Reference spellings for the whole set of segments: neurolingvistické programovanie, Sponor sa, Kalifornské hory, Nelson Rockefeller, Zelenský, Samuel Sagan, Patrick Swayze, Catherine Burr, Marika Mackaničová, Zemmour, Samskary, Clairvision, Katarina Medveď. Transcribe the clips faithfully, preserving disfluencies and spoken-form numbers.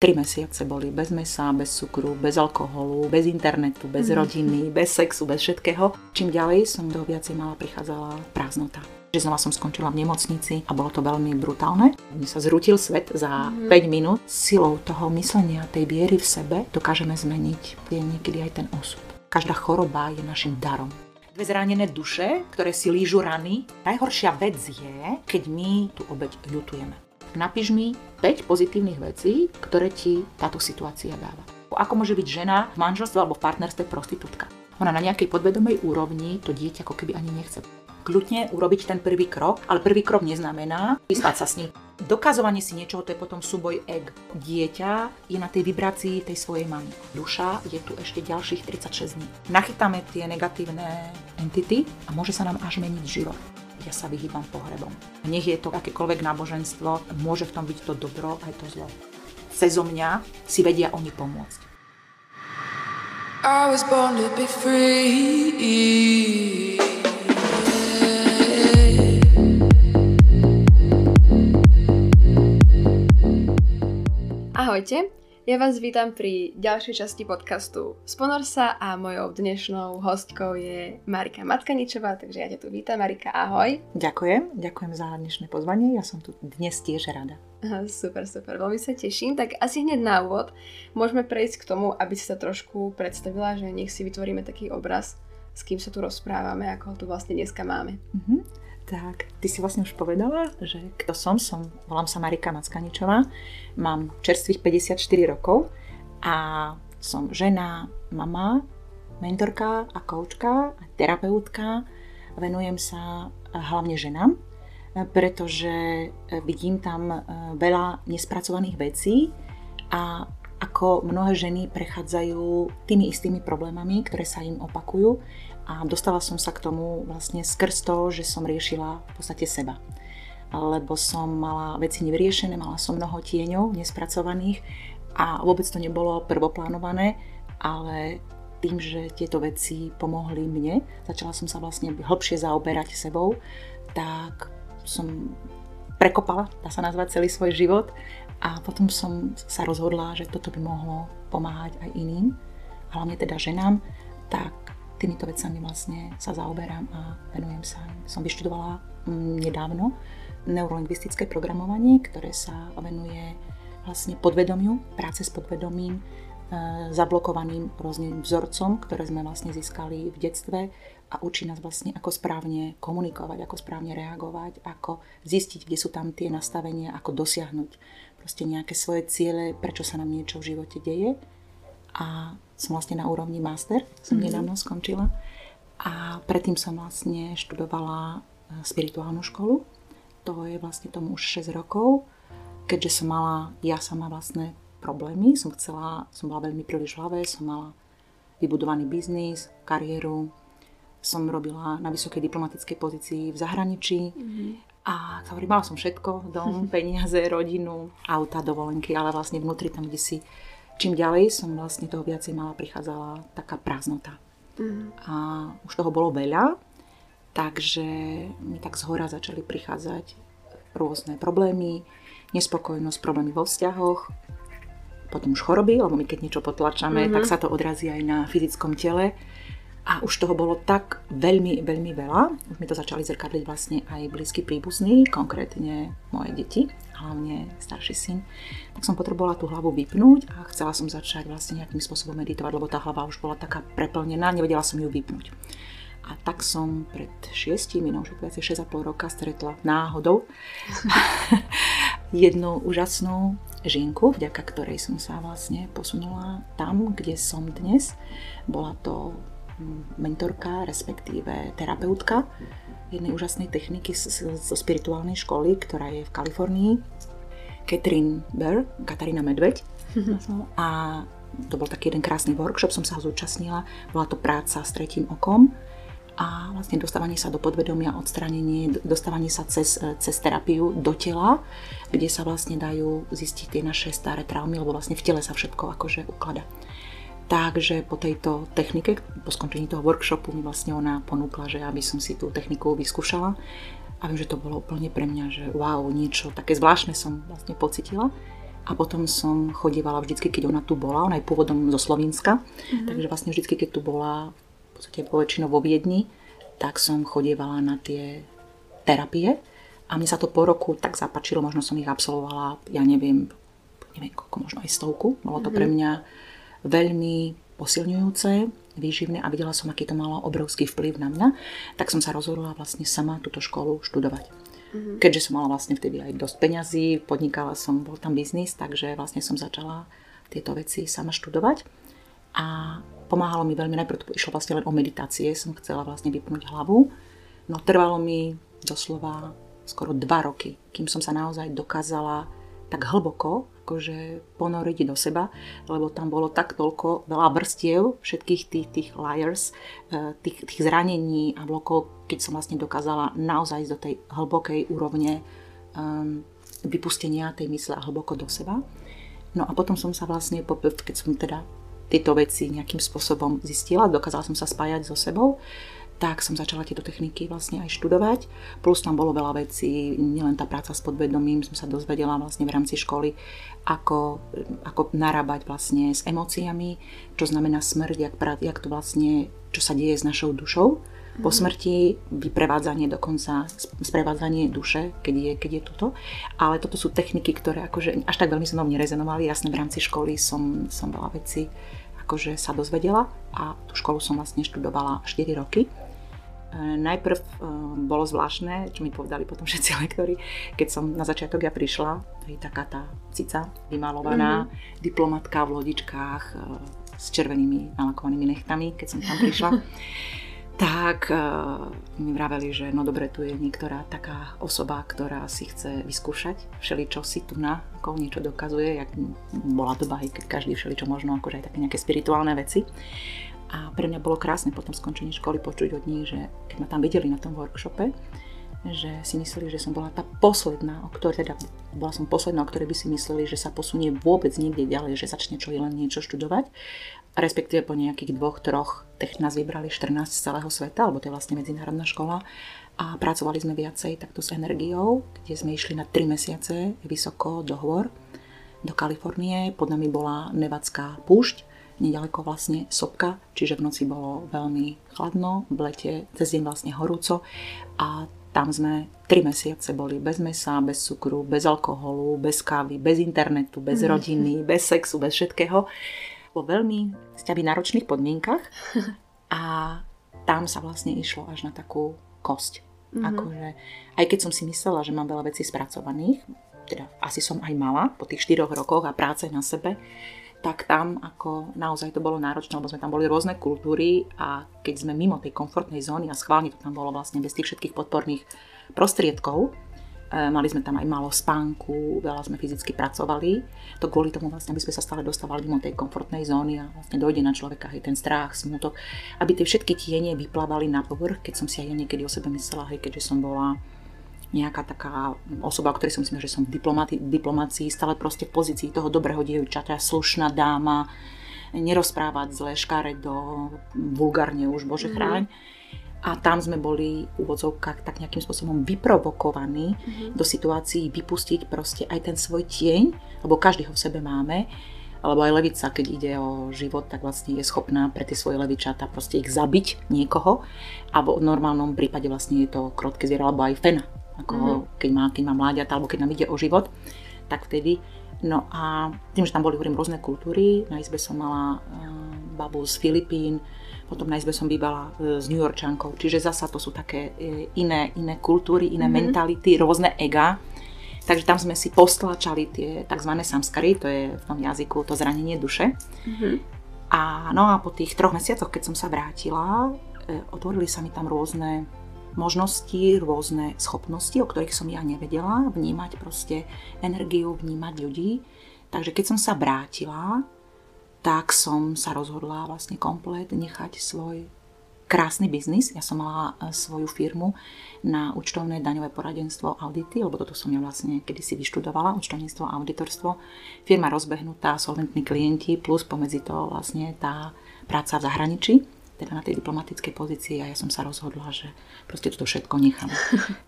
Tri mesiace boli bez mesa, bez cukru, bez alkoholu, bez internetu, bez mm. rodiny, bez sexu, bez všetkého. Čím ďalej som do viacej mala prichádzala prázdnota. Že znova som skončila v nemocnici a bolo to veľmi brutálne. Mne sa zrútil svet za mm. päť minút. Silou toho myslenia, tej viery v sebe dokážeme zmeniť niekedy aj ten osud. Každá choroba je našim darom. Dve zranené duše, ktoré si lížu rany. Najhoršia vec je, keď my tú obeť ľutujeme. Napíš mi päť pozitívnych vecí, ktoré ti táto situácia dáva. Ako môže byť žena v manželstve alebo v partnerstve prostitútka? Ona na nejakej podvedomej úrovni to dieťa ako keby ani nechce. Kľudne urobiť ten prvý krok, ale prvý krok neznamená vyspať sa s ním. Dokazovanie si niečoho, to je potom súboj eg. Dieťa je na tej vibrácii tej svojej mamy. Duša je tu ešte ďalších tridsaťšesť dní. Nachytáme tie negatívne entity a môže sa nám až meniť život. Ja sa vyhýbam pohrebom. Nech je to akékoľvek náboženstvo, môže v tom byť to dobro aj to zlo. Cezo mňa si vedia oni pomôcť. I was born to be free. Ahojte, ja vás vítam pri ďalšej časti podcastu Sponor sa a mojou dnešnou hostkou je Marika Mackaničová, takže ja ťa tu vítam. Marika, ahoj. Ďakujem, ďakujem za dnešné pozvanie, ja som tu dnes tiež rada. Aha, super, super, veľmi sa teším. Tak asi hneď na úvod môžeme prejsť k tomu, aby si sa trošku predstavila, že nech si vytvoríme taký obraz, s kým sa tu rozprávame, ako ho tu vlastne dneska máme. Mhm. Tak, ty si vlastne už povedala, že kto som, som, volám sa Marika Mackaničová, mám čerstvých päťdesiatštyri rokov a som žena, mama, mentorka a koučka a terapeutka. Venujem sa hlavne ženám, pretože vidím tam veľa nespracovaných vecí a ako mnohé ženy prechádzajú tými istými problémami, ktoré sa im opakujú. A dostala som sa k tomu vlastne skrz to, že som riešila v podstate seba. Lebo som mala veci nevyriešené, mala som mnoho tieňov nespracovaných a vôbec to nebolo prvoplánované, ale tým, že tieto veci pomohli mne, začala som sa vlastne hlbšie zaoberať sebou, tak som prekopala, dá sa nazvať, celý svoj život a potom som sa rozhodla, že toto by mohlo pomáhať aj iným, hlavne teda ženám, tak týmito vecami vlastne sa zaoberám a venujem sa. Som vyštudovala nedávno neurolingvistické programovanie, ktoré sa venuje vlastne podvedomiu, práce s podvedomím, e, zablokovaným rôznym vzorcom, ktoré sme vlastne získali v detstve a učí nás vlastne, ako správne komunikovať, ako správne reagovať, ako zistiť, kde sú tam tie nastavenia, ako dosiahnuť proste nejaké svoje ciele, prečo sa nám niečo v živote deje. A som vlastne na úrovni master, som nedávno skončila. A predtým som vlastne študovala spirituálnu školu. To je vlastne tomu už šesť rokov. Keďže som mala ja sama vlastné problémy, som chcela, som bola veľmi príliš hlavé, som mala vybudovaný biznis, kariéru. Som robila na vysokej diplomatickej pozícii v zahraničí. Mm-hmm. A mala som všetko, dom, peniaze, rodinu, auta, dovolenky, ale vlastne vnútri tam, kde si čím ďalej som vlastne toho viacej mala, prichádzala taká prázdnota. Mm. A už toho bolo veľa, takže mi tak zhora začali prichádzať rôzne problémy, nespokojnosť, problémy vo vzťahoch, potom už choroby, lebo my keď niečo potlačame, mm-hmm. tak sa to odrazí aj na fyzickom tele. A už toho bolo tak veľmi, veľmi veľa. Už mi to začali zrkadliť vlastne aj blízky príbuzní, konkrétne moje deti, hlavne starší syn, tak som potrebovala tú hlavu vypnúť a chcela som začať vlastne nejakým spôsobom meditovať, lebo tá hlava už bola taká preplnená, nevedela som ju vypnúť. A tak som pred šiestimi, no už viacej šesť a pol roka stretla náhodou jednu úžasnú žinku, vďaka ktorej som sa vlastne posunula tam, kde som dnes. Bola to mentorka, respektíve terapeutka jednej úžasnej techniky zo spirituálnej školy, ktorá je v Kalifornii, Catherine Burr, Katarina Medveď. A to bol taký jeden krásny workshop, som sa ho zúčastnila. Bola to práca s tretím okom a vlastne dostávanie sa do podvedomia, odstránenie, dostávanie sa cez, cez terapiu do tela, kde sa vlastne dajú zistiť tie naše staré traumy, lebo vlastne v tele sa všetko akože ukladá. Takže po tejto technike, po skončení toho workshopu mi vlastne ona ponúkla, že aby som si tú techniku vyskúšala. A viem, že to bolo úplne pre mňa, že wow, niečo také zvláštne som vlastne pocitila. A a potom som chodívala vždycky, keď ona tu bola, ona je pôvodom zo Slovenska, mm-hmm. takže vlastne vždycky, keď tu bola, v podstate väčšinou vo Viedni, tak som chodievala na tie terapie a mne sa to po roku tak zapáčilo, možno som ich absolvovala, ja neviem, neviem koľko, možno aj stovku, bolo to mm-hmm. pre mňa veľmi posilňujúce, výživné a videla som, aký to malo obrovský vplyv na mňa, tak som sa rozhodla vlastne sama túto školu študovať. Mm-hmm. Keďže som mala vlastne vtedy aj dosť peňazí, podnikala som, bol tam biznis, takže vlastne som začala tieto veci sama študovať a pomáhalo mi veľmi, najprv išlo vlastne len o meditácie, som chcela vlastne vypnúť hlavu, no trvalo mi doslova skoro dva roky, kým som sa naozaj dokázala tak hlboko akože ponoriť do seba, lebo tam bolo tak toľko veľa vrstiev všetkých tých, tých layers, tých, tých zranení a blokov, keď som vlastne dokázala naozaj ísť do tej hlbokej úrovne um, vypustenia tej mysle hlboko do seba. No a potom som sa vlastne, keď som teda tieto veci nejakým spôsobom zistila, dokázala som sa spájať so sebou, tak som začala tieto techniky vlastne aj študovať. Plus tam bolo veľa vecí, nielen tá práca s podvedomím, som sa dozvedela vlastne v rámci školy, ako, ako narábať vlastne s emóciami, čo znamená smrť, jak, jak to vlastne, čo sa deje s našou dušou. Po smrti, vyprevádzanie dokonca, sprevádzanie duše, keď je, keď je toto. Ale toto sú techniky, ktoré akože až tak veľmi so mnou nerezonovali. Jasne, v rámci školy som, som veľa vecí akože sa dozvedela a tú školu som vlastne študovala štyri roky. Najprv bolo zvláštne, čo mi povedali potom všetci lektori, keď som na začiatok ja prišla, je taká tá cica vymalovaná, mm-hmm. diplomatka v lodičkách s červenými nalakovanými nechtami, keď som tam prišla. Tak mi vraveli, že no dobre, tu je niektorá taká osoba, ktorá si chce vyskúšať všeličo si tu na, ako niečo dokazuje, jak bola doba, keď každý všeličo možno, akože aj také nejaké spirituálne veci. A pre mňa bolo krásne potom skončení školy počuť od nich, že keď ma tam videli na tom workshope, že si mysleli, že som bola tá posledná, o ktorej teda bola som posledná, o ktorej by si mysleli, že sa posunie vôbec niekde ďalej, že začne čo len niečo študovať. Respektíve po nejakých dvoch, troch, tých nás vybrali štrnásť z celého sveta, alebo to je vlastne medzinárodná škola. A pracovali sme viacej takto s energiou, kde sme išli na tri mesiace vysoko do hôr, do Kalifornie. Pod nami bola nevadská púšť, nedaleko vlastne sopka, čiže v noci bolo veľmi chladno, v lete cez deň vlastne horúco a tam sme tri mesiace boli bez mesa, bez cukru, bez alkoholu, bez kávy, bez internetu, bez rodiny, bez sexu, bez všetkého. Vo veľmi sťaby náročných podmienkach a tam sa vlastne išlo až na takú kosť. Mm-hmm. Akože, aj keď som si myslela, že mám veľa vecí spracovaných, teda asi som aj mala po tých štyroch rokoch a práce na sebe, tak tam ako naozaj to bolo náročné, lebo sme tam boli rôzne kultúry a keď sme mimo tej komfortnej zóny a schválne to tam bolo vlastne bez tých všetkých podporných prostriedkov, e, mali sme tam aj málo spánku, veľa sme fyzicky pracovali, to kvôli tomu vlastne, aby sme sa stále dostávali mimo tej komfortnej zóny a vlastne dojde na človeka aj ten strach, smutok, aby tie všetky tiene vyplávali na povrch, keď som si aj ja niekedy o sebe myslela, hej, keďže som bola nejaká taká osoba, o ktorej som si myslela, že som v diplomácii, stále proste v pozícii toho dobrého dievčaťa, slušná dáma, nerozprávať zle, škaredo, vulgárne už, bože chráň. Mm-hmm. A tam sme boli v úvodzovkách tak nejakým spôsobom vyprovokovaní mm-hmm. do situácií vypustiť proste aj ten svoj tieň, lebo každý ho v sebe máme. Alebo aj levica, keď ide o život, tak vlastne je schopná pre tie svoje levičatá proste ich zabiť niekoho. Alebo v normálnom prípade vlastne je to krotké zviera, alebo aj fena. Ako mm-hmm. keď má, keď má mláďata, alebo keď nám ide o život, tak vtedy. No a tým, že tam boli hovorím rôzne kultúry, na izbe som mala e, babu z Filipín, potom na izbe som bývala e, s New Yorkčankou, čiže zasa to sú také e, iné, iné kultúry, iné mm-hmm. mentality, rôzne ega. Takže tam sme si postlačali tie tzv. Samskary, to je v tom jazyku to zranenie duše. Mm-hmm. A no a po tých troch mesiacoch, keď som sa vrátila, e, otvorili sa mi tam rôzne možnosti, rôzne schopnosti, o ktorých som ja nevedela, vnímať proste energiu, vnímať ľudí. Takže keď som sa vrátila, tak som sa rozhodla vlastne komplet nechať svoj krásny biznis. Ja som mala svoju firmu na účtovné daňové poradenstvo audity, lebo toto som ja vlastne kedysi vyštudovala, účtovníctvo a auditorstvo. Firma rozbehnutá, solventní klienti, plus pomedzi to vlastne tá práca v zahraničí, teda na tej diplomatickej pozícii a ja som sa rozhodla, že proste toto všetko nechám.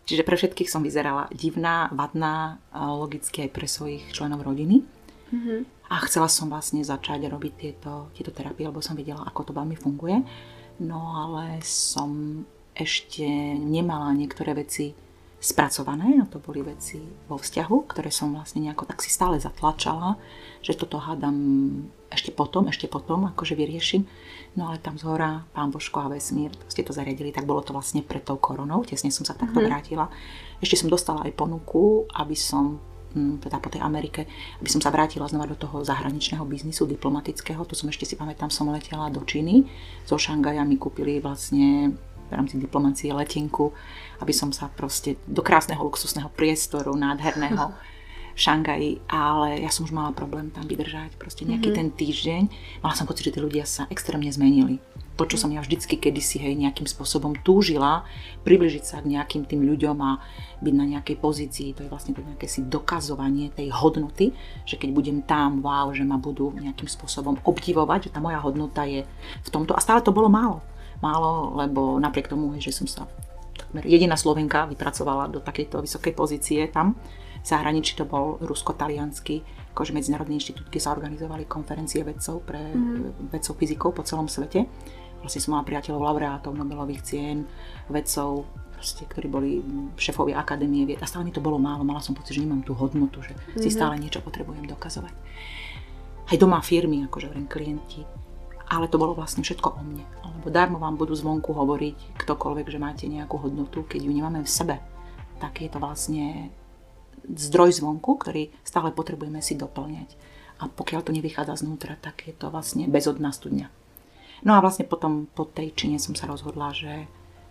Čiže pre všetkých som vyzerala divná, vadná, logicky aj pre svojich členov rodiny. Mm-hmm. A chcela som vlastne začať robiť tieto, tieto terapie, lebo som videla, ako to veľmi funguje. No ale som ešte nemala niektoré veci spracované, a to boli veci vo vzťahu, ktoré som vlastne nejako tak si stále zatlačala, že toto hádam ešte potom, ešte potom, akože vyrieším. No ale tam zhora Pán Božko a vesmír ste to zariadili, tak bolo to vlastne pred tou koronou, tesne som sa takto mm. vrátila. Ešte som dostala aj ponuku, aby som, teda po tej Amerike, aby som sa vrátila znova do toho zahraničného biznisu, diplomatického. Tu som ešte si pamätám, som letela do Číny, zo Šangaja mi kúpili vlastne v rámci diplomácie letenku, aby som sa proste do krásneho luxusného priestoru, nádherného v Šangaji, ale ja som už mala problém tam vydržať proste nejaký mm-hmm. ten týždeň. Mala som pocit, že tí ľudia sa extrémne zmenili. To, čo som ja vždycky kedysi, hej, nejakým spôsobom túžila, približiť sa k nejakým tým ľuďom a byť na nejakej pozícii, to je vlastne to nejaké si dokazovanie tej hodnoty, že keď budem tam, wow, že ma budú nejakým spôsobom obdivovať, že tá moja hodnota je v tomto. A stále to bolo málo. Málo, lebo napriek tomu, že som sa takmer jediná Slovenka vypracovala do takejto vysokej pozície tam. V zahraničí to bol rusko-taliansky, akože medzinárodné inštitútky sa organizovali konferencie vedcov pre mm. vedcov fyzikov po celom svete. Vlastne som mala priateľov, laureátov Nobelových cien, vedcov, proste, ktorí boli šéfovia akadémie vied. A stále mi to bolo málo, mala som pocit, že nemám tú hodnotu, že mm-hmm. si stále niečo potrebujem dokazovať. Aj doma firmy, akože vrem klienti. Ale to bolo vlastne všetko o mne. Lebo darmo vám budú zvonku hovoriť ktokoľvek, že máte nejakú hodnotu, keď ju nemáme v sebe. Tak je to vlastne zdroj zvonku, ktorý stále potrebujeme si doplňať. A pokiaľ to nevychádza znútra, tak je to vlastne bezodná studňa. No a vlastne potom po tej Číne som sa rozhodla, že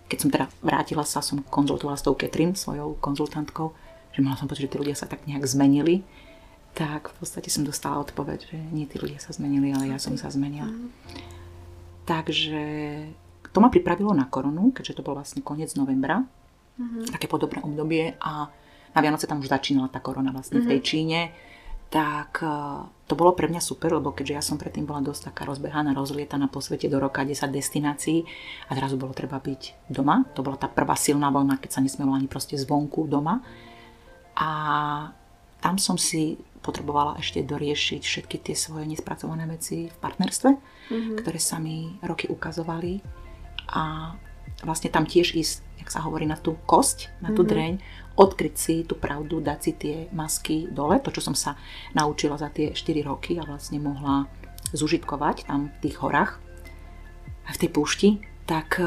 keď som teda vrátila sa, som konzultovala s tou Catherine, svojou konzultantkou, že mala som pocit, že tí ľudia sa tak nejak zmenili. Tak v podstate som dostala odpoveď, že nie tí ľudia sa zmenili, ale ja som sa zmenila. Takže to ma pripravilo na koronu, keďže to bol vlastne koniec novembra, mm-hmm. také podobné obdobie a na Vianoce tam už začínala tá korona vlastne mm-hmm. v tej Číne. Tak to bolo pre mňa super, lebo keďže ja som predtým bola dosť taká rozbehaná, rozlietaná po svete do roka desať destinácií a zrazu bolo treba byť doma. To bola tá prvá silná vlna, keď sa nesmielo ani proste zvonku doma. A tam som si potrebovala ešte doriešiť všetky tie svoje nespracované veci v partnerstve, mm-hmm. ktoré sa mi roky ukazovali. A vlastne tam tiež ísť, jak sa hovorí, na tú kosť, na tú mm-hmm. dreň, odkryť si tú pravdu, dať si tie masky dole, to, čo som sa naučila za tie štyri roky a vlastne mohla zužitkovať tam v tých horách, v tej púšti, tak e,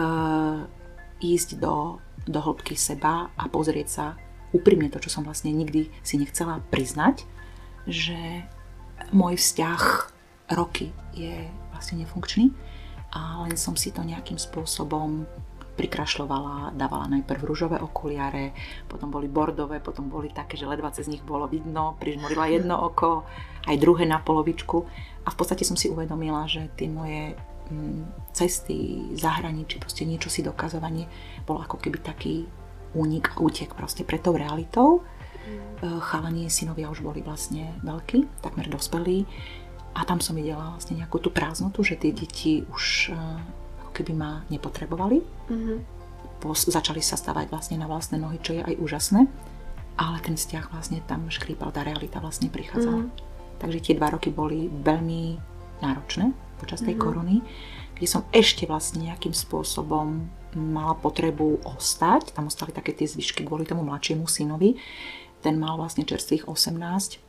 ísť do, do hĺbky seba a pozrieť sa úprimne to, čo som vlastne nikdy si nechcela priznať, že môj vzťah roky je vlastne nefunkčný a len som si to nejakým spôsobom prikrašľovala, dávala najprv ružové okuliare, potom boli bordové, potom boli také, že ledva cez nich bolo vidno, prižmurila jedno oko, aj druhé na polovičku a v podstate som si uvedomila, že tie moje cesty, zahraničí, proste niečo si dokazovanie, bolo ako keby taký únik a útek proste pred tou realitou. Chalani, synovia už boli vlastne veľkí, takmer dospelí a tam som videla vlastne nejakú tú prázdnotu, že tie deti už uh, ako keby ma nepotrebovali. Mm-hmm. Pos- začali sa stavať vlastne na vlastné nohy, čo je aj úžasné, ale ten vzťah vlastne tam škrípal, tá realita vlastne prichádzala. Mm-hmm. Takže tie dva roky boli veľmi náročné počas tej mm-hmm. korony, kde som ešte vlastne nejakým spôsobom mala potrebu ostať, tam ostali také tie zvyšky kvôli tomu mladšiemu synovi. Ten mal vlastne čerstvých osemnásť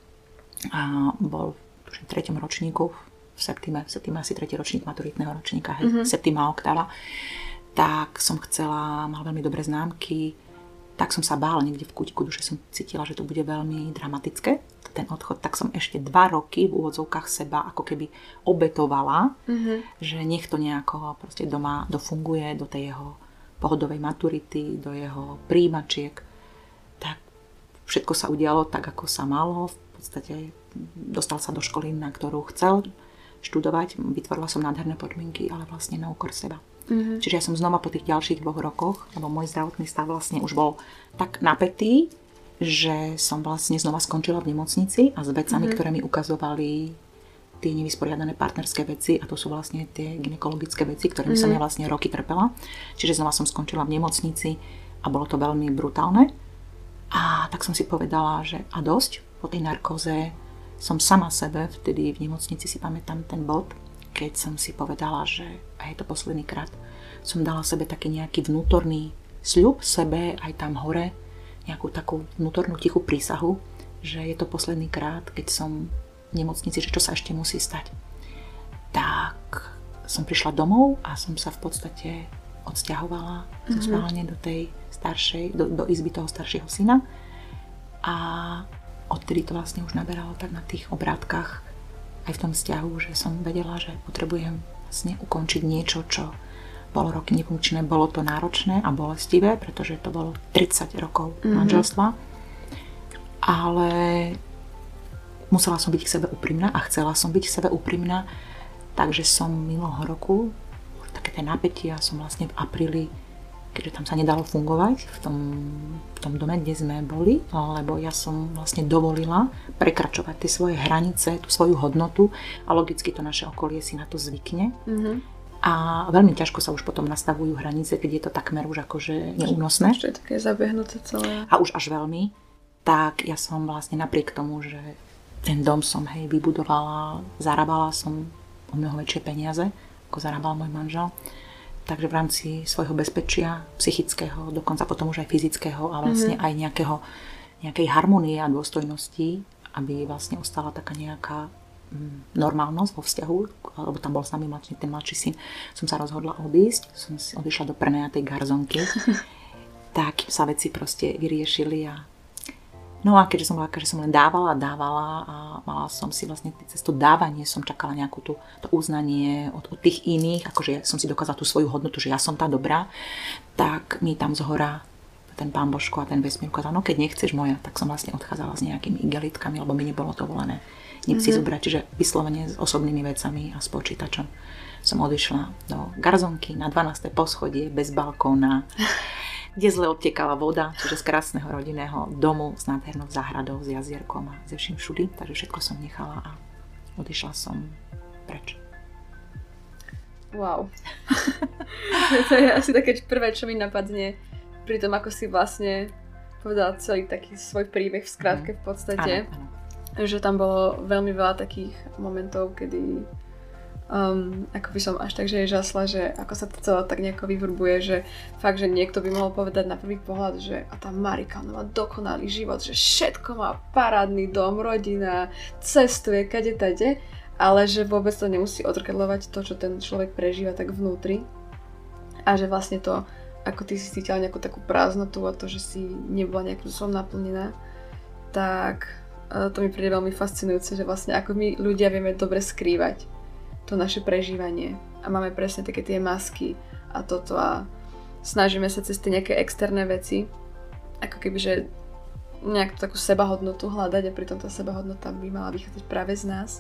a bol v treťom ročníku, v septime, v septime asi tretí ročník maturitného ročníka, hej, mm-hmm. septima oktáva. Tak som chcela, mal veľmi dobré známky, tak som sa bála, niekde v kútiku duše som cítila, že to bude veľmi dramatické, ten odchod. Tak som ešte dva roky v úvodzovkách seba ako keby obetovala, mm-hmm. že nech to nejako proste doma dofunguje, do tej jeho pohodovej maturity, do jeho príjimačiek. Tak všetko sa udialo tak, ako sa malo. V podstate dostal sa do školy, na ktorú chcel študovať. Vytvorila som nádherné podmienky, ale vlastne na úkor seba. Mm-hmm. Čiže ja som znova po tých ďalších dvoch rokoch, lebo môj zdravotný stav vlastne už bol tak napätý, že som vlastne znova skončila v nemocnici a s vecami, mm-hmm. ktoré mi ukazovali tie nevysporiadané partnerské veci, a to sú vlastne tie gynekologické veci, ktorými mm-hmm. som ja vlastne roky trpela. Čiže znova som skončila v nemocnici a bolo to veľmi brutálne. A tak som si povedala, že a dosť, po tej narkóze som sama sebe, vtedy v nemocnici si pamätám ten bod, keď som si povedala, že a je to posledný krát, som dala sebe taký nejaký vnútorný sľub sebe aj tam hore, nejakú takú vnútornú tichú prísahu, že je to posledný krát, keď som v nemocnici, že čo sa ešte musí stať. Tak som prišla domov a som sa v podstate odsťahovala mm-hmm. zo spálne do tej staršej, do, do izby toho staršieho syna a odtedy to vlastne už naberalo tak na tých obrátkach aj v tom vzťahu, že som vedela, že potrebujem vlastne ukončiť niečo, čo bolo roky nefunkčné, bolo to náročné a bolestivé, pretože to bolo tridsať rokov mm-hmm. manželstva, ale musela som byť k sebe úprimná a chcela som byť k sebe úprimná, takže som minulého roku také tie napätia, som vlastne v apríli, keďže tam sa nedalo fungovať v tom, v tom dome, kde sme boli, lebo ja som vlastne dovolila prekračovať tie svoje hranice, tú svoju hodnotu a logicky to naše okolie si na to zvykne. Mm-hmm. A veľmi ťažko sa už potom nastavujú hranice, keď je to takmer už akože neúnosné. Ešte také zabiehnuté celé. A už až veľmi, tak ja som vlastne napriek tomu, že ten dom som hej vybudovala, zarábala som o mnoho väčšie peniaze, ako zarábal môj manžel. Takže v rámci svojho bezpečia, psychického, dokonca potom už aj fyzického a vlastne mm-hmm. aj nejakého, nejakej harmonie a dôstojnosti, aby vlastne ostala taká nejaká normálnosť vo vzťahu, lebo tam bol s nami mladší, ten mladší syn, som sa rozhodla odísť, som si odišla do prenajatej garzonky, tak sa veci proste vyriešili a no a keďže som bola, že som len dávala, dávala a mala som si vlastne cez to dávanie som čakala nejakú tú, to uznanie od, od tých iných, akože ja som si dokázala tú svoju hodnotu, že ja som tá dobrá, tak mi tam zhora ten Pán Božko a ten vesmír ukázal, no keď nechceš moja, tak som vlastne odchádzala s nejakými igelitkami, lebo mi nebolo to volené. Nechci mm-hmm. zobrať, že vyslovene s osobnými vecami a s počítačom. Som odišla do garzonky na dvanáste poschodie, bez balkóna, kde zle odtekala voda, čiže z krásneho rodinného domu s nádhernou záhradou, s jazierkom a ze vším všudy. Takže všetko som nechala a odišla som preč. Wow. To je asi také prvé, čo mi napadne pri tom, ako si vlastne povedala celý taký svoj príbeh v skratke mm. v podstate. Áno, áno. Že tam bolo veľmi veľa takých momentov, kedy um, ako by som až tak, že je žasla, že ako sa to celé tak nejako vyvrbuje, že fakt, že niekto by mohol povedať na prvý pohľad, že a tá Marika, ona má dokonalý život, že všetko má, parádny dom, rodina, cestuje, kade tade, ale že vôbec to nemusí odrkadľovať to, čo ten človek prežíva tak vnútri a že vlastne to, ako ty si cítila nejakú takú prázdnotu a to, že si nebola nejakým som naplnená, tak to mi príde veľmi fascinujúce, že vlastne ako my ľudia vieme dobre skrývať to naše prežívanie a máme presne také tie masky a toto a snažíme sa cez tie nejaké externé veci ako keby, že nejakú takú sebahodnotu hľadať a pritom tá sebahodnota by mala vychádzať práve z nás,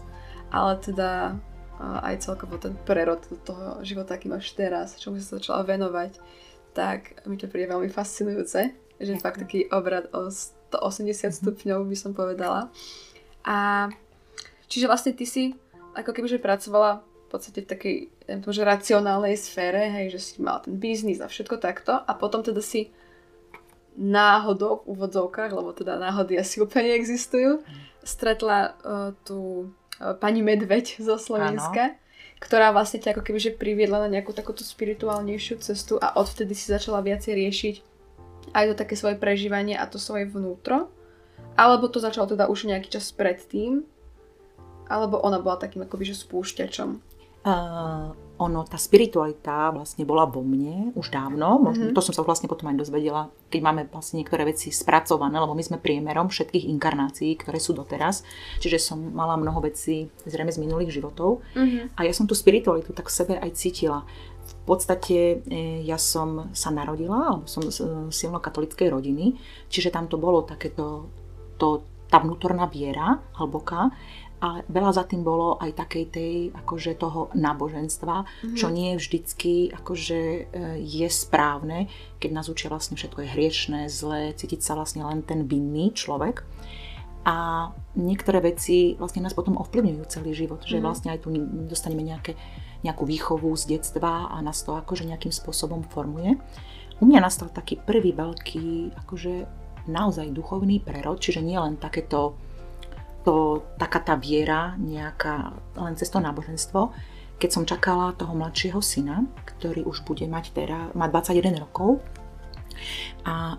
ale teda aj celkovo ten prerod do toho života, aký máš teraz, čomu si sa začala venovať, tak mi to príde veľmi fascinujúce, že je fakt taký obrad o sto osemdesiat stupňov by som povedala. A čiže vlastne ty si ako kebyže pracovala v podstate v takej že racionálnej sfére, hej, že si mala ten biznis a všetko takto a potom teda si náhodou v úvodzovkách, lebo teda náhody asi úplne existujú, stretla uh, tú uh, pani Medveď zo Slovenska, ano. Ktorá vlastne ťa ako kebyže priviedla na nejakú takúto spirituálnejšiu cestu a odvtedy si začala viacej riešiť aj to také svoje prežívanie a to svoje vnútro, alebo to začalo teda už nejaký čas predtým, alebo ona bola takým akoby, že spúšťačom? Uh, ono, tá spiritualita vlastne bola vo mne už dávno, možno, mm-hmm. to som sa vlastne potom aj dozvedela, keď máme vlastne niektoré veci spracované, lebo my sme priemerom všetkých inkarnácií, ktoré sú doteraz, čiže som mala mnoho vecí zrejme z minulých životov mm-hmm. a ja som tú spiritualitu tak v sebe aj cítila. V podstate ja som sa narodila, alebo som z silnokatolíckej rodiny, čiže tam to bolo takéto, to, tá vnútorná viera, hlboká, ale veľa za tým bolo aj takej tej, akože toho náboženstva, mm-hmm. čo nie vždycky, akože je správne, keď nás učia vlastne všetko je hriešné, zlé, cítiť sa vlastne len ten vinný človek. A niektoré veci vlastne nás potom ovplyvňujú celý život, že vlastne aj tu dostaneme nejaké, nejakú výchovu z detstva a nás to akože nejakým spôsobom formuje. U mňa nastal taký prvý veľký, akože naozaj duchovný prerod, čiže nie len takéto to taká tá viera nejaká len cez to náboženstvo. Keď som čakala toho mladšieho syna, ktorý už bude mať teraz, má dvadsaťjeden rokov, a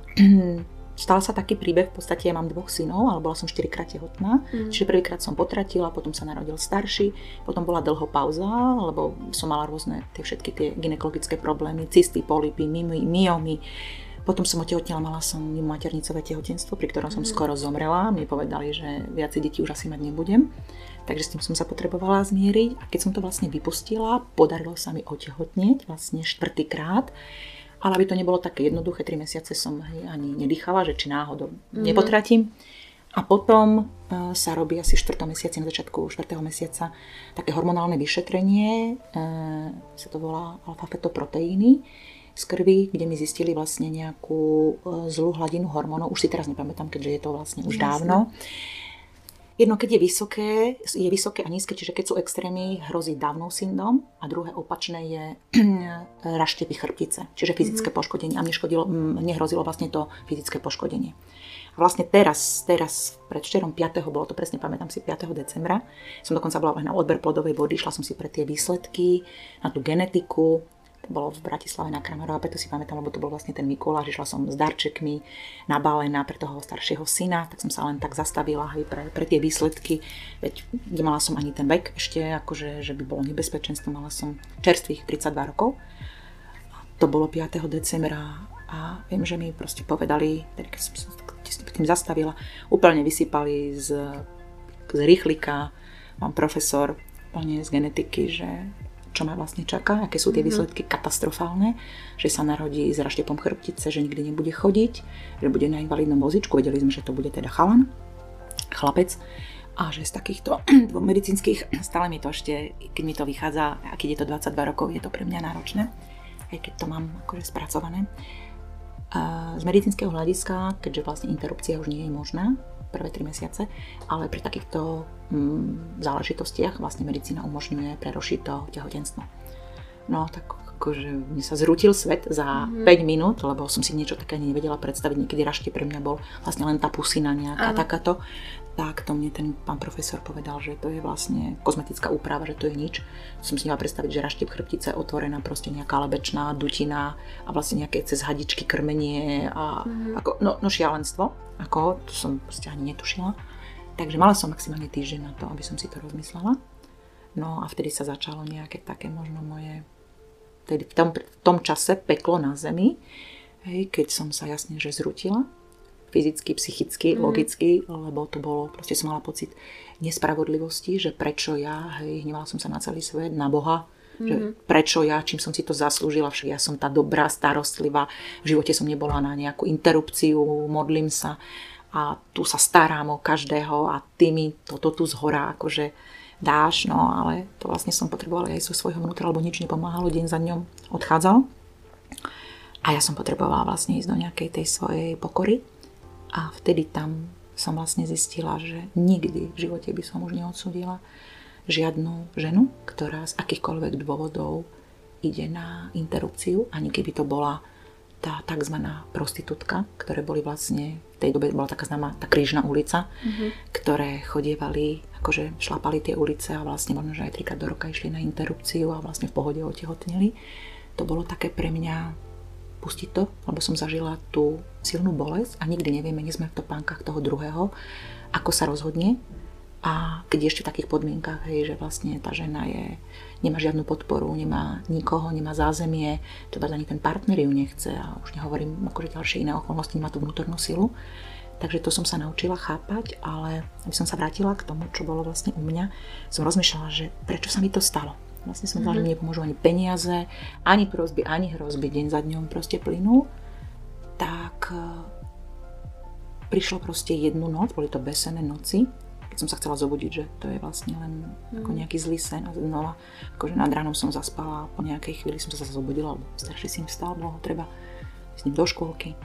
stal sa taký príbeh, v podstate ja mám dvoch synov, ale bola som štyrikrát tehotná, mm. čiže prvýkrát som potratila, potom sa narodil starší, potom bola dlho pauza, lebo som mala rôzne tie všetky tie gynekologické problémy, cysty, polypy, myomy. Potom som otehotnila, mala som maternicové tehotenstvo, pri ktorom som mm. skoro zomrela, mi povedali, že viacej detí už asi mať nebudem, takže s tým som sa potrebovala zmieriť, a keď som to vlastne vypustila, podarilo sa mi otehotnieť vlastne štvrtýkrát. Ale aby to nebolo také jednoduché, tri mesiace som ani nedýchala, že či náhodou mm-hmm. nepotratím. A potom e, sa robí asi v štvrtom mesiaci, na začiatku štvrtého mesiaca, také hormonálne vyšetrenie, e, sa to volá alfa-fetoproteíny z krvi, kde mi zistili vlastne nejakú e, zlú hladinu hormónov. Už si teraz nepamätám, keďže je to vlastne už Jasne. dávno. Jedno, keď je vysoké, je vysoké a nízke, čiže keď sú extrémy, hrozí Downov syndrom, a druhé opačné je raštepy chrbtice, čiže fyzické mm-hmm. poškodenie, a mne, škodilo, mne hrozilo vlastne to fyzické poškodenie. A vlastne teraz, teraz pred štyrom piateho bolo to presne, pamätám si, piateho decembra, som dokonca bola na odber plodovej vody, šla som si pre tie výsledky, na tú genetiku, to bolo v Bratislave na Kramerova, preto si pamätám, lebo to bol vlastne ten Mikuláš, išla som s darčekmi nabálená pre toho staršieho syna, tak som sa len tak zastavila hej, pre, pre tie výsledky, veď nemala som ani ten vek ešte, akože, že by bolo nebezpečenstvo, mala som čerstvých tridsaťdva rokov. To bolo piateho decembra a viem, že mi proste povedali, teda keď som sa tým zastavila, úplne vysypali z, z rýchlika, mám profesor úplne z genetiky, že čo ma vlastne čaká, aké sú tie mm-hmm. výsledky katastrofálne, že sa narodí s raštepom chrbtice, že nikdy nebude chodiť, že bude na invalidnom vozičku, vedeli sme, že to bude teda chalan, chlapec, a že z takýchto dvoch medicínskych, stále mi to ešte, keď mi to vychádza, a keď je to dvadsaťdva rokov, je to pre mňa náročné, aj keď to mám akože spracované. Z medicínskeho hľadiska, keďže vlastne interrupcia už nie je možná, prvé tri mesiace, ale pri takýchto mm, záležitostiach vlastne medicína umožňuje prerušiť to tehotenstvo. No tak akože mne sa zrútil svet za mm. päť minút, lebo som si niečo také nevedela predstaviť, niekedy rašte pre mňa bol vlastne len tá pusina nejaká, Aha. takáto. Tak to mne ten pán profesor povedal, že to je vlastne kozmetická úprava, že to je nič. Som si nevedela predstaviť, že raštep chrbtice je otvorená, proste nejaká lebečná dutina a vlastne nejaké cez hadičky krmenie a mm. ako, no, no šialenstvo, ako to som proste ani netušila. Takže mala som maximálne týždeň na to, aby som si to rozmyslela. No a vtedy sa začalo nejaké také možno moje, tedy v tom, v tom čase peklo na zemi, hej, keď som sa jasne že zrutila. Fyzicky, psychicky, mm. logicky, lebo to bolo, proste som mala pocit nespravodlivosti, že prečo ja, hej, hnevala som sa na celý svet, na Boha, mm. že prečo ja, čím som si to zaslúžila, však ja som tá dobrá, starostlivá, v živote som nebola na nejakú interrupciu, modlím sa a tu sa starám o každého a ty mi toto tu zhora akože dáš, no ale to vlastne som potrebovala aj zo svojho vnútra, lebo nič nepomáhalo, deň za dňom odchádzal a ja som potrebovala vlastne ísť do nejakej tej svojej pokory. A vtedy tam som vlastne zistila, že nikdy v živote by som už neodsúdila žiadnu ženu, ktorá z akýchkoľvek dôvodov ide na interrupciu, ani keby to bola tá tzv. Prostitútka, ktoré boli vlastne, v tej dobe bola taká známa tá Krížna ulica, mm-hmm. ktoré chodievali, akože šlapali tie ulice a vlastne možno, že aj trikrát do roka išli na interrupciu a vlastne v pohode otehotnili. To bolo také pre mňa pustiť to, lebo som zažila tú silnú bolesť a nikdy nevieme, nie sme v topánkach toho druhého, ako sa rozhodne a keď ešte v takých podmienkach, hej, že vlastne tá žena je, nemá žiadnu podporu, nemá nikoho, nemá zázemie, teda ani ten partner ju nechce a už nehovorím akože ďalšie iné okolnosti, nemá tú vnútornú silu. Takže to som sa naučila chápať, ale aby som sa vrátila k tomu, čo bolo vlastne u mňa, som rozmýšľala, že prečo sa mi to stalo. Vlastne som povedala, mm-hmm. že mi nepomôžu ani peniaze, ani prosby, ani hrozby, deň za dňom proste plynul. Tak uh, prišlo proste jednu noc, boli to besené noci, keď som sa chcela zobudiť, že to je vlastne len mm-hmm. ako nejaký zlý sen. A znova, akože nad ránom som zaspala, po nejakej chvíli som sa zobudila, lebo starší syn vstal, bolo treba s ním do škôlky.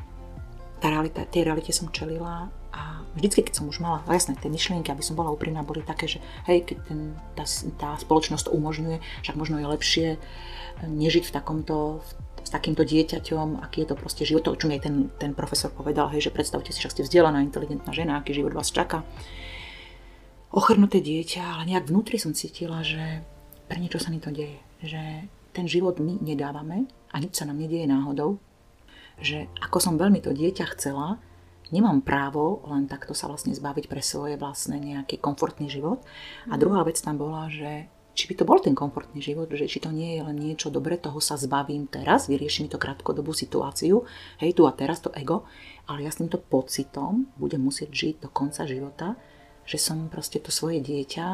Tá realita, tej realite som čelila a vždycky, keď som už mala, jasné, tie myšlienky, aby som bola úprimná, boli také, že hej, keď ten, tá, tá spoločnosť to umožňuje, však možno je lepšie nežiť v takomto, s takýmto dieťaťom, aký je to proste život, to, čo mi aj ten, ten profesor povedal, hej, že predstavte si, že ste vzdelaná, inteligentná žena, aký život vás čaká. ochrnuté dieťa, ale nejak vnútri som cítila, že pre niečo sa mi to deje. Že ten život my nedávame a nič sa nám nedieje náhodou. Že ako som veľmi to dieťa chcela, nemám právo len takto sa vlastne zbaviť pre svoje vlastne nejaký komfortný život. A druhá vec tam bola, že či by to bol ten komfortný život, že či to nie je len niečo dobre, toho sa zbavím teraz, vyrieším to krátkodobú situáciu, hej, tu a teraz to ego, ale ja s týmto pocitom budem musieť žiť do konca života, že som proste to svoje dieťa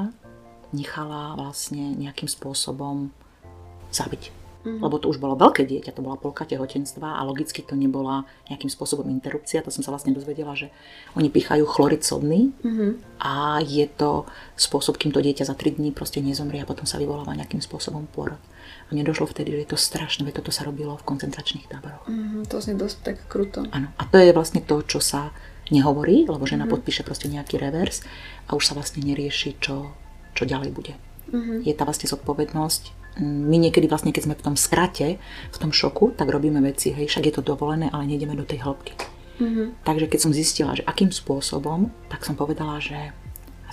nechala vlastne nejakým spôsobom zabiť. Mm. Lebo to už bolo veľké dieťa, to bola polka tehotenstva a logicky to nebola nejakým spôsobom interrupcia, to som sa vlastne dozvedela, že oni pichajú chlorid sodný mm. a je to spôsob, kým to dieťa za tri dni proste nezomrie a potom sa vyvoláva nejakým spôsobom pôrod. A mne došlo vtedy, že je to strašné, veď toto sa robilo v koncentračných táboroch. Mm, to znie dosť tak kruto. Áno, a to je vlastne to, čo sa nehovorí, lebo žena mm. podpíše proste nejaký revers a už sa vlastne nerieši, čo, čo ďalej bude. Mm. Je tá vlastne zodpovednosť. My niekedy vlastne, keď sme v tom skrate, v tom šoku, tak robíme veci, hej, však je to dovolené, ale nejdeme do tej hĺbky. Mm-hmm. Takže keď som zistila, že akým spôsobom, tak som povedala, že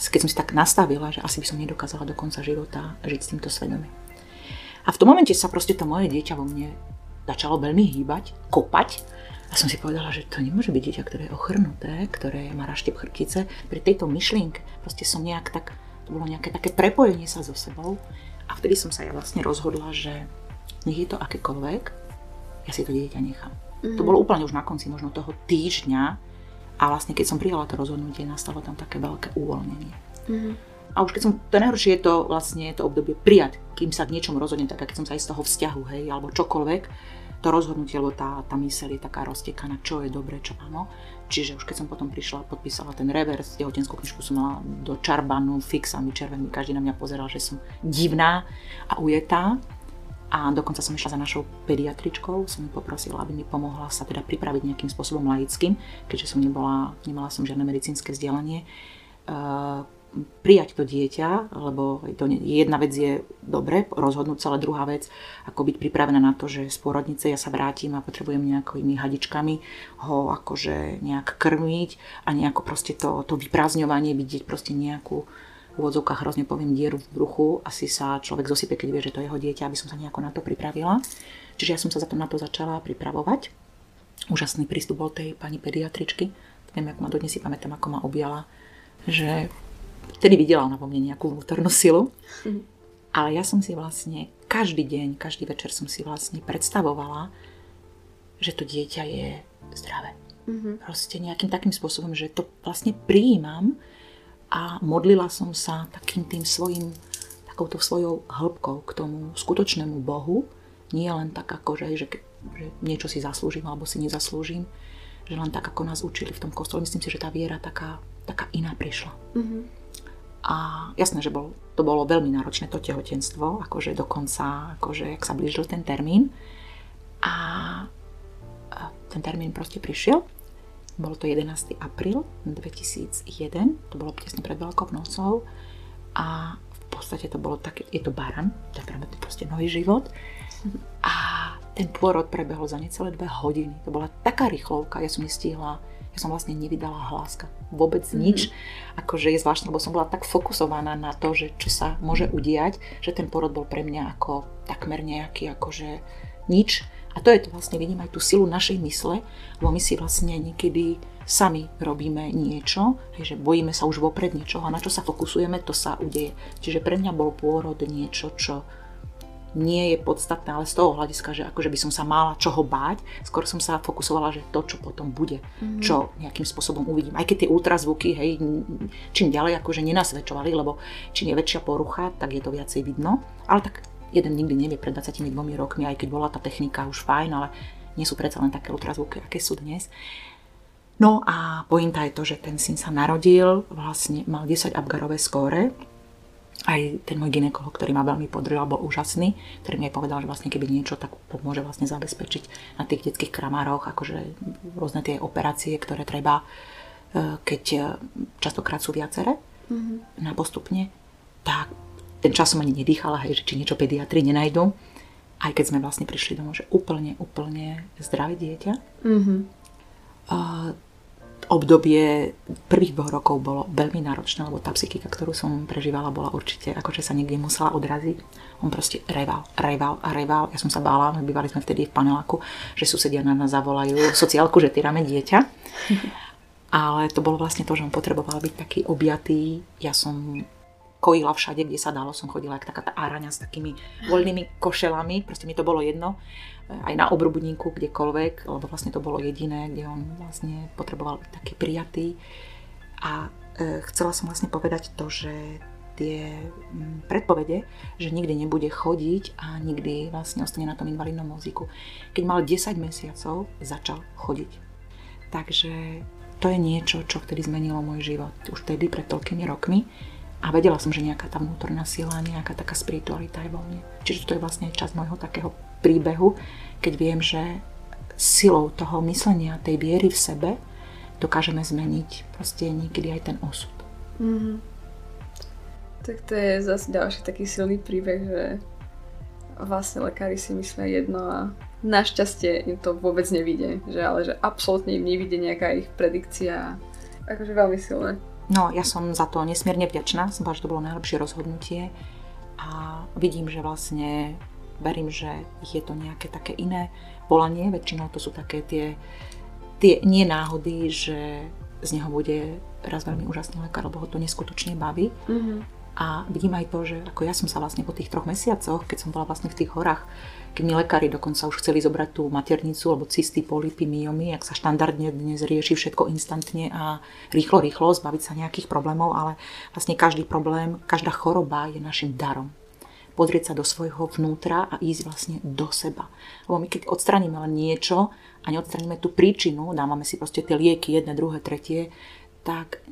keď som si tak nastavila, že asi by som nedokázala do konca života žiť s týmto svedomím. A v tom momente sa proste to moje dieťa vo mne začalo veľmi hýbať, kopať a som si povedala, že to nemôže byť dieťa, ktoré je ochrnuté, ktoré má raštep chrbtice. Pri tejto myšlienke proste som nejak tak, to bolo nejaké také prepojenie sa so sebou. A vtedy som sa ja vlastne rozhodla, že nech je to akékoľvek, ja si to dieťa nechám. Mm. To bolo úplne už na konci možno toho týždňa a vlastne keď som prijala to rozhodnutie, nastalo tam také veľké uvoľnenie. Mm. A už keď som, to najhoršie je to vlastne to obdobie prijať, kým sa k niečomu rozhodnem, tak keď som sa aj z toho vzťahu, hej, alebo čokoľvek, to rozhodnutie, lebo tá, tá myseľ je taká roztekaná, čo je dobre, čo áno. Čiže už keď som potom prišla, podpísala ten revers, tehotenskú knižku som mala do čarbanu, fixami, červenými, každý na mňa pozeral, že som divná a ujetá. A dokonca som išla za našou pediatričkou, som ju poprosila, aby mi pomohla sa teda pripraviť nejakým spôsobom laickým, keďže som nebola, nemala som žiadne medicínske vzdelanie. Uh, prijať to dieťa, lebo to jedna vec je dobre, rozhodnúť sa, ale druhá vec, ako byť pripravená na to, že z pôrodnice ja sa vrátim a potrebujem nejakými hadičkami ho akože nejak krmiť a nejako proste to, to vyprázdňovanie, vidieť proste nejakú v úvodzovkách hrozne poviem dieru v bruchu, asi sa človek zosype, keď vie, že to je jeho dieťa, aby som sa nejako na to pripravila. Čiže ja som sa za to na to začala pripravovať. Úžasný prístup bol tej pani pediatričky, neviem, ako ma dodnes si pamätám, ako ma objala, že vtedy videla ona vo mne nejakú vnútornú silu, mm. ale ja som si vlastne každý deň, každý večer som si vlastne predstavovala, že to dieťa je zdravé. Mm-hmm. Proste nejakým takým spôsobom, že to vlastne prijímam a modlila som sa takým tým svojim, takouto svojou hĺbkou k tomu skutočnému Bohu. Nie len tak ako, že, že, že niečo si zaslúžim alebo si nezaslúžim, že len tak ako nás učili v tom kostole. Myslím si, že tá viera taká, taká iná prišla. Mm-hmm. A jasné, že bol, to bolo veľmi náročné to tehotenstvo, akože dokonca, akože jak sa blížil ten termín. A, a ten termín proste prišiel. Bolo to jedenásteho apríla dvetisícjeden, to bolo tesne pred Veľkou nocou. A v podstate to bolo také, je to baran, to je proste nový život. A ten pôrod prebehol za necelé dve hodiny. To bola taká rýchlovka, ja som nestihla. Ja som vlastne nevydala hláska, vôbec nič. Mm-hmm. Akože je zvláštne, lebo som bola tak fokusovaná na to, že čo sa môže udiať, že ten porod bol pre mňa ako takmer nejaký akože nič. A to je to vlastne, vidím aj tú silu našej mysle, lebo my si vlastne niekedy sami robíme niečo, že bojíme sa už vopred niečoho a na čo sa fokusujeme, to sa udeje. Čiže pre mňa bol pôrod niečo, čo nie je podstatné, ale z toho hľadiska, že akože by som sa mala čoho báť, skôr som sa fokusovala, že to, čo potom bude, mm-hmm. čo nejakým spôsobom uvidím. Aj keď tie ultrazvuky, hej, čím ďalej akože nenasvedčovali, lebo čím je väčšia porucha, tak je to viacej vidno. Ale tak jeden nikdy nevie pred dvadsiatimi dvomi rokmi, aj keď bola tá technika už fajn, ale nie sú predsa len také ultrazvuky, aké sú dnes. No a pointa je to, že ten syn sa narodil, vlastne mal desať Apgarové skóre. Aj ten môj gynekolog, ktorý ma veľmi podržal, bol úžasný, ktorý mi aj povedal, že vlastne keby niečo, tak môže vlastne zabezpečiť na tých detských kramároch, akože rôzne tie operácie, ktoré treba, keď častokrát sú viaceré mm-hmm. na postupne, tak ten čas som ani nedýchala, hej, že či niečo pediatri nenajdu, aj keď sme vlastne prišli domov, že úplne, úplne zdravé dieťa. Mm-hmm. Uh, obdobie prvých dvoch rokov bolo veľmi náročné, lebo tá psychika, ktorú som prežívala, bola určite, akože sa niekde musela odraziť. On proste reval, reval a reval. Ja som sa bála, my bývali sme vtedy v paneláku, že susedia na nás zavolajú sociálku, že týrame dieťa. Ale to bolo vlastne to, že on potreboval byť taký objatý. Ja som kojila všade, kde sa dalo. Som chodila jak taká tá áraňa s takými voľnými košelami. Proste mi to bolo jedno. Aj na obrubníku, kdekoľvek, lebo vlastne to bolo jediné, kde on vlastne potreboval byť taký prijatý. A e, chcela som vlastne povedať to, že tie m, predpovede, že nikdy nebude chodiť a nikdy vlastne ostane na tom invalidnom vozíku. Keď mal desať mesiacov, začal chodiť. Takže to je niečo, čo vtedy zmenilo môj život. Už vtedy, pred toľkými rokmi. A vedela som, že nejaká tá vnútorná sila, nejaká taká spiritualita je vo mne. Čiže to je vlastne časť môjho takého príbehu, keď viem, že silou toho myslenia, tej viery v sebe, dokážeme zmeniť proste niekedy aj ten osud. Mm-hmm. Tak to je zase ďalší taký silný príbeh, že vlastne lekári si myslia jedno a našťastie im to vôbec nevíde. Že, ale že absolútne im nevíde nejaká ich predikcia. Akože veľmi silné. No, ja som za to nesmierne vďačná, som povedala, že to bolo najlepšie rozhodnutie a vidím, že vlastne verím, že je to nejaké také iné volanie, väčšinou to sú také tie, tie nenáhody, že z neho bude raz veľmi úžasný lekár, lebo ho to neskutočne baví. Mm-hmm. A vidím aj to, že ako ja som sa vlastne po tých troch mesiacoch, keď som bola vlastne v tých horách, keď mi lekári dokonca už chceli zobrať tú maternicu, alebo cysty, polypy, myomy, ak sa štandardne dnes rieši všetko instantne a rýchlo, rýchlo, zbaviť sa nejakých problémov, ale vlastne každý problém, každá choroba je našim darom. Pozrieť sa do svojho vnútra a ísť vlastne do seba. Lebo my keď odstraníme len niečo a neodstraníme tú príčinu, dávame si proste tie lieky, jedné, druhé, tretie, tak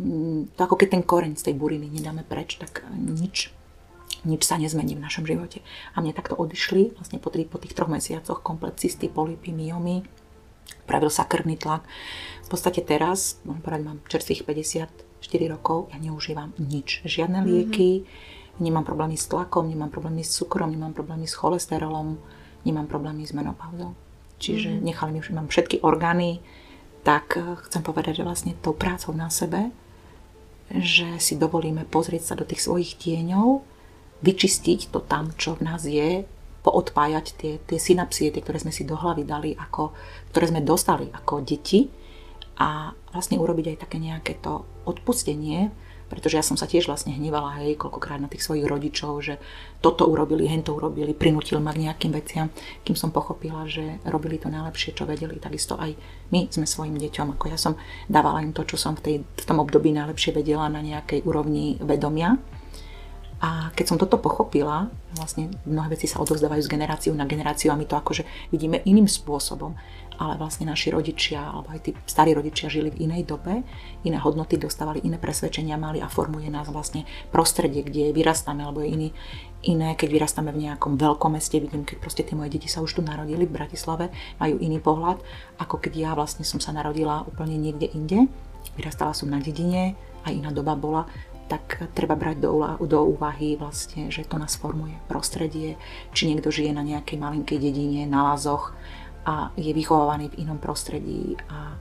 to ako keď ten koreň z tej buriny nedáme preč, tak nič, nič sa nezmení v našom živote. A mne takto odišli vlastne po, tý, po tých troch mesiacoch komplet cysty, polypy, myomy, pravil sa krvný tlak. V podstate teraz, môžem povedať, mám čerstvých päťdesiatštyri rokov, ja neužívam nič, žiadne lieky, mm-hmm. nemám problémy s tlakom, nemám problémy s cukrom, nemám problémy s cholesterolom, nemám problémy s menopauzou. Čiže mm-hmm. nechali mi, že mám všetky orgány, tak chcem povedať, že vlastne tou prácou na sebe, že si dovolíme pozrieť sa do tých svojich tieňov, vyčistiť to tam, čo v nás je, poodpájať tie, tie synapsie, tie, ktoré sme si do hlavy dali, ako, ktoré sme dostali ako deti a vlastne urobiť aj také nejaké to odpustenie, pretože ja som sa tiež vlastne hnevala, hej, koľkokrát na tých svojich rodičov, že toto urobili, hento urobili, prinútil ma k nejakým veciam, kým som pochopila, že robili to najlepšie, čo vedeli. Takisto aj my sme svojim deťom, ako ja som dávala im to, čo som v, tej, v tom období najlepšie vedela na nejakej úrovni vedomia. A keď som toto pochopila, vlastne mnohé veci sa odovzdávajú z generáciu na generáciu a my to akože vidíme iným spôsobom, ale vlastne naši rodičia, alebo aj tí starí rodičia žili v inej dobe, iné hodnoty dostávali, iné presvedčenia mali a formuje nás vlastne prostredie, kde vyrastáme, alebo je iný, iné, keď vyrastáme v nejakom veľkom meste, vidím, keď proste tie moje deti sa už tu narodili v Bratislave, majú iný pohľad, ako keď ja vlastne som sa narodila úplne niekde inde, vyrastala som na dedine, aj iná doba bola, tak treba brať do, do úvahy vlastne, že to nás formuje prostredie, či niekto žije na nejakej malinkej dedine, na Lázoch, a je vychovávaný v inom prostredí a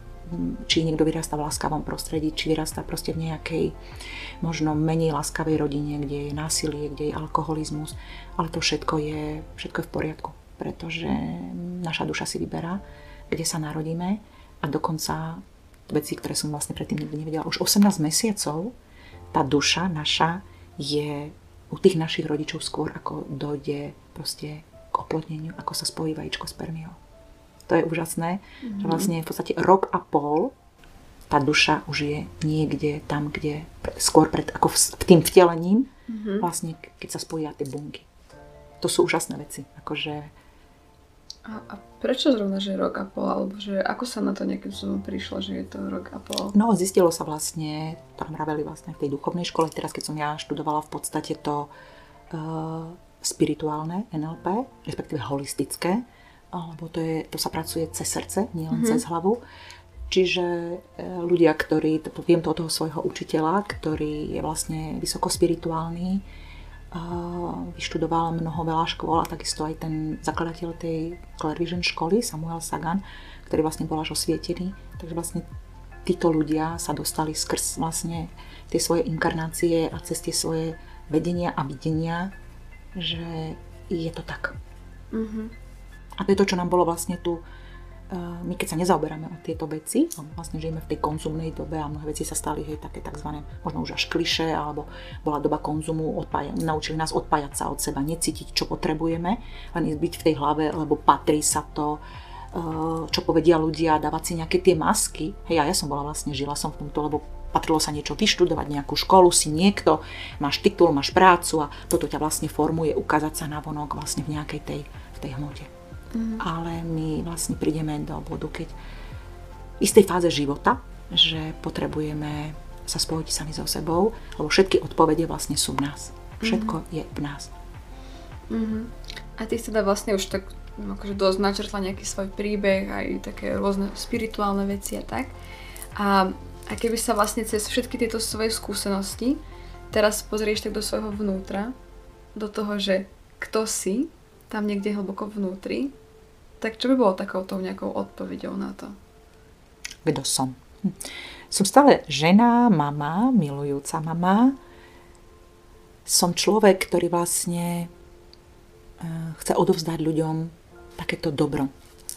či niekto vyrastá v láskavom prostredí, či vyrastá proste v nejakej možno menej láskavej rodine, kde je násilie, kde je alkoholizmus, ale to všetko je, všetko je v poriadku, pretože naša duša si vyberá, kde sa narodíme a dokonca veci, ktoré som vlastne predtým nikdy nevedela, už osemnásť mesiacov tá duša naša je u tých našich rodičov skôr, ako dojde proste k oplodneniu, ako sa spojí vajíčko s spermiou. To je úžasné, mm-hmm. že vlastne v podstate rok a pol tá duša už je niekde tam, kde skôr pred, ako v tým vtelením, mm-hmm. vlastne keď sa spojia tie bunky. To sú úžasné veci. Akože... A, a prečo zrovna, že rok a pol? Alebo že ako sa na to nejakým spôsobom prišlo, že je to rok a pol? No zistilo sa vlastne, to nám mraveli vlastne v tej duchovnej škole, teraz keď som ja študovala v podstate to uh, spirituálne en el pé, respektíve holistické, alebo to, je, to sa pracuje cez srdce, nielen mm-hmm. cez hlavu. Čiže ľudia, ktorí, to, viem to od toho svojho učiteľa, ktorý je vlastne vysoko spirituálny, uh, vyštudoval mnoho veľa škôl a takisto aj ten zakladateľ tej Clairvision školy, Samuel Sagan, ktorý vlastne bol až osvietený. Takže vlastne títo ľudia sa dostali skrz vlastne tie svoje inkarnácie a cez tie svoje vedenia a videnia, že je to tak. Uh-huh. A to je to, čo nám bolo vlastne tu, my keď sa nezaoberáme o tieto veci, vlastne žijeme v tej konzumnej dobe a mnohé veci sa stali, hej, také takzvané, možno už až klišé, alebo bola doba konzumu, odpája, naučili nás odpájať sa od seba, necítiť, čo potrebujeme, len byť v tej hlave, lebo patrí sa to, čo povedia ľudia, dávať si nejaké tie masky. Hej, ja som bola vlastne, žila som v tomto, lebo patrilo sa niečo vyštudovať, nejakú školu si niekto, máš titul, máš prácu a toto ťa vlastne formuje, ukázať sa navonok vlastne v nejakej tej, v tej hmote. Mm. Ale my vlastne prídeme do bodu, keď v istej fáze života, že potrebujeme sa spojiť sami so sebou, lebo všetky odpovede vlastne sú v nás. Všetko mm. je v nás. Mm-hmm. A ty si teda vlastne už tak akože dosť načrtla nejaký svoj príbeh, aj také rôzne spirituálne veci a tak. A, a keby sa vlastne cez všetky tieto svoje skúsenosti teraz pozrieš tak do svojho vnútra, do toho, že kto si, tam niekde hlboko vnútri, tak čo by bolo takouto nejakou odpoveďou na to? Kto som? Hm. Som stále žena, mama, milujúca mama. Som človek, ktorý vlastne uh, chce odovzdať ľuďom takéto dobro.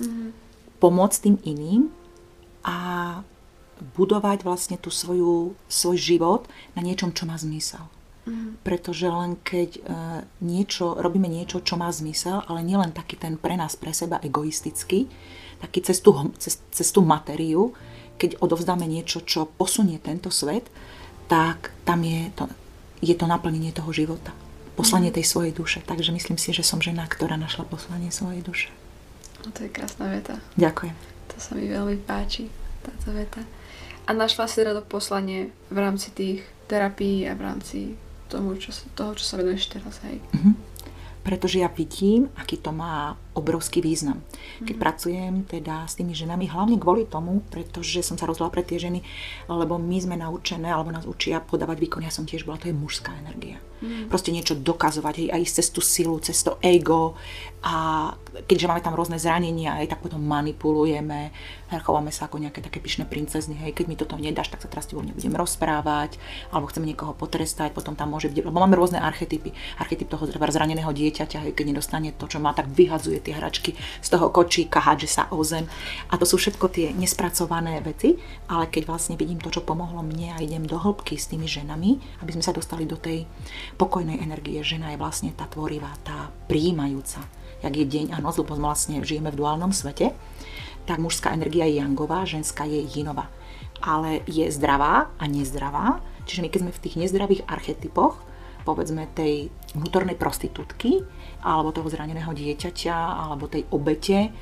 Mm-hmm. Pomôcť tým iným a budovať vlastne tú svoju, svoj život na niečom, čo má zmysel. Mm-hmm. Pretože len keď uh, niečo, robíme niečo, čo má zmysel, ale nie len taký ten pre nás, pre seba egoistický, taký cez tú, cez, cez tú materiu, keď odovzdáme niečo, čo posunie tento svet, tak tam je to, je to naplnenie toho života. Poslanie mm-hmm. tej svojej duše. Takže myslím si, že som žena, ktorá našla poslanie svojej duše. No to je krásna veta. Ďakujem. To sa mi veľmi páči, táto veta. A našla si teda to poslanie v rámci tých terapií a v rámci tomu, čo, toho, čo sa veduješ teraz, hej? Mm-hmm. Pretože ja vidím, aký to má obrovský význam. Keď mm-hmm. pracujem teda s tými ženami, hlavne kvôli tomu, pretože som sa rozhodla pre tie ženy, lebo my sme naučené, alebo nás učia podávať výkon. Ja som tiež bola, to je mužská energia. Mm-hmm. Proste niečo dokazovať, hej, aj ísť cez tú silu, cez to ego. A keďže máme tam rôzne zranenia, hej, tak potom manipulujeme, chováme sa ako nejaké také pyšné princezny, hej, keď mi toto nedáš, tak sa teraz tebou nebudem rozprávať, alebo chcem niekoho potrestať, potom tam môže byť, lebo máme rôzne archetypy. Archetyp toho zraneného dieťaťa, hej, keď nedostane to, čo má, tak vyhadzuje tie hračky z toho kočíka, hádže sa o zem. A to sú všetko tie nespracované veci, ale keď vlastne vidím to, čo pomohlo mne a idem do hĺbky s tými ženami, aby sme sa dostali do tej pokojnej energie. Žena je vlastne tá tvorivá, tá prijímajúca. Jak je deň a noc, lebo vlastne žijeme v duálnom svete, tak mužská energia je jangová, ženská je jinová. Ale je zdravá a nezdravá, čiže my keď sme v tých nezdravých archetypoch, povedzme tej vnútornej prostitútky, alebo toho zraneného dieťaťa, alebo tej obete,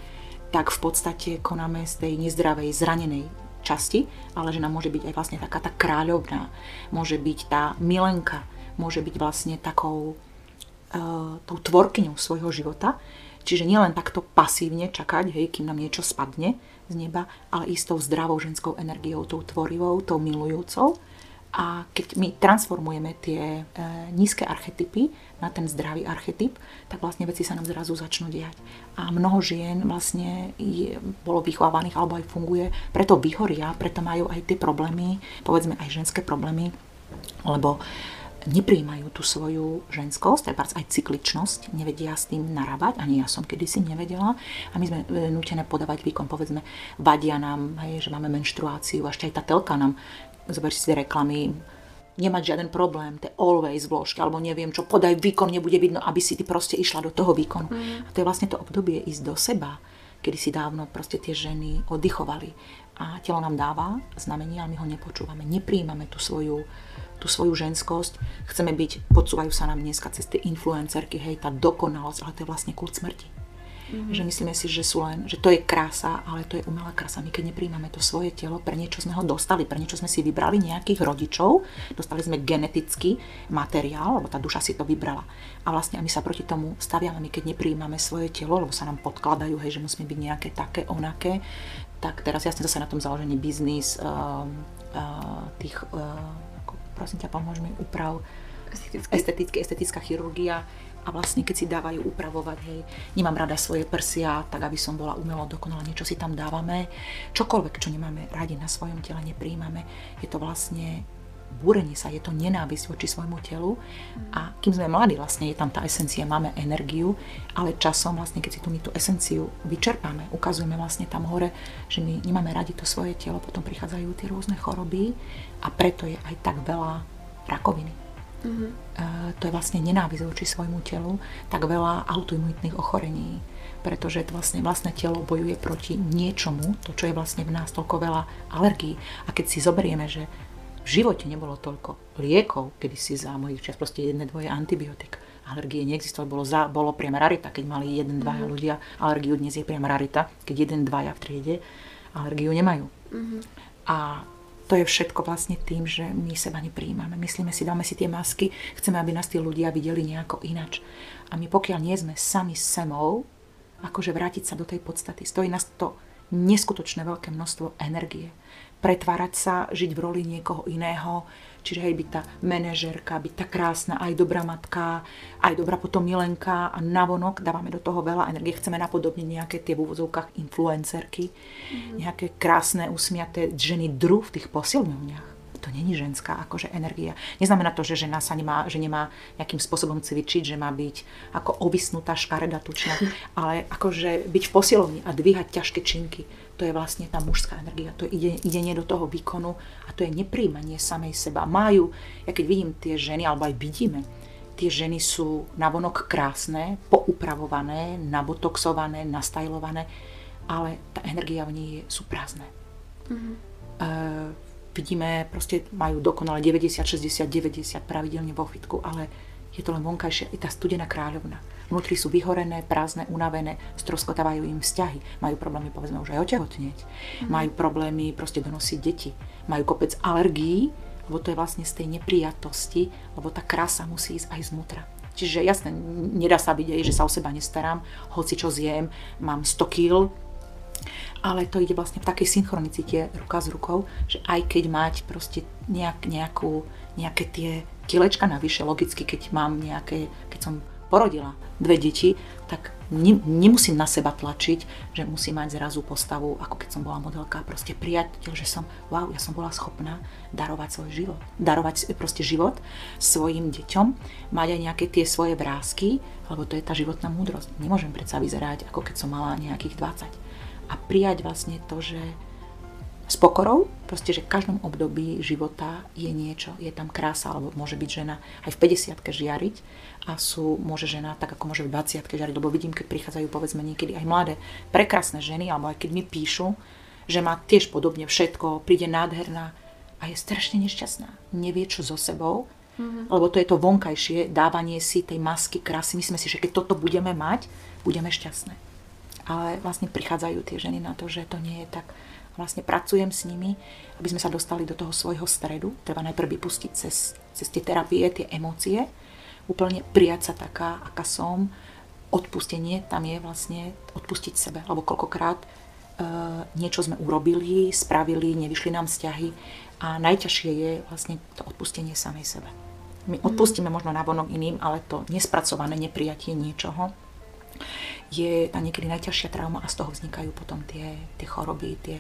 tak v podstate konáme z tej nezdravej, zranenej časti, ale žena môže byť aj vlastne taká tá kráľovná, môže byť tá milenka, môže byť vlastne takou tou tvorkyňou svojho života. Čiže nielen takto pasívne čakať, hej, kým nám niečo spadne z neba, ale ísť tou zdravou ženskou energiou, tou tvorivou, tou milujúcou. A keď my transformujeme tie e, nízke archetypy na ten zdravý archetyp, tak vlastne veci sa nám zrazu začnú diať. A mnoho žien vlastne je, bolo vychovávaných alebo aj funguje, preto vyhoria, preto majú aj tie problémy, povedzme aj ženské problémy, lebo neprijímajú tú svoju ženskosť, aj cykličnosť, nevedia s tým narábať, ani ja som kedysi nevedela. A my sme nútené podávať výkon, povedzme, vadia nám, hej, že máme menštruáciu, ešte aj tá telka nám, zober si reklamy, nemať žiaden problém, tie always vložky, alebo neviem čo, podaj výkon, nebude vidno, aby si ty proste išla do toho výkonu. Mm. A to je vlastne to obdobie ísť do seba, kedy si dávno proste tie ženy oddychovali. A telo nám dáva znamenie, ale my ho nepočúvame, neprijímame tú svoju tú svoju ženskosť, chceme byť, podsúvajú sa nám dneska cez tie influencerky, hej, tá dokonalosť, ale to je vlastne kult smrti. Mm-hmm. Že myslíme si, že sú len, že to je krása, ale to je umelá krása. My keď nepríjmame to svoje telo, pre niečo sme ho dostali, pre niečo sme si vybrali nejakých rodičov, dostali sme genetický materiál, lebo tá duša si to vybrala. A vlastne a my sa proti tomu staviame, my keď nepríjmame svoje telo, lebo sa nám podkladajú, hej, že musíme byť nejaké také, onaké. Tak teraz jasne zase na tom založený biznis uh, uh, tých uh, prosím ťa, pomôž mi, uprav, estetické, estetická chirurgia, a vlastne keď si dávajú upravovať, hej, nemám rada svoje prsia, tak aby som bola umelo dokonala, niečo si tam dávame, čokoľvek, čo nemáme radi na svojom tele, neprijímame, je to vlastne búrenie sa, je to nenávisť voči svojmu telu. A kým sme mladí, vlastne je tam tá esencia, máme energiu, ale časom vlastne, keď si tu my tú esenciu vyčerpáme, ukazujeme vlastne tam hore, že my nemáme radi to svoje telo, potom prichádzajú tie rôzne choroby a preto je aj tak veľa rakoviny. Mm-hmm. Uh, to je vlastne nenávisť voči svojmu telu, tak veľa autoimunitných ochorení, pretože vlastne vlastné telo bojuje proti niečomu, to čo je vlastne v nás, toľko veľa alergií. A keď si zoberieme, že v živote nebolo toľko liekov, kedy si za mojich čas proste jedné dvoje antibiotika. Alergie neexistovali, bolo, za, bolo priam rarita, keď mali jeden, mm-hmm. dvaja ľudia alergiu, dnes je priam rarita, keď jeden, dvaja v triede alergiu nemajú. Mm-hmm. A to je všetko vlastne tým, že my seba neprijímame. Myslíme si, dáme si tie masky, chceme, aby nás tí ľudia videli nejako inač. A my pokiaľ nie sme sami s sebou, akože vrátiť sa do tej podstaty. Stojí nás to neskutočné veľké množstvo energie. Pretvárať sa, žiť v roli niekoho iného, čiže hej, byť tá manažérka, byť tá krásna, aj dobrá matka, aj dobrá potom milenka a navonok dávame do toho veľa energie. Chceme napodobniť nejaké tie v úvodzovkách influencerky, mm-hmm. nejaké krásne usmiaté ženy dru v tých posilňovniach. To není ženská akože energia. Neznamená to, že žena sa nemá, že nemá nejakým spôsobom cvičiť, že má byť ako ovisnutá, škareda, tučná, ale akože byť v posilovni a dvíhať ťažké činky. To je vlastne tá mužská energia, to je idenie do toho výkonu a to je neprijímanie samej seba. Majú, ja keď vidím tie ženy, alebo aj vidíme, tie ženy sú navonok krásne, poupravované, nabotoxované, nastajlované, ale tá energia v nej je, sú prázdne. Mm-hmm. E- Vidíme, proste majú dokonale deväťdesiat, šesťdesiat, deväťdesiat pravidelne vo fitku, ale je to len vonkajšia, je tá studená kráľovna. Vnútri sú vyhorené, prázdne, unavené, stroskotávajú im vzťahy, majú problémy, povedzme, už aj otehotnieť, mm. majú problémy proste donosiť deti, majú kopec alergií, lebo to je vlastne z tej neprijatosti, lebo tá krása musí ísť aj znútra. Čiže jasné, nedá sa byť aj, že sa o seba nestarám, hoci čo zjem, mám sto kíl, ale to ide vlastne v takej synchronicite ruka s rukou, že aj keď mať proste nejak, nejakú, nejaké tie kilečka navyše, logicky keď mám nejaké, keď som porodila dve deti, tak ne, nemusím na seba tlačiť, že musím mať zrazu postavu, ako keď som bola modelka, proste prijať, že som, wow, ja som bola schopná darovať svoj život, darovať proste život svojim deťom, mať aj nejaké tie svoje vrásky, lebo to je tá životná múdrosť. Nemôžem predsa vyzerať, ako keď som mala nejakých dvadsať. A prijať vlastne to, že s pokorou, proste, že v každom období života je niečo, je tam krása, alebo môže byť žena aj v päťdesiatke žiariť a sú, môže žena tak, ako môže v dvadsiatke žiariť, lebo vidím, keď prichádzajú povedzme niekedy aj mladé, prekrásne ženy, alebo aj keď mi píšu, že má tiež podobne všetko, príde nádherná a je strašne nešťastná, nevie čo so sebou, mm-hmm. lebo to je to vonkajšie dávanie si tej masky krásy, myslíme si, že keď toto budeme mať, budeme šťastné. Ale vlastne prichádzajú tie ženy na to, že to nie je tak. Vlastne pracujem s nimi, aby sme sa dostali do toho svojho stredu. Treba najprv vypustiť cez, cez tie terapie, tie emócie. Úplne prijať sa taká, aká som. Odpustenie tam je vlastne odpustiť sebe. Lebo koľkokrát e, niečo sme urobili, spravili, nevyšli nám vzťahy. A najťažšie je vlastne to odpustenie samej sebe. My odpustíme mm. možno navonok iným, ale to nespracované neprijatie niečoho je tá niekedy najťažšia trauma a z toho vznikajú potom tie, tie choroby, tie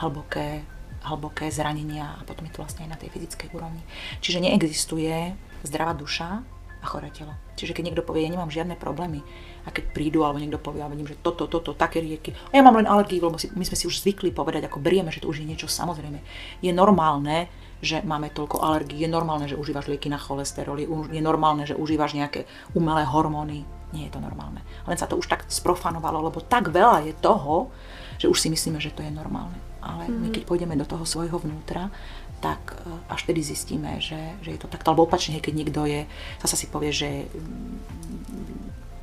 hlboké, hlboké zranenia a potom je to vlastne aj na tej fyzickej úrovni. Čiže neexistuje zdravá duša a choré telo. Čiže keď niekto povie, ja nemám žiadne problémy a keď prídu, alebo niekto povie, ja vidím, že toto, toto, také rieky, a ja mám len alergiu, lebo my sme si už zvykli povedať, ako berieme, že to už je niečo samozrejme. Je normálne, že máme toľko alergií, je normálne, že užívaš lieky na cholesterol, je normálne, že užívaš nejaké umelé hormóny. Nie je to normálne. Len sa to už tak sprofanovalo, lebo tak veľa je toho, že už si myslíme, že to je normálne. Ale mm-hmm. my keď pôjdeme do toho svojho vnútra, tak až tedy zistíme, že, že je to takto. Alebo opačne, keď niekto je, zasa si povie, že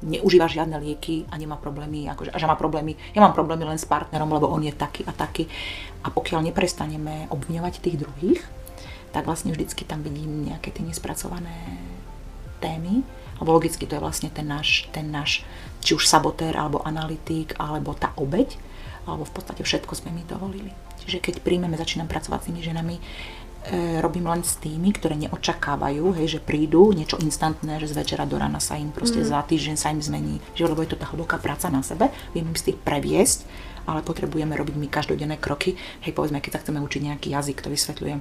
neužíva žiadne lieky a nemá problémy, akože, a že má problémy. Ja mám problémy len s partnerom, lebo on je taký a taký. A pokiaľ neprestaneme obviňovať tých druhých, tak vlastne vždycky tam vidím nejaké tie nespracované témy. Lebo logicky to je vlastne ten náš, ten náš, či už sabotér, alebo analytik, alebo tá obeť, alebo v podstate všetko sme my dovolili. Čiže keď príjmeme, začínam pracovať s tými ženami, robím len s tými, ktoré neočakávajú, hej, že prídu, niečo instantné, že z večera do rána sa im proste mm. za týždeň sa im zmení, že lebo je to tá hlboká práca na sebe, viem im z tých previesť, ale potrebujeme robiť my každodenné kroky, hej, povedzme, keď sa chceme učiť nejaký jazyk, to vysvetľujem.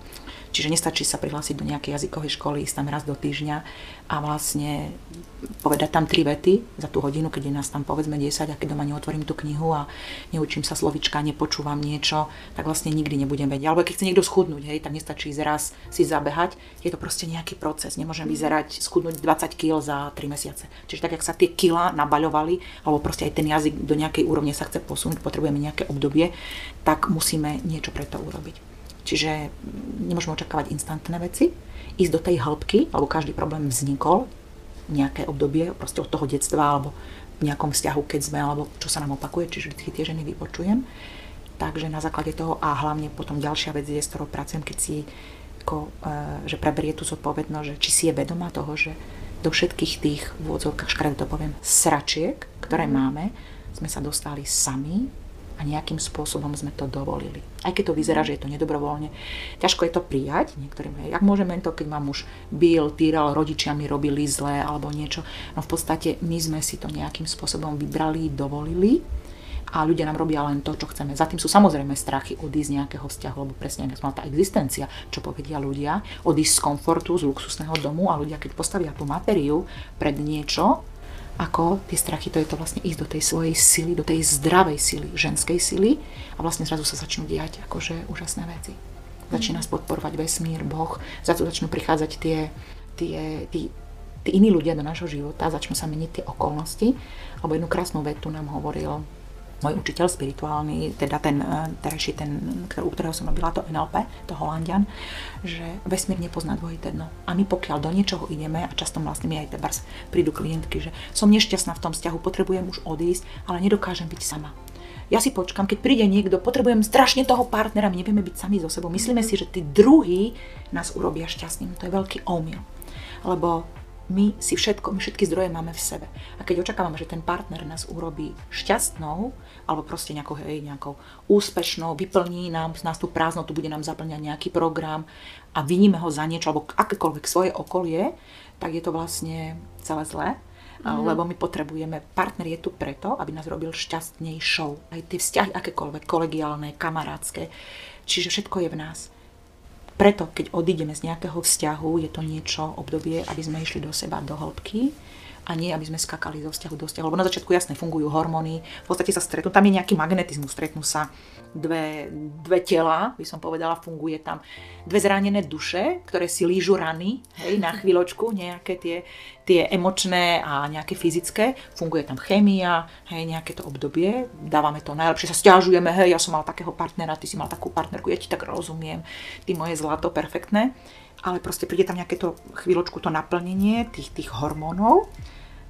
Čiže nestačí sa prihlásiť do nejakej jazykovej školy, ísť tam raz do týždňa a vlastne povedať tam tri vety za tú hodinu, keď je nás tam povedzme desať a keď doma neotvorím tú knihu a neučím sa slovička, nepočúvam niečo, tak vlastne nikdy nebudem vedieť. Alebo keď chce niekto schudnúť, hej, tak nestačí ísť raz si zabehať, je to proste nejaký proces. Nemôžem vyzerať, schudnúť dvadsať kíl za tri mesiace. Čiže tak, jak sa tie kilá nabaľovali, alebo proste aj ten jazyk do nejakej úrovne sa chce posunúť, potrebujeme nejaké obdobie, tak musíme niečo pre to urobiť. Čiže nemôžeme očakávať instantné veci, ísť do tej hĺbky, alebo každý problém vznikol nejaké obdobie, proste od toho detstva, alebo v nejakom vzťahu, keď sme, alebo čo sa nám opakuje, čiže vždy tie ženy vypočujem. Takže na základe toho a hlavne potom ďalšia vec je, s ktorou pracujem, keď si ako, že preberie tú zodpovednosť, že či si je vedomá toho, že do všetkých tých v odzovkách, škaredo to poviem, sračiek, ktoré máme, sme sa dostali sami, a nejakým spôsobom sme to dovolili. Aj keď to vyzerá, že je to nedobrovoľne, ťažko je to prijať niektorým. Jak môžeme to, keď mám už bil, týral, rodičia mi robili zlé alebo niečo. No v podstate my sme si to nejakým spôsobom vybrali, dovolili a ľudia nám robia len to, čo chceme. Za tým sú samozrejme strachy odísť z nejakého vzťahu, lebo presne ako tá existencia, čo povedia ľudia, odísť z komfortu, z luxusného domu a ľudia, keď postavia tú materiu pred niečo, ako tie strachy, to je to vlastne ísť do tej svojej sily, do tej zdravej sily, ženskej sily a vlastne zrazu sa začnú diať akože úžasné veci. Začína nás podporovať vesmír, Boh, zrazu začnú prichádzať tie, tie, tí, tí iní ľudia do nášho života, začnú sa meniť tie okolnosti, lebo jednu krásnu vetu nám hovoril môj učiteľ spirituálny, teda ten terajší, ten, u ktorého som robila to en el pé, to Holandian, že vesmír nepozná dvojité dno. A my pokiaľ do niečoho ideme, a často vlastne mi aj tebars prídu klientky, že som nešťastná v tom vzťahu, potrebujem už odísť, ale nedokážem byť sama. Ja si počkam, keď príde niekto, potrebujem strašne toho partnera, my nevieme byť sami so sebou. Myslíme si, že tí druhí nás urobia šťastným. To je veľký omyl. Lebo my si všetko, my všetky zdroje máme v sebe. A keď očakávame, že ten partner nás urobí šťastnou, alebo proste nejakou, hej, nejakou úspešnou, vyplní nám z nás tú prázdnotu, bude nám zaplňať nejaký program a viníme ho za niečo, alebo akékoľvek svoje okolie, tak je to vlastne celé zlé. Mm. Lebo my potrebujeme, partner je tu preto, aby nás robil šťastnejšou. Aj tie vzťahy akékoľvek, kolegiálne, kamarátske, čiže všetko je v nás. Preto, keď odídeme z nejakého vzťahu, je to niečo, obdobie, aby sme išli do seba, do hĺbky a nie, aby sme skakali zo vzťahu do vzťahu. Lebo na začiatku, jasne, fungujú hormóny, v podstate sa stretnú, tam je nejaký magnetizmus, stretnú sa dve, dve tela, by som povedala, funguje tam dve zranené duše, ktoré si lížu rany, hej, na chvíľočku, nejaké tie, tie emočné a nejaké fyzické, funguje tam chémia, hej, nejaké to obdobie, dávame to najlepšie, sa sťažujeme, hej, ja som mal takého partnera, ty si mal takú partnerku, ja ti tak rozumiem, ty moje zlato, perfektné, ale proste príde tam nejaké to chvíľočku to naplnenie tých, tých hormónov,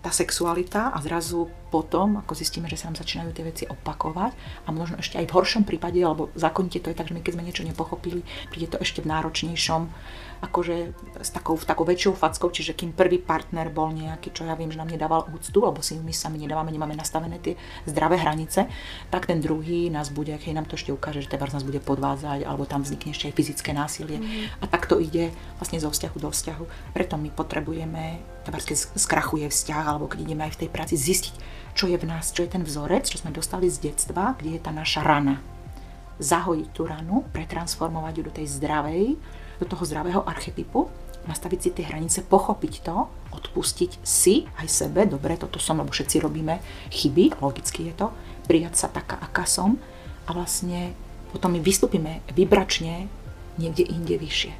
tá sexualita a zrazu potom, ako zistíme, že sa nám začínajú tie veci opakovať a možno ešte aj v horšom prípade, alebo zákonite to je tak, že my keď sme niečo nepochopili, príde to ešte v náročnejšom, akože s takou, takou väčšou fackou, čiže kým prvý partner bol nejaký, čo ja viem, že nám nedával úctu, alebo si my sami nedávame, nemáme nastavené tie zdravé hranice, tak ten druhý nás bude, keď nám to ešte ukáže, že teda nás bude podvádzať, alebo tam vznikne ešte aj fyzické násilie. Mm. A tak to ide vlastne zo vzťahu do vzťahu. Preto my potrebujeme, teda keď skrachuje vzťah, alebo keď ideme aj v tej práci zistiť, čo je v nás, čo je ten vzorec, čo sme dostali z detstva, kde je tá naša rana. Zahojiť tú ranu, pretransformovať ju do tej zdravej, do toho zdravého archetypu, nastaviť si tie hranice, pochopiť to, odpustiť si aj sebe, dobre, toto som, lebo všetci robíme chyby, logicky je to, prijať sa taká, aká som a vlastne potom my vystúpime vibračne niekde inde vyššie.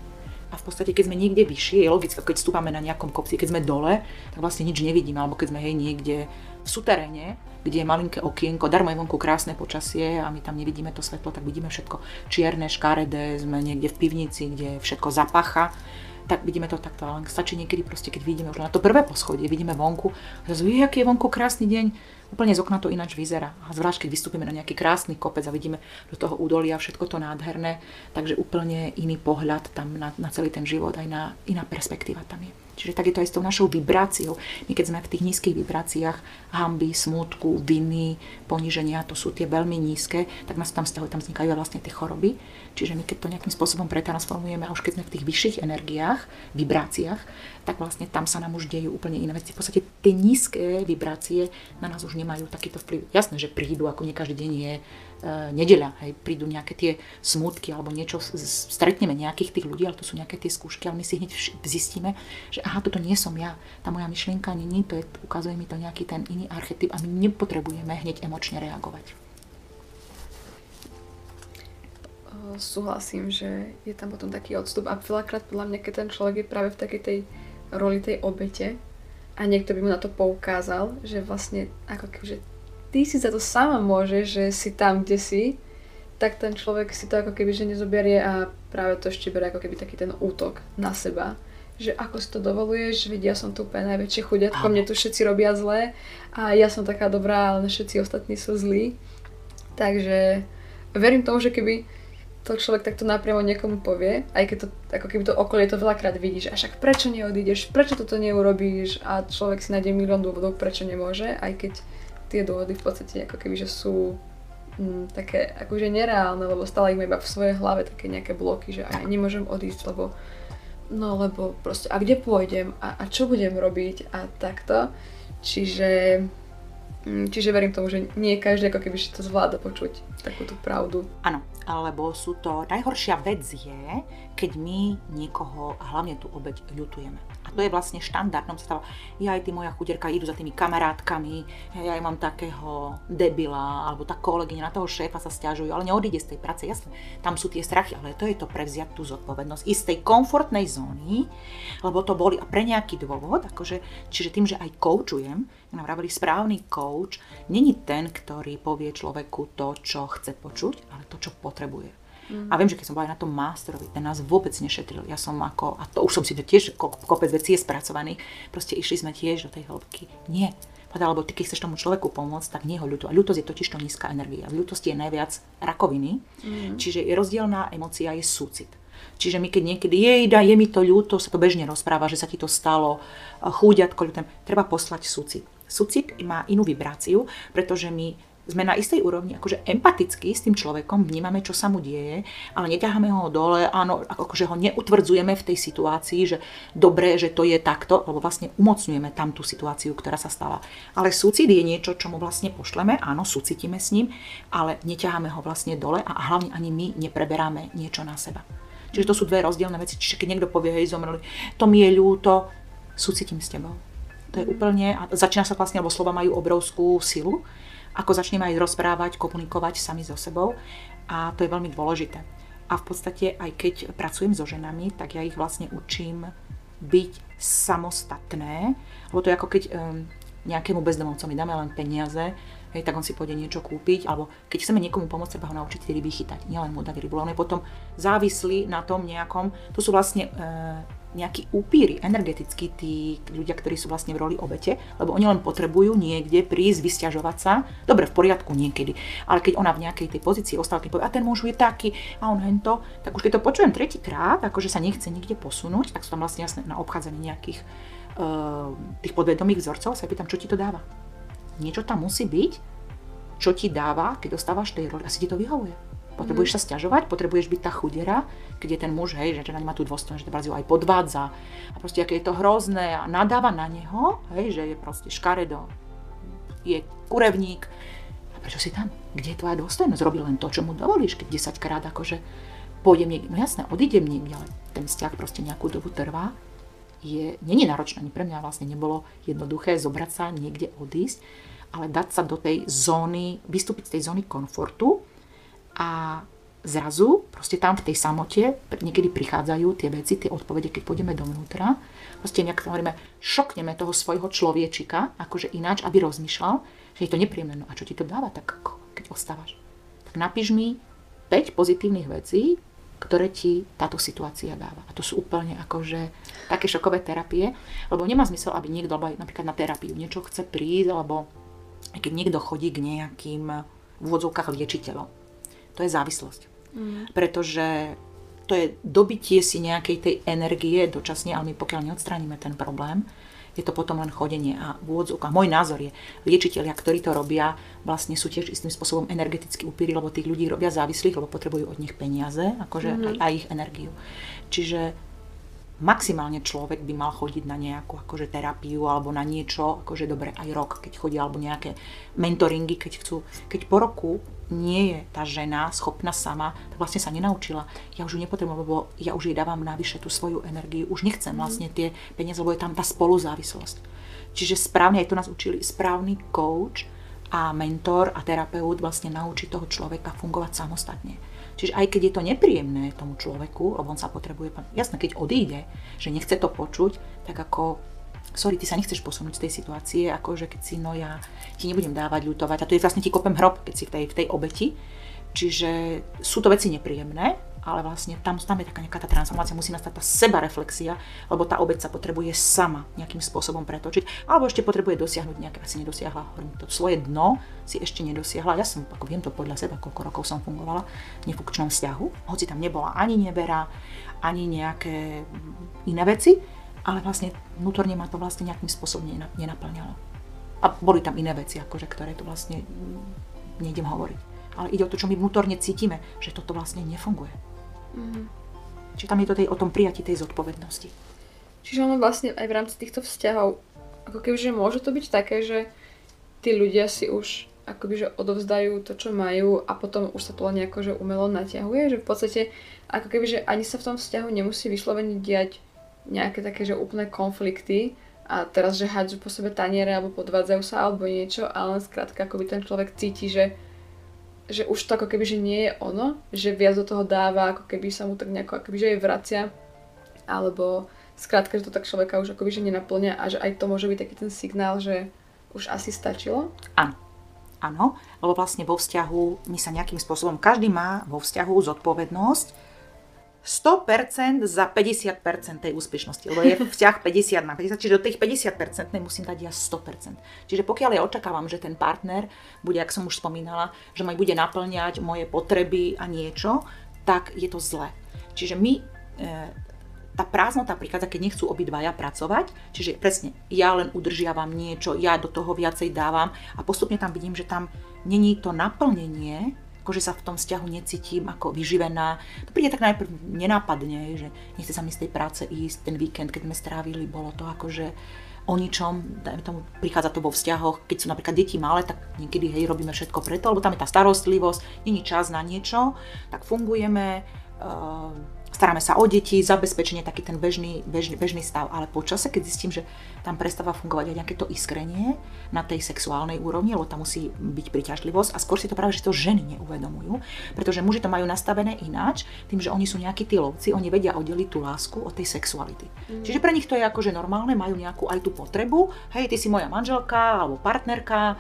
A v podstate, keď sme niekde vyššie, je logické, keď stúpame na nejakom kopci, keď sme dole, tak vlastne nič nevidíme, alebo keď sme hej niekde v suteréne, kde je malinké okienko, darmo je vonku krásne počasie a my tam nevidíme to svetlo, tak vidíme všetko čierne, škaredé, sme niekde v pivnici, kde všetko zapacha, tak vidíme to takto, ale stačí niekedy proste, keď vidíme už na to prvé poschodie, vidíme vonku, zrazu, aký je vonku krásny deň, úplne z okna to ináč vyzerá. A zvlášť, keď vystúpime na nejaký krásny kopec a vidíme do toho údolia všetko to nádherné, takže úplne iný pohľad tam na, na celý ten život, aj na, iná perspektíva tam je. Čiže tak je to aj s tou našou vibráciou. My keď sme v tých nízkych vibráciách hanby, smútku, viny, poníženia, to sú tie veľmi nízke, tak nás tam stále tam vznikajú vlastne tie choroby. Čiže my keď to nejakým spôsobom pretransformujeme a už keď sme v tých vyšších energiách, vibráciách, tak vlastne tam sa nám už dejú úplne iné veci. V podstate tie nízke vibrácie na nás už nemajú takýto vplyv. Jasné, že prídu, ako nie každý deň je e, nedeľa, hej, prídu nejaké tie smútky alebo niečo, stretneme nejakých tých ľudí, ale to sú nejaké tie skúšky, ale my si hneď zistíme, že aha, toto nie som ja, tá moja myšlienka není, to je, ukazuje mi to nejaký ten iný archetyp a my nepotrebujeme hneď emočne reagovať. Súhlasím, že je tam potom taký odstup a veľakrát podľa mňa, keď ten človek je práve v takej tej roli tej obete a niekto by mu na to poukázal, že vlastne ako kebyže ty si za to sama môže, že si tam, kde si, tak ten človek si to ako keby že nezoberie a práve to ešte berie ako keby taký ten útok na seba. Že ako si to dovoluješ, vedia, ja som tu úplne najväčšie chudiatko, mne tu všetci robia zlé a ja som taká dobrá, ale všetci ostatní sú zlí. Takže verím tomu, že keby to človek takto napriamo niekomu povie, aj keď to, ako keby to okolie to veľakrát vidíš, a však prečo neodídeš, prečo toto neurobíš a človek si nájde milión dôvodov, prečo nemôže, aj keď tie dôvody v podstate ako keby, že sú m, také akože nereálne, lebo stále im iba v svojej hlave také nejaké bloky, že aj nemôžem odísť, lebo no lebo proste a kde pôjdem a, a čo budem robiť a takto, čiže... Čiže verím tomu, že nie každý ako keby si to zvláda počuť, takúto pravdu. Áno, alebo sú to... Najhoršia vec je, keď my niekoho, hlavne tú obeť, ľutujeme. A to je vlastne štandardnom stave. Ja aj ty moja chuderka idú za tými kamarátkami, ja aj mám takého debila, alebo tá kolegyňa na toho šéfa sa sťažujú, ale neodíde z tej práce, jasne. Tam sú tie strachy, ale to je to prevziať tú zodpovednosť i z tej komfortnej zóny, lebo to boli a pre nejaký dôvod, akože, čiže tým, že aj koučujem, nám hovorili správny coach, není ten, ktorý povie človeku to, čo chce počuť, ale to, čo potrebuje. Mm. A viem, že keď som bola aj na tom masterovi, ten nás vôbec nešetril. Ja som ako, a to už som si to tiež kopec vecí je spracovaných, proste išli sme tiež do tej hĺbky. Nie. Podľa, lebo ty, keď chceš tomu človeku pomôcť, tak nie ho ľutuj. A ľútosť je totiž to nízka energia. V ľútosti je najviac rakoviny, mm. čiže rozdielná emócia je súcit. Čiže my keď niekedy, jej daj, je mi to ľúto, sa to bežne rozpráva, že sa ti to stalo, chúďatko, ľútem, treba poslať súcit. Súcit má inú vibráciu, pretože my sme na istej úrovni akože empaticky s tým človekom, vnímame, čo sa mu deje, ale neťaháme ho dole, áno, akože ho neutvrdzujeme v tej situácii, že dobre, že to je takto, lebo vlastne umocňujeme tam tú situáciu, ktorá sa stala. Ale súcit je niečo, čo mu vlastne pošleme, áno, súcitíme s ním, ale neťaháme ho vlastne dole a hlavne ani my nepreberáme niečo na seba. Čiže to sú dve rozdielne veci, čiže keď niekto povie, hej, zomreli, to mi je ľúto, súcitím s tebou. To je úplne, a začína sa vlastne, lebo slova majú obrovskú silu, ako začneme aj rozprávať, komunikovať sami so sebou a to je veľmi dôležité. A v podstate aj keď pracujem so ženami, tak ja ich vlastne učím byť samostatné, lebo to je ako keď um, nejakému bezdomovcovi dáme len peniaze, hej, tak on si pôjde niečo kúpiť, alebo keď chceme niekomu pomôcť, treba ho naučiť tie ryby chytať, nielen mu dať rybu, on je potom závislý na tom nejakom, to sú vlastne uh, nejaký upíry energeticky tí ľudia, ktorí sú vlastne v roli obete, lebo oni len potrebujú niekde prísť, vysťažovať sa. Dobre, v poriadku niekedy, ale keď ona v nejakej tej pozícii ostala, keď povie, a ten muž je taký, a on hento, tak už keď to počujem tretíkrát, akože sa nechce nikde posunúť, tak sú tam vlastne jasné na obchádzanie nejakých uh, tých podvedomých vzorcov, sa pýtam, čo ti to dáva. Niečo tam musí byť, čo ti dáva, keď ostávaš tej roli, asi ti to vyhovuje. Potrebuješ sa sťažovať, potrebuješ byť tá chudera, keď je ten muž, hej, že na ňa má tú dôstojnosť, že ju aj podvádza. A proste, aké je to hrozné a nadáva na neho, hej, že je proste škaredo, je kurevník. A prečo si tam? Kde je tvoja dôstojnosť? Robí len to, čo mu dovolíš, keď desaťkrát akože pôjdem niekde. No jasné, odídem niekde, ale ten vzťah proste nejakú dobu trvá. Je, není náročné, ani pre mňa vlastne nebolo jednoduché zobrať sa, niekde odísť, ale dať sa do tej zóny, vystúpiť z tej zóny komfortu. A zrazu, proste tam v tej samote, niekedy prichádzajú tie veci, tie odpovede, keď pôjdeme dovnútra. Proste nejak tam hovoríme, šokneme toho svojho človečika, akože ináč, aby rozmýšľal, že je to nepríjemné. No a čo ti to dáva, tak keď ostávaš? Tak napíš mi päť pozitívnych vecí, ktoré ti táto situácia dáva. A to sú úplne akože také šokové terapie, lebo nemá zmysel, aby niekto, alebo napríklad na terapiu niečo chce prísť, alebo keď niekto chodí k nejakým v úvodzovkách liečiteľom. To je závislosť, mm. pretože to je dobitie si nejakej tej energie dočasne, ale my pokiaľ neodstránime ten problém, je to potom len chodenie a vôdzok. A môj názor je, liečitelia, ktorí to robia, vlastne sú tiež istým spôsobom energeticky upíri, lebo tých ľudí robia závislých, lebo potrebujú od nich peniaze, akože mm-hmm. aj, aj ich energiu. Čiže maximálne človek by mal chodiť na nejakú akože terapiu alebo na niečo, akože dobre aj rok, keď chodí, alebo nejaké mentoringy, keď chcú. Keď po roku nie je tá žena schopná sama, tak vlastne sa nenaučila. Ja už ju nepotrebujem, lebo ja už jej dávam navyše tú svoju energiu, už nechcem vlastne tie peniaze, lebo je tam tá spoluzávislosť. Čiže správne, aj to nás učili, správny coach a mentor a terapeut vlastne naučí toho človeka fungovať samostatne. Čiže aj keď je to nepríjemné tomu človeku, lebo on sa potrebuje, jasné, keď odíde, že nechce to počuť, tak ako, sorry, ty sa nechceš posunúť z tej situácie, akože keď si, no ja ti nebudem dávať, ľutovať, a to je vlastne ti kopem hrob, keď si v tej, v tej obeti. Čiže sú to veci nepríjemné, ale vlastne tam, tam je taká nejaká tá transformácia, musí nastať tá sebareflexia, lebo tá obeť sa potrebuje sama nejakým spôsobom pretočiť, alebo ešte potrebuje dosiahnuť nejaké, asi nedosiahla, hovorím to, svoje dno si ešte nedosiahla. Ja som, ako viem to podľa seba, koľko rokov som fungovala v nefunkčnom vzťahu, hoci tam nebola ani nevera, ani nejaké iné veci, ale vlastne vnútorne ma to vlastne nejakým spôsobom nenaplňalo. A boli tam iné veci, akože, ktoré tu vlastne nejdem hovoriť. Ale ide o to, čo my vnútorne cítime, že toto vlastne nefunguje. Mm. Čiže tam je to tej, o tom prijatí tej zodpovednosti. Čiže ono vlastne aj v rámci týchto vzťahov, ako kebyže môže to byť také, že tí ľudia si už akoby, že odovzdajú to, čo majú, a potom už sa to len nejako, že umelo natiahuje, že v podstate ako kebyže ani sa v tom vzťahu nemusí vyslovene diať nejaké také, že úplné konflikty a teraz, že hádžu po sebe taniere alebo podvádzajú sa alebo niečo, ale len skrátka akoby ten človek cíti, že, že už to ako keby, že nie je ono, že viac do toho dáva, ako keby sa mu tak nejako ako keby, že jej vracia, alebo skrátka, že to tak človeka už akoby, že nenaplňa, a že aj to môže byť taký ten signál, že už asi stačilo. Áno. Áno, lebo vlastne vo vzťahu my sa nejakým spôsobom, každý má vo vzťahu zodpovednosť sto percent za päťdesiat percent tej úspešnosti, lebo je vzťah päťdesiat na päťdesiat, čiže do tých päťdesiat percent musím dať ja sto percent. Čiže pokiaľ ja očakávam, že ten partner bude, ako som už spomínala, že ma bude naplňať moje potreby a niečo, tak je to zlé. Čiže my, tá prázdnota prichádza, keď nechcú obidvaja pracovať, čiže presne, ja len udržiavam niečo, ja do toho viacej dávam a postupne tam vidím, že tam není to naplnenie, akože sa v tom vzťahu necítim ako vyživená. To príde tak najprv nenápadne, že nechce sa mi z tej práce ísť, ten víkend, keď sme strávili, bolo to akože o ničom, dajme tomu, prichádza to vo vzťahoch, keď sú napríklad deti malé, tak niekedy, hej, robíme všetko preto, lebo tam je tá starostlivosť, není čas na niečo, tak fungujeme, staráme sa o deti, zabezpečenie, taký ten bežný, bežný, bežný stav, ale po čase, keď zistím, že tam prestáva fungovať aj nejaké to iskrenie na tej sexuálnej úrovni, lebo tam musí byť príťažlivosť, a skôr si to práve, že to ženy neuvedomujú, pretože muži to majú nastavené ináč, tým, že oni sú nejakí tí lovci, oni vedia oddeliť tú lásku od tej sexuality. Mm. Čiže pre nich to je akože normálne, majú nejakú aj tú potrebu, hej, ty si moja manželka alebo partnerka,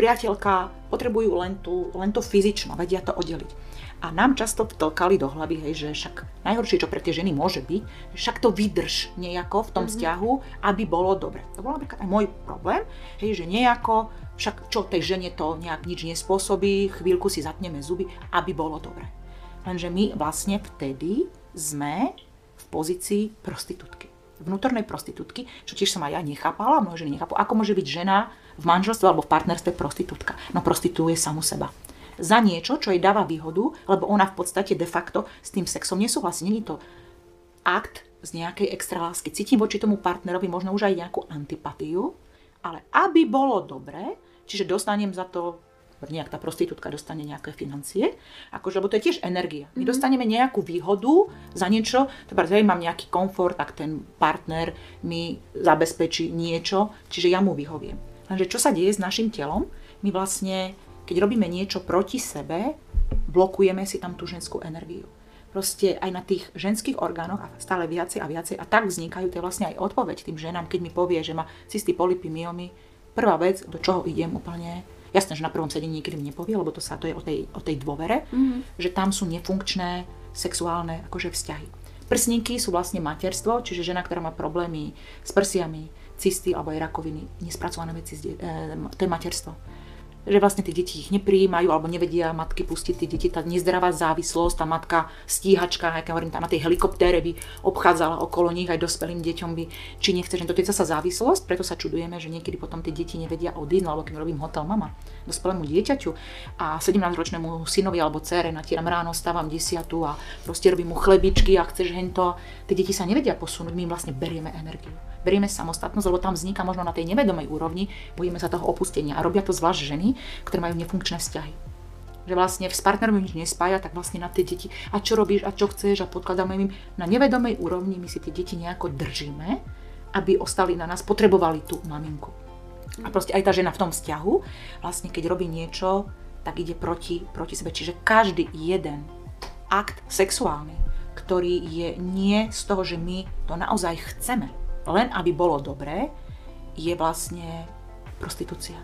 priateľka, potrebujú len, tú, len to fyzično, vedia to oddeliť. A nám často vtlkali do hlavy, hej, že však najhoršie, čo pre tie ženy môže byť, však to vydrž nejako v tom mm-hmm. vzťahu, aby bolo dobre. To bol napríklad aj môj problém, hej, že nejako, však čo tej žene to nejak nič nespôsobí, chvíľku si zatneme zuby, aby bolo dobre. Lenže my vlastne vtedy sme v pozícii prostitútky, vnútornej prostitútky, čo tiež som aj ja nechápala, mnoho ženy nechápala, ako môže byť žena v manželstve alebo v partnerstve prostitútka. No prostituje samu seba za niečo, čo jej dáva výhodu, lebo ona v podstate de facto s tým sexom nesúhlasí. Není to akt z nejakej extralásky. Cítim voči tomu partnerovi možno už aj nejakú antipatiu, ale aby bolo dobre, čiže dostanem za to, nejak tá prostitútka dostane nejaké financie, akože, lebo to je tiež energia. My dostaneme nejakú výhodu za niečo, teda ja mám nejaký komfort, tak ten partner mi zabezpečí niečo, čiže ja mu vyhoviem. Takže čo sa deje s našim telom? My vlastne keď robíme niečo proti sebe, blokujeme si tam tú ženskú energiu. Proste aj na tých ženských orgánoch a stále viacej a viacej, a tak vznikajú tie vlastne aj odpoveď tým ženám, keď mi povie, že má cysty, polypy, myomy. Prvá vec, do čoho idem úplne, jasné, že na prvom sedení nikdy mi nepovie, lebo to sa to je o tej, o tej dôvere, mm-hmm. že tam sú nefunkčné sexuálne akože vzťahy. Prsníky sú vlastne materstvo, čiže žena, ktorá má problémy s prsiami, cysty alebo aj rakoviny, nespracované veci, to je materstvo. že vlastne tie deti ich neprijímajú alebo nevedia matky pustiť tie deti, tá nezdravá závislosť, tá matka stíhačka, ako hovorím, tam na tej helikoptére by obchádzala okolo nich, aj dospelým deťom by, či nechce, že to je zasa závislosť, preto sa čudujeme, že niekedy potom tie deti nevedia odísť, alebo keď robím hotel mama dospelému dieťaťu a sedemnásťročnému synovi alebo dcére natieram ráno, stávam desiatu a proste robím mu chlebičky a chceš hento, tie deti sa nevedia posunúť, my im vlastne berieme energiu. Berieme samostatnosť, lebo tam vzniká možno na tej nevedomej úrovni, bojíme sa toho opustenia a robia to zvlášť ženy, ktoré majú nefunkčné vzťahy. Že vlastne s partnerom nič nespája, tak vlastne na tie deti, a čo robíš, a čo chceš, a podkladáme im, na nevedomej úrovni my si tie deti nejako držíme, aby ostali na nás, potrebovali tú maminku. A proste aj tá žena v tom vzťahu, vlastne keď robí niečo, tak ide proti, proti sebe. Čiže každý jeden akt sexuálny, ktorý je nie z toho, že my to naozaj chceme, len aby bolo dobré, je vlastne prostitúcia.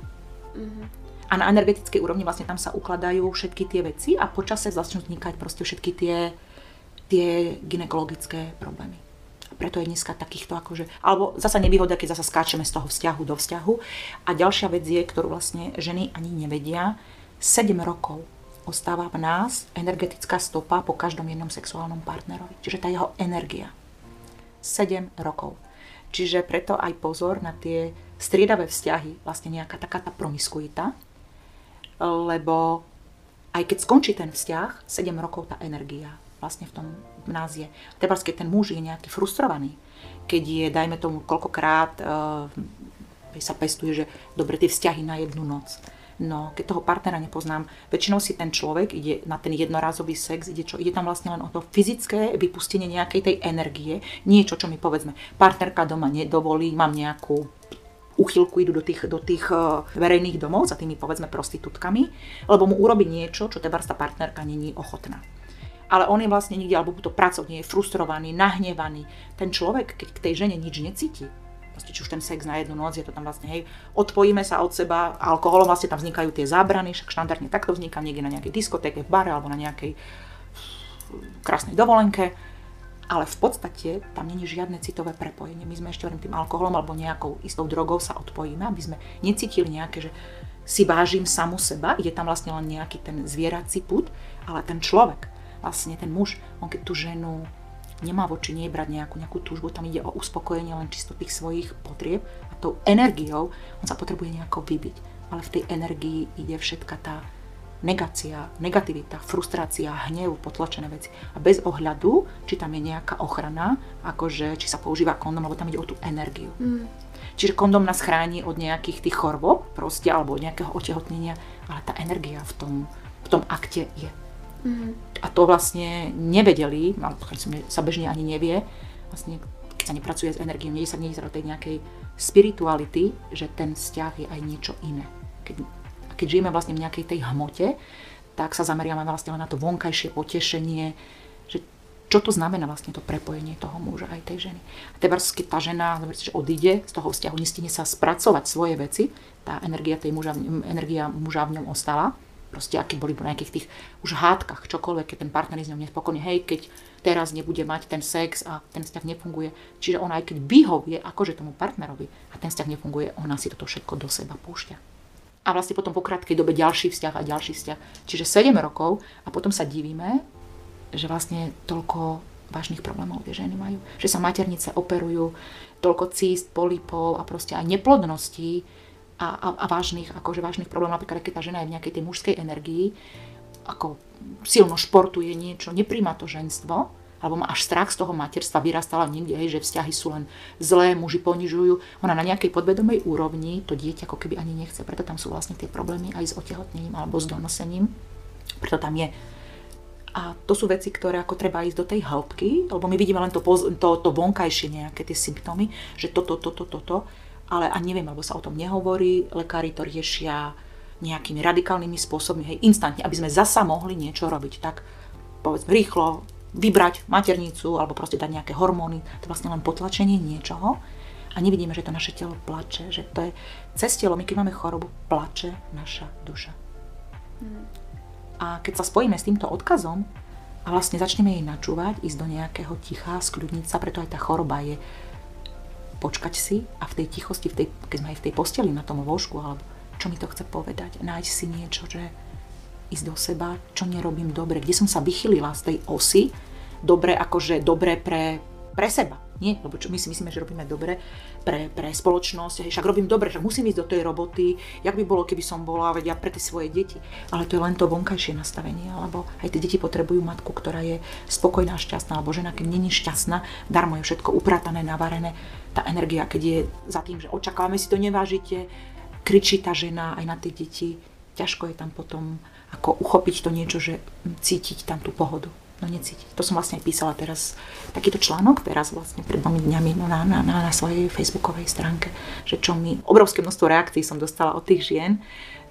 Mm-hmm. A na energetickej úrovni vlastne tam sa ukladajú všetky tie veci a počase začnú vznikať proste všetky tie, tie gynekologické problémy. A preto je dneska takýchto akože, alebo zasa nevýhoda, keď zasa skáčeme z toho vzťahu do vzťahu. A ďalšia vec je, ktorú vlastne ženy ani nevedia, sedem rokov ostáva v nás energetická stopa po každom jednom sexuálnom partnerovi. Čiže tá jeho energia. sedem rokov. Čiže preto aj pozor na tie striedavé vzťahy, vlastne nejaká taká tá promiskuita, lebo aj keď skončí ten vzťah, sedem rokov tá energia vlastne v tom v nás je. Teda keď ten muž je nejaký frustrovaný, keď je, dajme tomu, koľkokrát e, sa pestuje, že dobre, tie vzťahy na jednu noc. No, keď toho partnera nepoznám, väčšinou si ten človek ide na ten jednorázový sex, ide čo? Ide tam vlastne len o to fyzické vypustenie nejakej tej energie, niečo, čo mi povedzme, partnerka doma nedovolí, mám nejakú uchylku, idú do tých, do tých verejných domov za tými, povedzme, prostitútkami, lebo mu urobí niečo, čo tebárs tá partnerka není ochotná. Ale on je vlastne nikde, alebo to pracovne je frustrovaný, nahnevaný. Ten človek, keď k tej žene nič necíti, vlastne či už ten sex na jednu noc, je to tam vlastne, hej, odpojíme sa od seba, alkoholom vlastne tam vznikajú tie zábrany, však štandardne takto vzniká niekde na nejakej diskotéke, v bare, alebo na nejakej krásnej dovolenke. Ale v podstate tam není žiadne citové prepojenie. My sme ešte len tým alkoholom alebo nejakou istou drogou sa odpojíme, aby sme necítili nejaké, že si vážim samu seba, ide tam vlastne len nejaký ten zvierací pud, ale ten človek, vlastne ten muž, on keď tú ženu nemá voči nej brať nejakú, nejakú túžbu, tam ide o uspokojenie len čisto tých svojich potrieb a tou energiou on sa potrebuje nejako vybiť. Ale v tej energii ide všetka tá negácia, negativita, frustrácia, hnev, potlačené veci. A bez ohľadu, či tam je nejaká ochrana, akože či sa používa kondom, alebo tam ide o tú energiu. Mm. Čiže kondom nás chráni od nejakých tých chorôb, proste, alebo od nejakého otehotnenia, ale tá energia v tom, v tom akte je. Mm. A to vlastne nevedeli, ale sa bežne ani nevie, vlastne, keď sa nepracuje s energiou, nie sa nejde do tej nejakej spirituality, že ten vzťah je aj niečo iné. Keď keď žijeme vlastne v nejakej tej hmote, tak sa zameriame vlastne na to vonkajšie potešenie, že čo to znamená vlastne to prepojenie toho muža aj tej ženy. A teraz, keď tá žena že odíde z toho vzťahu, nestihne sa spracovať svoje veci, tá energia, tej muža, energia muža v ňom ostala, proste aký boli na nejakých tých už hádkach, čokoľvek, keď ten partner je z ňom nespokojný, hej, keď teraz nebude mať ten sex a ten vzťah nefunguje, čiže ona aj keď vyhovie akože tomu partnerovi a ten vzťah nefunguje, ona si toto všetko do seba púšťa. A vlastne potom po krátkej dobe ďalší vzťah a ďalší vzťah. Čiže sedem rokov a potom sa divíme, že vlastne toľko vážnych problémov tie ženy majú. Že sa maternice operujú, toľko císt, polipov a proste aj neplodností a, a, a vážnych, akože vážnych problémov. Napríklad, keď tá žena je v nejakej tej mužskej energii, ako silno športuje niečo, nepríjma to ženstvo, alebo má až strach z toho materstva, vyrastala niekde, hej, že vzťahy sú len zlé, muži ponižujú. Ona na nejakej podvedomej úrovni to dieťa ako keby ani nechce. Preto tam sú vlastne tie problémy aj s otehotnením alebo s donosením. Preto tam je. A to sú veci, ktoré ako treba ísť do tej hĺbky, lebo my vidíme len to, to, to vonkajšie nejaké tie symptómy, že toto, toto, toto, to, ale ani neviem, alebo sa o tom nehovorí, lekári to riešia nejakými radikálnymi spôsobmi, hej, instantne, aby sme zasa mohli niečo robiť. Tak povedzme rýchlo, vybrať maternicu alebo proste dať nejaké hormóny, to je vlastne len potlačenie niečoho a nevidíme, že to naše telo plače, že to je cez telo, my keď máme chorobu, plače naša duša. A keď sa spojíme s týmto odkazom a vlastne začneme jej načúvať, ísť do nejakého ticha, skľudniť sa, preto aj tá choroba je počkať si a v tej tichosti, v tej, keď sme aj v tej posteli na tom lôžku alebo čo mi to chce povedať, nájsť si niečo, že ísť do seba, čo nerobím dobre, kde som sa vychylila z tej osy, dobre akože dobre pre, pre seba, nie? Lebo čo, my si myslíme, že robíme dobre pre, pre spoločnosť, však robím dobre, však musím ísť do tej roboty, jak by bolo, keby som bola, veď ja pre tie svoje deti. Ale to je len to vonkajšie nastavenie, alebo aj tie deti potrebujú matku, ktorá je spokojná, šťastná, alebo žena, keď nie je šťastná, darmo je všetko upratané, navarené, tá energia, keď je za tým, že očakávame si to, nevážite, kričí tá žena aj na tie deti, ťažko je tam potom ako uchopiť to niečo, že cítiť tam tú pohodu. No necítiť. To som vlastne aj písala teraz takýto článok, teraz vlastne pred dvomi dňami no na, na, na svojej facebookovej stránke, že čo mi, obrovské množstvo reakcií som dostala od tých žien,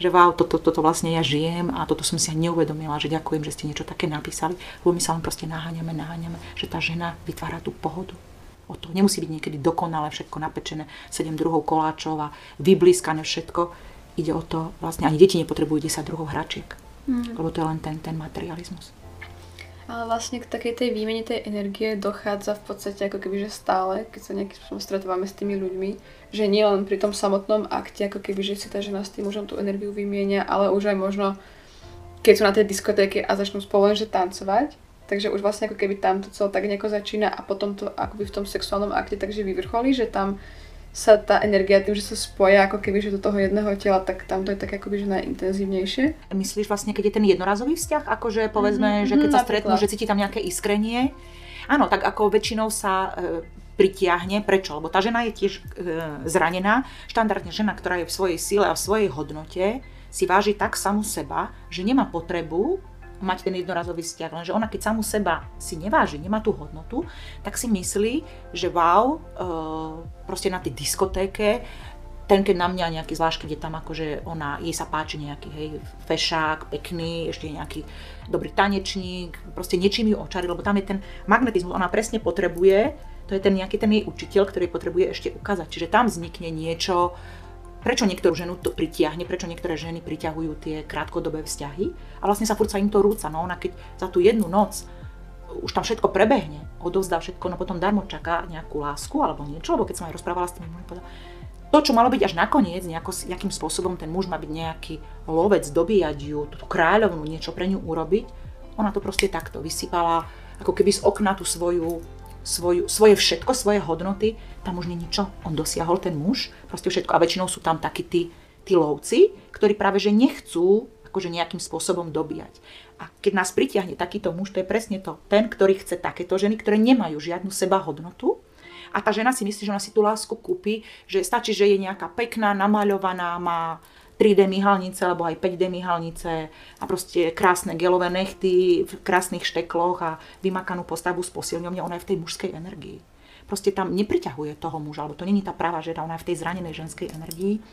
že wow, toto to, to, to vlastne ja žijem a toto som si aj neuvedomila, že ďakujem, že ste niečo také napísali, lebo my sa len proste naháňame, naháňame, že tá žena vytvára tú pohodu. O to nemusí byť niekedy dokonale všetko napečené, sedem druhov koláčov a vyblískané všetko. Ide o to, vlastne ani deti nepotrebujú desať druhov hračiek, mm. lebo to je len ten, ten materializmus. Ale vlastne k takej tej výmene tej energie dochádza v podstate ako kebyže stále, keď sa nejakým spôsobom stretávame s tými ľuďmi, že nie len pri tom samotnom akte, ako kebyže si tá žena s tým mužom tú energiu vymienia, ale už aj možno, keď sú na tej diskotéke a začnú spolu lenže tancovať, takže už vlastne ako keby tam to celé tak nejako začína a potom to akoby v tom sexuálnom akte takže vyvrcholí, že tam sa tá energia tým, že sa spoja ako keby že do toho jedného tela, tak tam to je tak akoby že najintenzívnejšie. Myslíš vlastne, keď je ten jednorazový vzťah, akože povedzme, mm-hmm, že keď sa stretnú, že cíti tam nejaké iskrenie? Áno, tak ako väčšinou sa e, pritiahne. Prečo? Lebo tá žena je tiež e, zranená. Štandardne žena, ktorá je v svojej sile a v svojej hodnote, si váži tak samu seba, že nemá potrebu mať ten jednorazový vzťah, lenže ona keď samu seba si neváži, nemá tú hodnotu, tak si myslí, že wow, e, proste na tej diskotéke, ten keď na mňa nejaký zvlášť, keď je tam akože ona, jej sa páči nejaký, hej, fešák, pekný, ešte nejaký dobrý tanečník, proste niečím ju očarí, lebo tam je ten magnetizmus, ona presne potrebuje, to je ten nejaký ten jej učiteľ, ktorý potrebuje ešte ukázať, čiže tam vznikne niečo. Prečo niektorú ženu to pritiahne, prečo niektoré ženy priťahujú tie krátkodobé vzťahy a vlastne sa furt sa im to rúca, no ona keď za tú jednu noc už tam všetko prebehne, odovzdá všetko, no potom darmo čaká nejakú lásku alebo niečo, lebo keď som aj rozprávala s tým, to čo malo byť až nakoniec, nejako, nejakým spôsobom ten muž má byť nejaký lovec, dobíjať ju, tú kráľovnú, niečo pre ňu urobiť, ona to proste takto vysypala, ako keby z okna tú svoju Svoju, svoje všetko, svoje hodnoty, tam už nie ničo, on dosiahol ten muž, proste všetko. A väčšinou sú tam takí tí, tí lovci, ktorí práve že nechcú akože nejakým spôsobom dobíjať. A keď nás pritiahne takýto muž, to je presne to, ten, ktorý chce takéto ženy, ktoré nemajú žiadnu sebahodnotu. A tá žena si myslí, že ona si tú lásku kúpi, že stačí, že je nejaká pekná, namaľovaná, má tri dé myhalnice, alebo aj päť dé myhalnice a proste krásne gelové nechty v krásnych štekloch a vymakanú postavu s posilňovňou, ona je v tej mužskej energii. Proste tam nepriťahuje toho muža, alebo to není tá pravá žena, ona je v tej zranenej ženskej energii.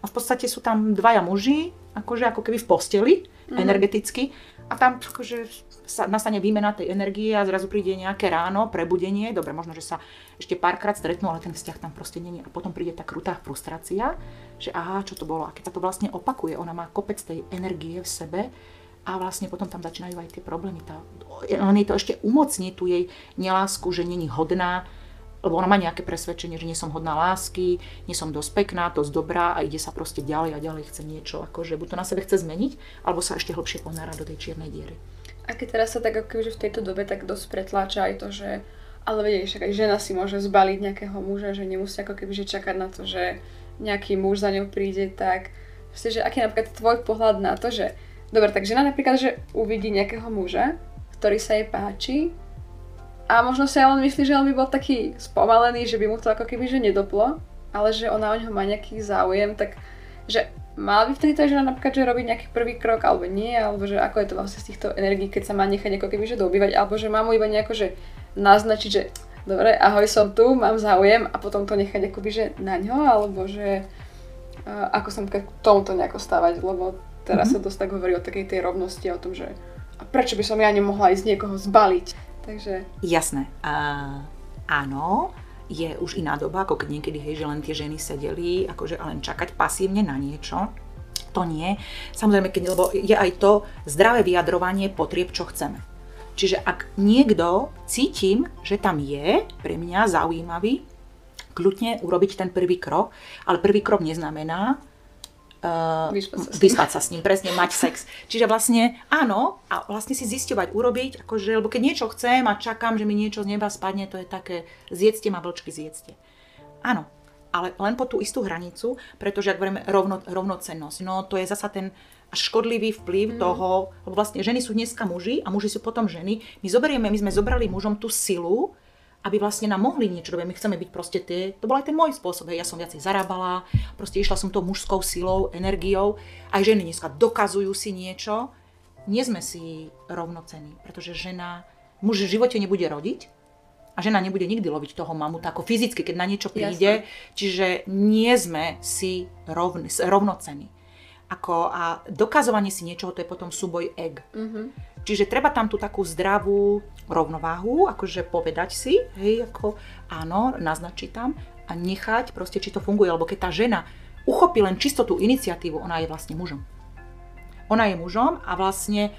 A v podstate sú tam dvaja muži, akože ako keby v posteli, mm. energeticky, a tam akože sa nastane výmena tej energie a zrazu príde nejaké ráno, prebudenie, dobre, možno, že sa ešte párkrát stretnú, ale ten vzťah tam proste není. A potom príde tá krutá frustrácia, že aha, čo to bolo. A keď sa to vlastne opakuje, ona má kopec tej energie v sebe a vlastne potom tam začínajú aj tie problémy. Tá, len jej to ešte umocní tú jej nelásku, že není hodná, lebo ona má nejaké presvedčenie, že nie som hodná lásky, nie som dosť pekná, dosť dobrá a ide sa proste ďalej a ďalej, chce niečo, akože buď to na sebe chce zmeniť, alebo sa ešte hlbšie ponára do tej čiernej diery. A keď teraz sa tak akože v tejto dobe tak dosť pretláča aj to, že ale vieš, aj žena si môže zbaliť nejakého muža, že nemusí ako kebyže čakať na to, že nejaký muž za ňou príde, tak proste, že aký je napríklad tvoj pohľad na to, že dobre, tak žena napríklad, že uvidí nejakého muža, ktorý sa jej páči, a možno si aj len myslí, že on by bol taký spomalený, že by mu to ako keby že nedoplo, ale že ona o ňoho má nejaký záujem, tak že mala by vtedy tá žena napríklad, že robiť nejaký prvý krok, alebo nie, alebo že ako je to vlastne z týchto energií, keď sa má nechať ako keby že dobývať, alebo že má mu iba nejako že naznačiť, že dobre, ahoj, som tu, mám záujem a potom to nechať akoby že na ňo, alebo že uh, ako sa napríklad k tomuto nejako stávať, lebo teraz mm-hmm. sa dosť tak hovorí o takej tej rovnosti, o tom, že a prečo by som ja nemohla ísť niekoho zbaliť. Takže... Jasné. Uh, áno, je už iná doba, ako keď niekedy, hej, že len tie ženy sedeli, akože a len čakať pasívne na niečo. To nie. Samozrejme, keď, lebo je aj to zdravé vyjadrovanie potrieb, čo chceme. Čiže ak niekto cítim, že tam je pre mňa zaujímavý, kľudne urobiť ten prvý krok, ale prvý krok neznamená, uh, vyspať, sa vyspať sa s ním, presne, mať sex. Čiže vlastne áno, a vlastne si zisťovať, urobiť, akože, lebo keď niečo chcem a čakám, že mi niečo z neba spadne, to je také, zjedzte ma vlčky, zjedzte. Áno, ale len po tú istú hranicu, pretože ak hovoríme rovno, rovnocennosť, no to je zasa ten škodlivý vplyv mm. toho, lebo vlastne ženy sú dneska muži a muži sú potom ženy. My zoberieme, my sme zobrali mužom tú silu, aby vlastne nám mohli niečo robiť. My chceme byť proste tie, to bol aj ten môj spôsob, hej, ja som viacej zarábala, proste išla som tou mužskou silou, energiou. Aj ženy dneska dokazujú si niečo. Nie sme si rovnocenní, pretože žena, muž v živote nebude rodiť, a žena nebude nikdy loviť toho mamuta, ako fyzicky, keď na niečo príde. Jasne. Čiže nie sme si rovn, rovnocenní. Ako a dokazovanie si niečoho, to je potom súboj eg. Uh-huh. Čiže treba tam tú takú zdravú rovnováhu, akože povedať si, hej, ako áno, naznačiť tam a nechať proste, či to funguje. Lebo keď tá žena uchopí len čisto tú iniciatívu, ona je vlastne mužom. Ona je mužom a vlastne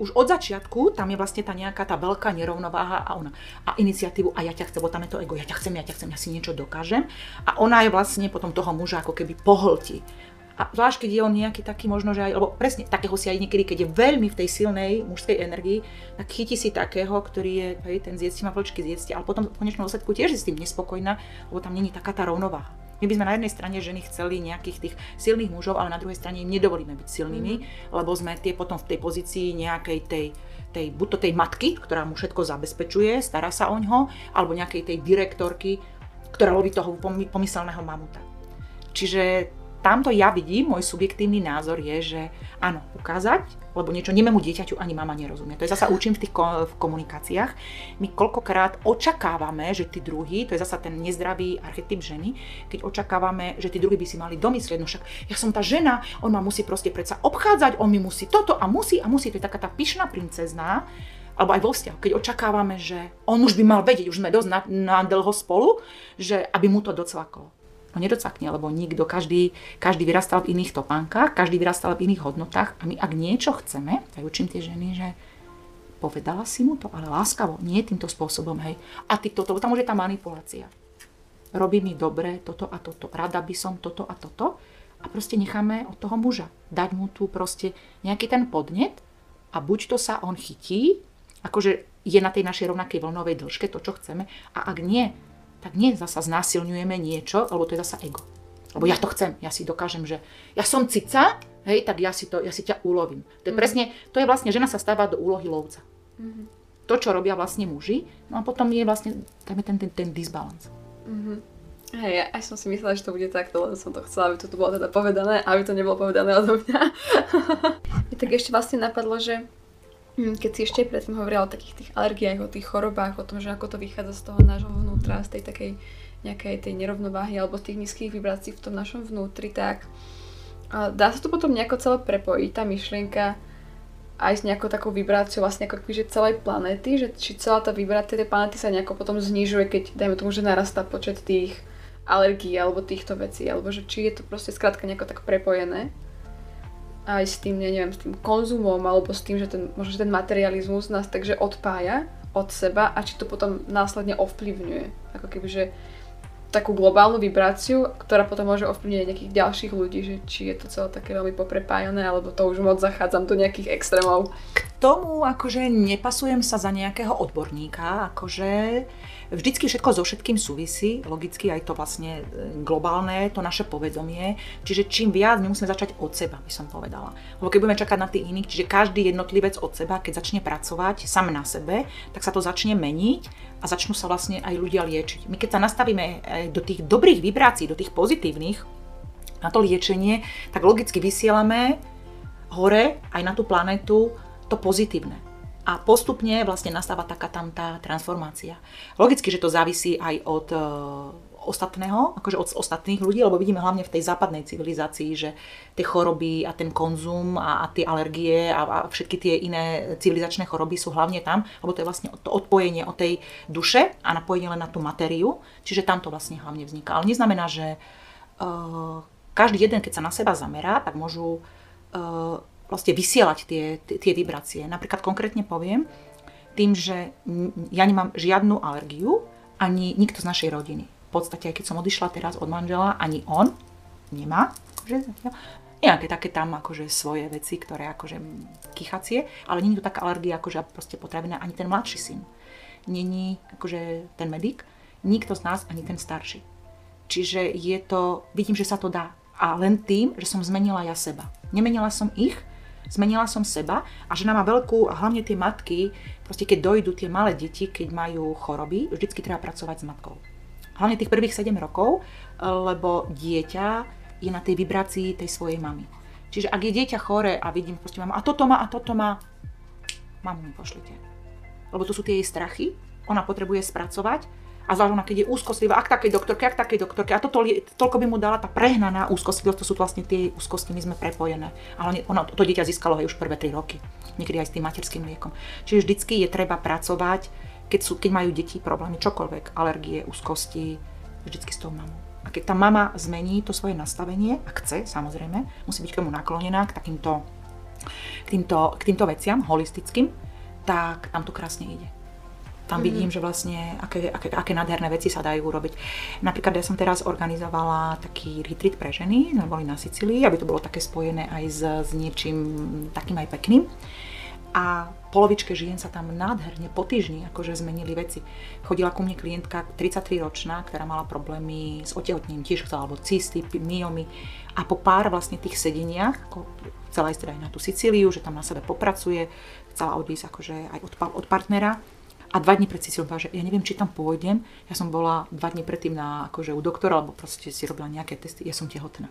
už od začiatku tam je vlastne tá nejaká tá veľká nerovnováha a ona a iniciatívu a ja ťa chcem, bo tam je to ego, ja ťa chcem, ja ťa chcem, ja si niečo dokážem a ona je vlastne potom toho muža ako keby pohltí. A zvlášť, keď je on nejaký taký možno, že aj, lebo presne takého si aj niekedy, keď je veľmi v tej silnej mužskej energii, tak chytí si takého, ktorý je, hej, ten zjedzte ma vlčky, zjedzte, ale potom v konečnom dôsledku tiež je s tým nespokojná, lebo tam nie je taká tá rovnováha. My by sme na jednej strane ženy chceli nejakých tých silných mužov, ale na druhej strane im nedovolíme byť silnými, mm. lebo sme tie potom v tej pozícii nejakej tej, tej buď to tej matky, ktorá mu všetko zabezpečuje, stará sa oňho, alebo nejakej tej direktorky, ktorá loví toho pomyselného mamuta. Čiže tamto ja vidím, môj subjektívny názor je, že áno, ukázať, lebo niečo nemému dieťaťu ani mama nerozumie. To je zasa učím v tých v komunikáciách. My koľkokrát očakávame, že tí druhí, to je zasa ten nezdravý archetyp ženy, keď očakávame, že tí druhí by si mali domyslieť, no však ja som tá žena, on ma musí proste predsa obchádzať, on mi musí toto a musí a musí, to je taká tá pyšná princezná, alebo aj vo vzťahu, keď očakávame, že on už by mal vedieť, už sme dosť na, na dlho spolu, že aby mu to docvaklo. No nedocakne, lebo nikto, každý, každý vyrastal v iných topánkach, každý vyrastal v iných hodnotách a my ak niečo chceme, tak učím tie ženy, že povedala si mu to, ale láskavo, nie týmto spôsobom, hej. A ty toto, tam už je tá manipulácia. Robí mi dobre toto a toto, rada by som toto a toto a proste necháme od toho muža. Dať mu tu proste nejaký ten podnet a buď to sa on chytí, akože je na tej našej rovnakej vlnovej dĺžke to, čo chceme a ak nie, tak nie zasa znásilňujeme niečo, lebo to je zasa ego. Lebo ja to chcem, ja si dokážem, že ja som cica, hej, tak ja si, to, ja si ťa ulovím. To je mm-hmm. presne, to je vlastne, žena sa stáva do úlohy lovca. Mm-hmm. To, čo robia vlastne muži, no a potom je vlastne, tam je ten, ten, ten disbalans. Mm-hmm. Hej, ja som si myslela, že to bude takto, len som to chcela, aby to tu bolo teda povedané, aby to nebolo povedané odo mňa. Mne tak ešte vlastne napadlo, že keď si ešte predtým hovorila o takých tých alergiách, o tých chorobách, o tom, že ako to vychádza z toho nášho vnútra, z tej takej nejakej tej nerovnováhy alebo z tých nízkych vibrácií v tom našom vnútri, tak dá sa to potom nejako celé prepojiť, tá myšlienka aj s nejakou takou vibráciou vlastne ako keby, že celej planéty, že či celá tá vibrácia tej planéty sa nejako potom znižuje, keď dajme tomu, že narastá počet tých alergií alebo týchto vecí, alebo že či je to proste skrátka nejako tak prepojené. Aj s tým, neviem, s tým konzumom alebo s tým, že ten, možno, že ten materializmus nás takže odpája od seba a či to potom následne ovplyvňuje. Ako keby, že takú globálnu vibráciu, ktorá potom môže ovplyvniť nejakých ďalších ľudí, že či je to celé také veľmi poprepájané, alebo to už moc zachádzam do nejakých extrémov. K tomu akože nepasujem sa za nejakého odborníka, akože vždycky všetko so všetkým súvisí, logicky aj to vlastne globálne, to naše povedomie, čiže čím viac my musíme začať od seba, by som povedala. Lebo keď budeme čakať na tých iných, čiže každý jednotlivec od seba, keď začne pracovať sám na sebe, tak sa to začne meniť a začnú sa vlastne aj ľudia liečiť. My keď sa nastavíme do tých dobrých vibrácií, do tých pozitívnych, na to liečenie, tak logicky vysielame hore aj na tú planetu to pozitívne. A postupne vlastne nastáva taká tam tá transformácia. Logicky, že to závisí aj od e, ostatného, akože od ostatných ľudí, lebo vidíme hlavne v tej západnej civilizácii, že tie choroby a ten konzum a, a tie alergie a, a všetky tie iné civilizačné choroby sú hlavne tam, lebo to je vlastne to odpojenie od tej duše a napojenie len na tú matériu, čiže tam to vlastne hlavne vzniká. Ale neznamená, že e, každý jeden, keď sa na seba zamerá, tak môžu e, vlastne vysielať tie, tie vibrácie. Napríklad konkrétne poviem tým, že ja nemám žiadnu alergiu, ani nikto z našej rodiny. V podstate, aj keď som odišla teraz od manžela, ani on nemá akože zatiaľ nejaké také tam akože svoje veci, ktoré akože kýchacie, ale nie je to taká alergia akože proste potravená ani ten mladší syn. Není akože ten medic, nikto z nás, ani ten starší. Čiže je to, vidím, že sa to dá. A len tým, že som zmenila ja seba. Nemenila som ich, zmenila som seba a žena má veľkú, a hlavne tie matky, proste keď dojdú tie malé deti, keď majú choroby, vždycky treba pracovať s matkou. Hlavne tých prvých sedem rokov, lebo dieťa je na tej vibrácii tej svojej mamy. Čiže ak je dieťa chore a vidím proste mamu, a toto má, a toto má, mamu mi pošlite. Lebo to sú tie jej strachy, ona potrebuje spracovať a zároveň, keď je úzkostlivá, ak takej doktorke, ak takej doktorke, a toto toľko by mu dala tá prehnaná úzkostlivosť, to sú vlastne tie úzkosti, my sme prepojené. Ale ono, to dieťa získalo hej už prvé tri roky, niekedy aj s tým materským mliekom. Čiže vždycky je treba pracovať, keď, sú, keď majú deti problémy, čokoľvek, alergie, úzkosti, vždycky s tou mamou. A keď tá mama zmení to svoje nastavenie, a chce, samozrejme, musí byť k tomu naklonená, k takýmto, k týmto, k týmto veciam holistickým, tak tam to krásne ide. Tam mm-hmm. vidím, že vlastne, aké, aké, aké nádherné veci sa dajú urobiť. Napríklad ja som teraz organizovala taký retreat pre ženy, sme boli na Sicílii, aby to bolo také spojené aj s, s niečím takým aj pekným. A polovičke žien sa tam nádherne po týždni akože zmenili veci. Chodila ku mne klientka tridsaťtriročná, ktorá mala problémy s otehotnením, tiež chcela, alebo cysty, myomy. A po pár vlastne tých sedeniach, ako chcela ísť teda aj na tú Sicíliu, že tam na sebe popracuje, chcela odísť akože aj od, od partnera. A dva dní pred Sicíliou bola, že ja neviem, či tam pôjdem. Ja som bola dva dní predtým na, akože u doktora, alebo proste si robila nejaké testy, ja som tehotná.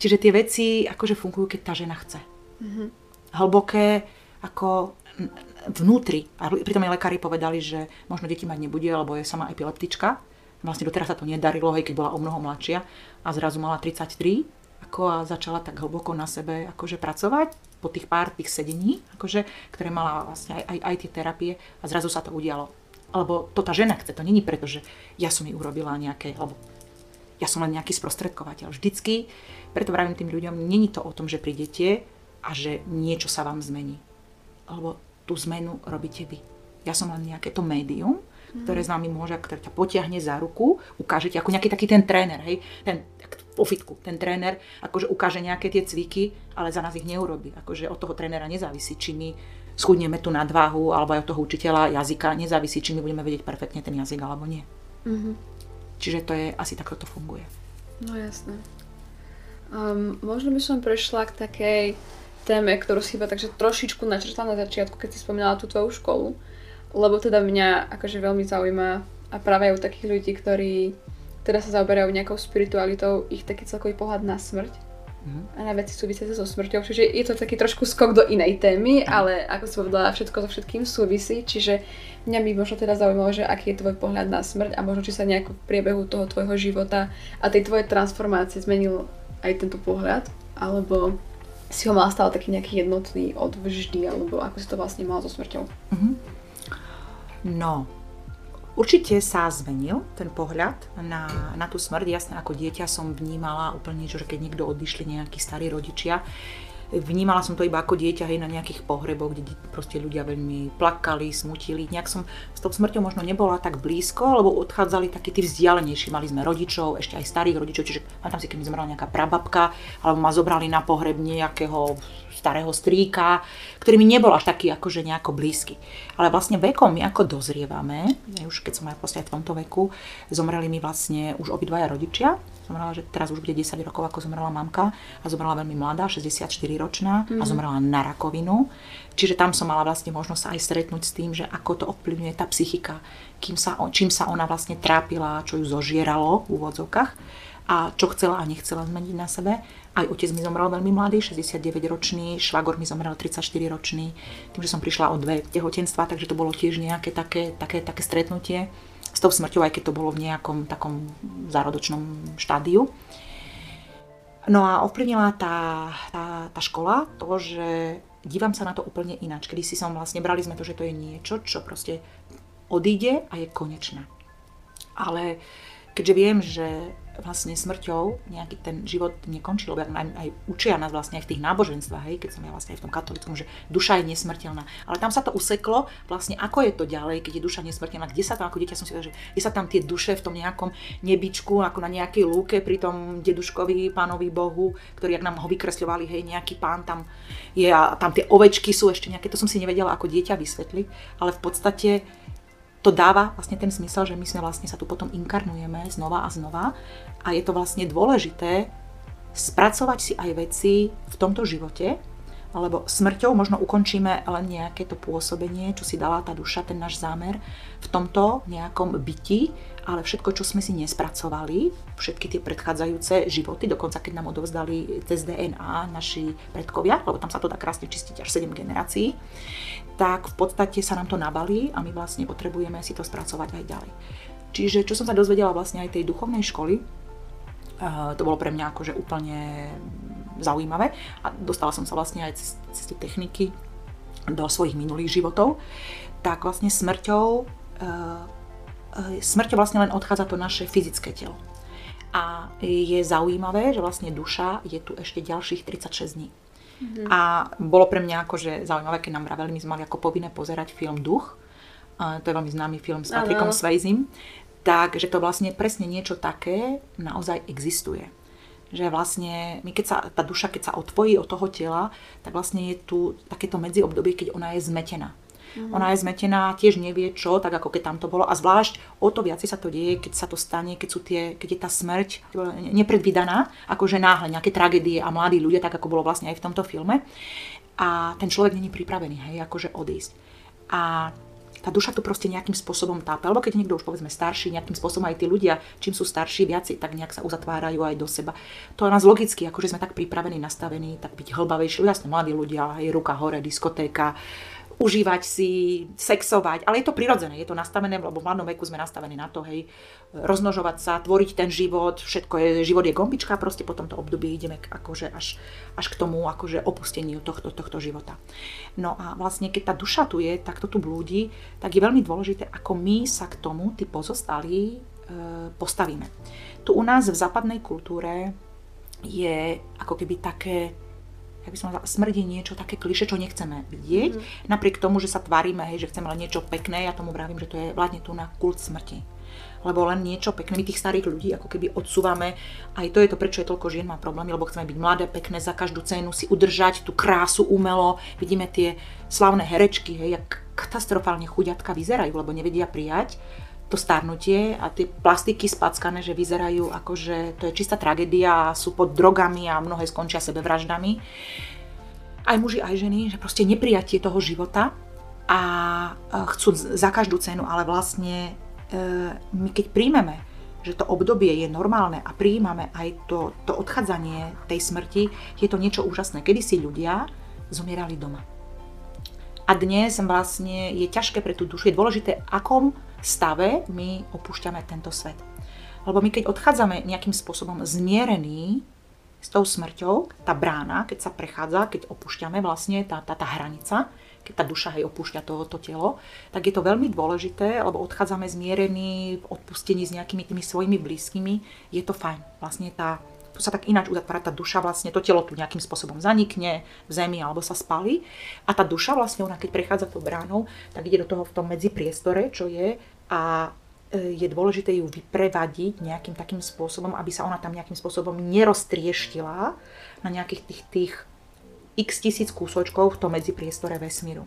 Čiže tie veci akože fungujú, keď tá žena chce. Mm-hmm. Hlboké, ako vnútri. A pritom aj lekári povedali, že možno deti mať nebude, lebo je sama epileptička. Vlastne doteraz sa to nedarilo, hej, keď bola omnoho mladšia a zrazu mala tridsaťtri ako a začala tak hlboko na sebe akože pracovať po tých pár tých sedení, akože, ktoré mala vlastne aj, aj, aj tie terapie a zrazu sa to udialo. Lebo to tá žena chce, to není preto, že ja som jej urobila nejaké, alebo ja som len nejaký sprostredkovateľ. Vždycky, preto vravím tým ľuďom, není to o tom, že prídete a že niečo sa vám zmení. Alebo tú zmenu robíte vy. Ja som len nejaké to médium, ktoré s vami môže, ktoré ťa potiahne za ruku, ukáže ti, ako nejaký taký ten tréner, hej, ten po fitku, ten tréner akože ukáže nejaké tie cviky, ale za nás ich neurobí. Akože od toho trénera nezávisí, či my schudneme tú nadváhu, alebo aj od toho učiteľa jazyka nezávisí, či my budeme vedieť perfektne ten jazyk, alebo nie. Mm-hmm. Čiže to je, asi takto to funguje. No jasné. Um, možno by som prešla k takej téme, ktorú si iba takže trošičku načrtla na začiatku, keď si spomínala tú tvoju školu. Lebo teda mňa akože veľmi zaujíma a práve u takých ľudí, ktorí teda sa zaoberajú nejakou spiritualitou, ich taký celkový pohľad na smrť mm. a na veci súvisiace so smrťou. Čiže je to taký trošku skok do inej témy, ale ako som povedala, všetko so všetkým súvisí. Čiže mňa by možno teda zaujímalo, že aký je tvoj pohľad na smrť a možno či sa nejako v priebehu toho tvojho života a tej tvojej transformácie zmenil aj tento pohľad, alebo si ho mala stále taký nejaký jednotný od vždy, alebo ako si to vlastne mala so smrťou? Mm-hmm. No, určite sa zmenil ten pohľad na, na tú smrť. Jasné, ako dieťa som vnímala úplne niečo, že keď niekto odišli nejakí starí rodičia, vnímala som to iba ako dieťa, hej, na nejakých pohreboch, kde proste ľudia veľmi plakali, smutili. Nejak som s tou smrťou možno nebola tak blízko, lebo odchádzali takí tí vzdialenejší. Mali sme rodičov, ešte aj starých rodičov, čiže tam si, keď mi zomrela nejaká prababka, alebo ma zobrali na pohreb nejakého starého strýka, ktorý mi nebol až taký akože nejako blízky. Ale vlastne vekom my ako dozrievame, už keď som aj proste aj v tomto veku, zomreli mi vlastne už obidvaja rodičia. Zomrela, že teraz už bude desať rokov, ako zomrela mamka a zomrela veľmi mladá, šesťdesiatštyriročná mm. a zomrela na rakovinu. Čiže tam som mala vlastne možnosť sa aj stretnúť s tým, že ako to ovplyvňuje tá psychika, kým sa, čím sa ona vlastne trápila, čo ju zožieralo v úvodzovkách a čo chcela a nechcela zmeniť na sebe. Aj otec mi zomrel veľmi mladý, šesťdesiatdeväťročný, švagor mi zomrel tridsaťštyriročný, tým, že som prišla o dve tehotenstva, takže to bolo tiež nejaké také, také, také stretnutie s tou smrťou, aj keď to bolo v nejakom takom zárodočnom štádiu. No a ovplyvnila tá, tá, tá škola to, že dívam sa na to úplne ináč. Kedy si som vlastne, brali sme to, že to je niečo, čo proste odíde a je konečné. Ale keďže viem, že vlastne smrťou nejaký ten život nekončí, lebo aj, aj učia nás vlastne aj v tých náboženstvách, hej, keď som ja vlastne aj v tom katolíckom, že duša je nesmrteľná. Ale tam sa to useklo, vlastne ako je to ďalej, keď je duša nesmrteľná, kde sa tam, ako dieťa som si povedala, že kde sa tam tie duše v tom nejakom nebičku, ako na nejakej lúke pri tom deduškovi, pánovi Bohu, ktorý jak nám ho vykresľovali, hej, nejaký pán tam je a tam tie ovečky sú ešte nejaké, to som si nevedela ako dieťa vysvetliť, ale v podstate to dáva vlastne ten smysel, že my sme vlastne sa tu potom inkarnujeme znova a znova a je to vlastne dôležité spracovať si aj veci v tomto živote, alebo smrťou možno ukončíme len nejaké to pôsobenie, čo si dala tá duša, ten náš zámer v tomto nejakom byti, ale všetko, čo sme si nespracovali, všetky tie predchádzajúce životy, dokonca keď nám odovzdali cez dé en á naši predkovia, lebo tam sa to dá krásne čistiť až sedem generácií, tak v podstate sa nám to nabalí a my vlastne potrebujeme si to spracovať aj ďalej. Čiže čo som sa dozvedela vlastne aj tej duchovnej školy, to bolo pre mňa akože úplne zaujímavé a dostala som sa vlastne aj cez, cez tie techniky do svojich minulých životov, tak vlastne smrťou, e, e, smrťou vlastne len odchádza to naše fyzické telo. A je zaujímavé, že vlastne duša je tu ešte ďalších tridsaťšesť dní. Mhm. A bolo pre mňa akože zaujímavé, keď nám vraveli, my sme mali ako povinné pozerať film Duch, e, to je veľmi známy film s Patrickom Swayzem, takže to vlastne presne niečo také naozaj existuje. Že vlastne my keď sa, tá duša, keď sa odpojí od toho tela, tak vlastne je tu takéto medziobdobie, keď ona je zmetená. Mm. Ona je zmetená, tiež nevie čo, tak ako keď tam to bolo. A zvlášť o to viac sa to deje, keď sa to stane, keď, sú tie, keď je tá smrť nepredvídaná, akože náhle nejaké tragédie a mladí ľudia, tak ako bolo vlastne aj v tomto filme. A ten človek není pripravený, hej, akože odísť. A tá duša tu proste nejakým spôsobom tápe, alebo keď niekto už povedzme starší, nejakým spôsobom aj tí ľudia, čím sú starší viac, tak nejak sa uzatvárajú aj do seba. To je nás logicky, akože sme tak pripravení, nastavení, tak byť hlbavejší, jasne mladí ľudia, hej, ruka hore, diskotéka, užívať si, sexovať, ale je to prirodzené, je to nastavené, lebo v mladom veku sme nastavení na to, hej, rozmnožovať sa, tvoriť ten život, všetko je, život je gombička, proste po tomto období ideme k, akože až, až k tomu akože opusteniu tohto, tohto života. No a vlastne, keď tá duša tu je, takto tu blúdi, tak je veľmi dôležité, ako my sa k tomu, tí pozostalí, e, postavíme. Tu u nás v západnej kultúre je ako keby také, ja by som smrdí niečo také klišé, čo nechceme vidieť. Mm. Napriek tomu, že sa tvárime, hej, že chceme len niečo pekné, ja tomu vravím, že to je vládne tu na kult smrti. Lebo len niečo pekné, my tých starých ľudí ako keby odsúvame, aj to je to, prečo je toľko žien má problémy, lebo chceme byť mladé, pekné, za každú cenu si udržať tú krásu umelo, vidíme tie slavné herečky, hej, jak katastrofálne chudiatka vyzerajú, lebo nevedia prijať to starnutie a tie plastiky spackané, že vyzerajú ako, že to je čistá tragédia, sú pod drogami a mnohé skončia sebevraždami. Aj muži, aj ženy, že proste neprijatie toho života a chcú za každú cenu, ale vlastne my keď príjmeme, že to obdobie je normálne a príjmame aj to, to odchádzanie tej smrti, je to niečo úžasné. Kedysi ľudia zomierali doma. A dnes vlastne je ťažké pre tú dušu, je dôležité, akom stave my opúšťame tento svet. Lebo my keď odchádzame nejakým spôsobom zmierení s tou smrťou, tá brána, keď sa prechádza, keď opúšťame vlastne tá, tá, tá hranica, keď tá duša hej opúšťa tohoto telo, tak je to veľmi dôležité, lebo odchádzame zmierení, v odpustení s nejakými tými svojimi blízkymi, je to fajn. Vlastne tá, tu sa tak ináč uzatvára tá duša, vlastne to telo tu nejakým spôsobom zanikne v zemi alebo sa spalí a tá duša vlastne ona keď prechádza tou bránou, tak ide do toho v tom medzipriestore, čo je a je dôležité ju vyprevadiť nejakým takým spôsobom, aby sa ona tam nejakým spôsobom neroztrieštila na nejakých tých, tých x tisíc kúsočkov v tom medzipriestore vesmíru.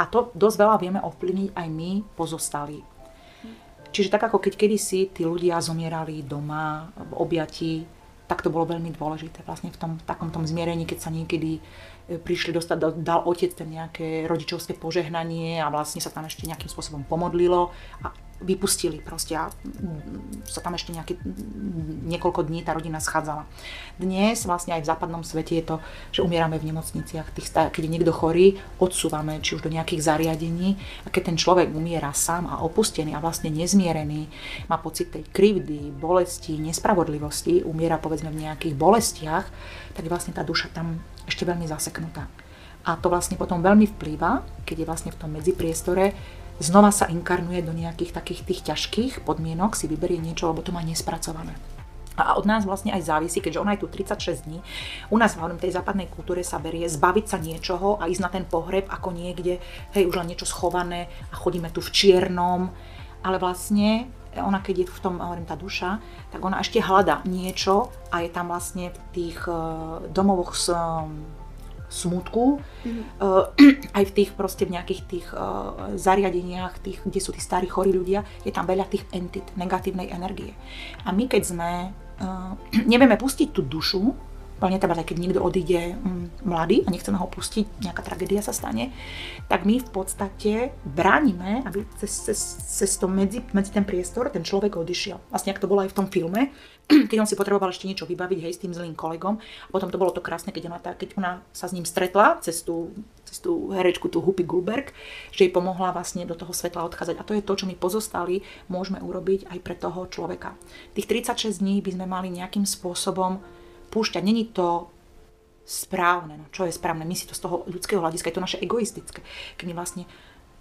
A to dosť veľa vieme ovplyvniť aj my pozostalí. Čiže tak ako keď kedysi tí ľudia zomierali doma v objatí, tak to bolo veľmi dôležité vlastne v tom takom tom zmierení, keď sa niekedy prišli dostať, dal otec ten nejaké rodičovské požehnanie a vlastne sa tam ešte nejakým spôsobom pomodlilo a vypustili proste a sa tam ešte nejaké, niekoľko dní tá rodina schádzala. Dnes vlastne aj v západnom svete je to, že umierame v nemocniciach, tých, keď je niekto chorý, odsúvame či už do nejakých zariadení a keď ten človek umiera sám a opustený a vlastne nezmierený, má pocit tej krivdy, bolesti, nespravodlivosti, umiera povedzme v nejakých bolestiach, tak vlastne tá duša tam ešte veľmi zaseknutá. A to vlastne potom veľmi vplýva, keď je vlastne v tom medzipriestore znova sa inkarnuje do nejakých takých tých ťažkých podmienok, si vyberie niečo, lebo to má nespracované. A od nás vlastne aj závisí, keďže ona je tu tridsaťšesť dní, u nás v tej západnej kultúre sa berie zbaviť sa niečoho a ísť na ten pohreb ako niekde, hej, už len niečo schované a chodíme tu v čiernom, ale vlastne ona, keď je v tom, hovorím, tá duša, tak ona ešte hľada niečo a je tam vlastne v tých domovoch s smutku, mm-hmm. uh, aj v tých proste v nejakých tých uh, zariadeniach, tých, kde sú tí starí chorí ľudia, je tam veľa tých entit, negatívnej energie. A my keď sme, uh, nevieme pustiť tú dušu, plne teda, keď niekto odíde um, mladý a nechceme ho pustiť, nejaká tragédia sa stane, tak my v podstate bránime, aby cez, cez, cez to medzi, medzi ten priestor ten človek odišiel. Vlastne, ak to bolo aj v tom filme, keď on si potreboval ešte niečo vybaviť, hej, s tým zlým kolegom, a potom to bolo to krásne, keď ona, tá, keď ona sa s ním stretla cez tú, cez tú herečku, tú Whoopi Goldberg, že jej pomohla vlastne do toho svetla odchádzať. A to je to, čo my pozostali môžeme urobiť aj pre toho človeka. Tých tridsaťšesť dní by sme mali nejakým spôsobom púšťať. Není to správne, no čo je správne, my si to z toho ľudského hľadiska, je to naše egoistické, keď my vlastne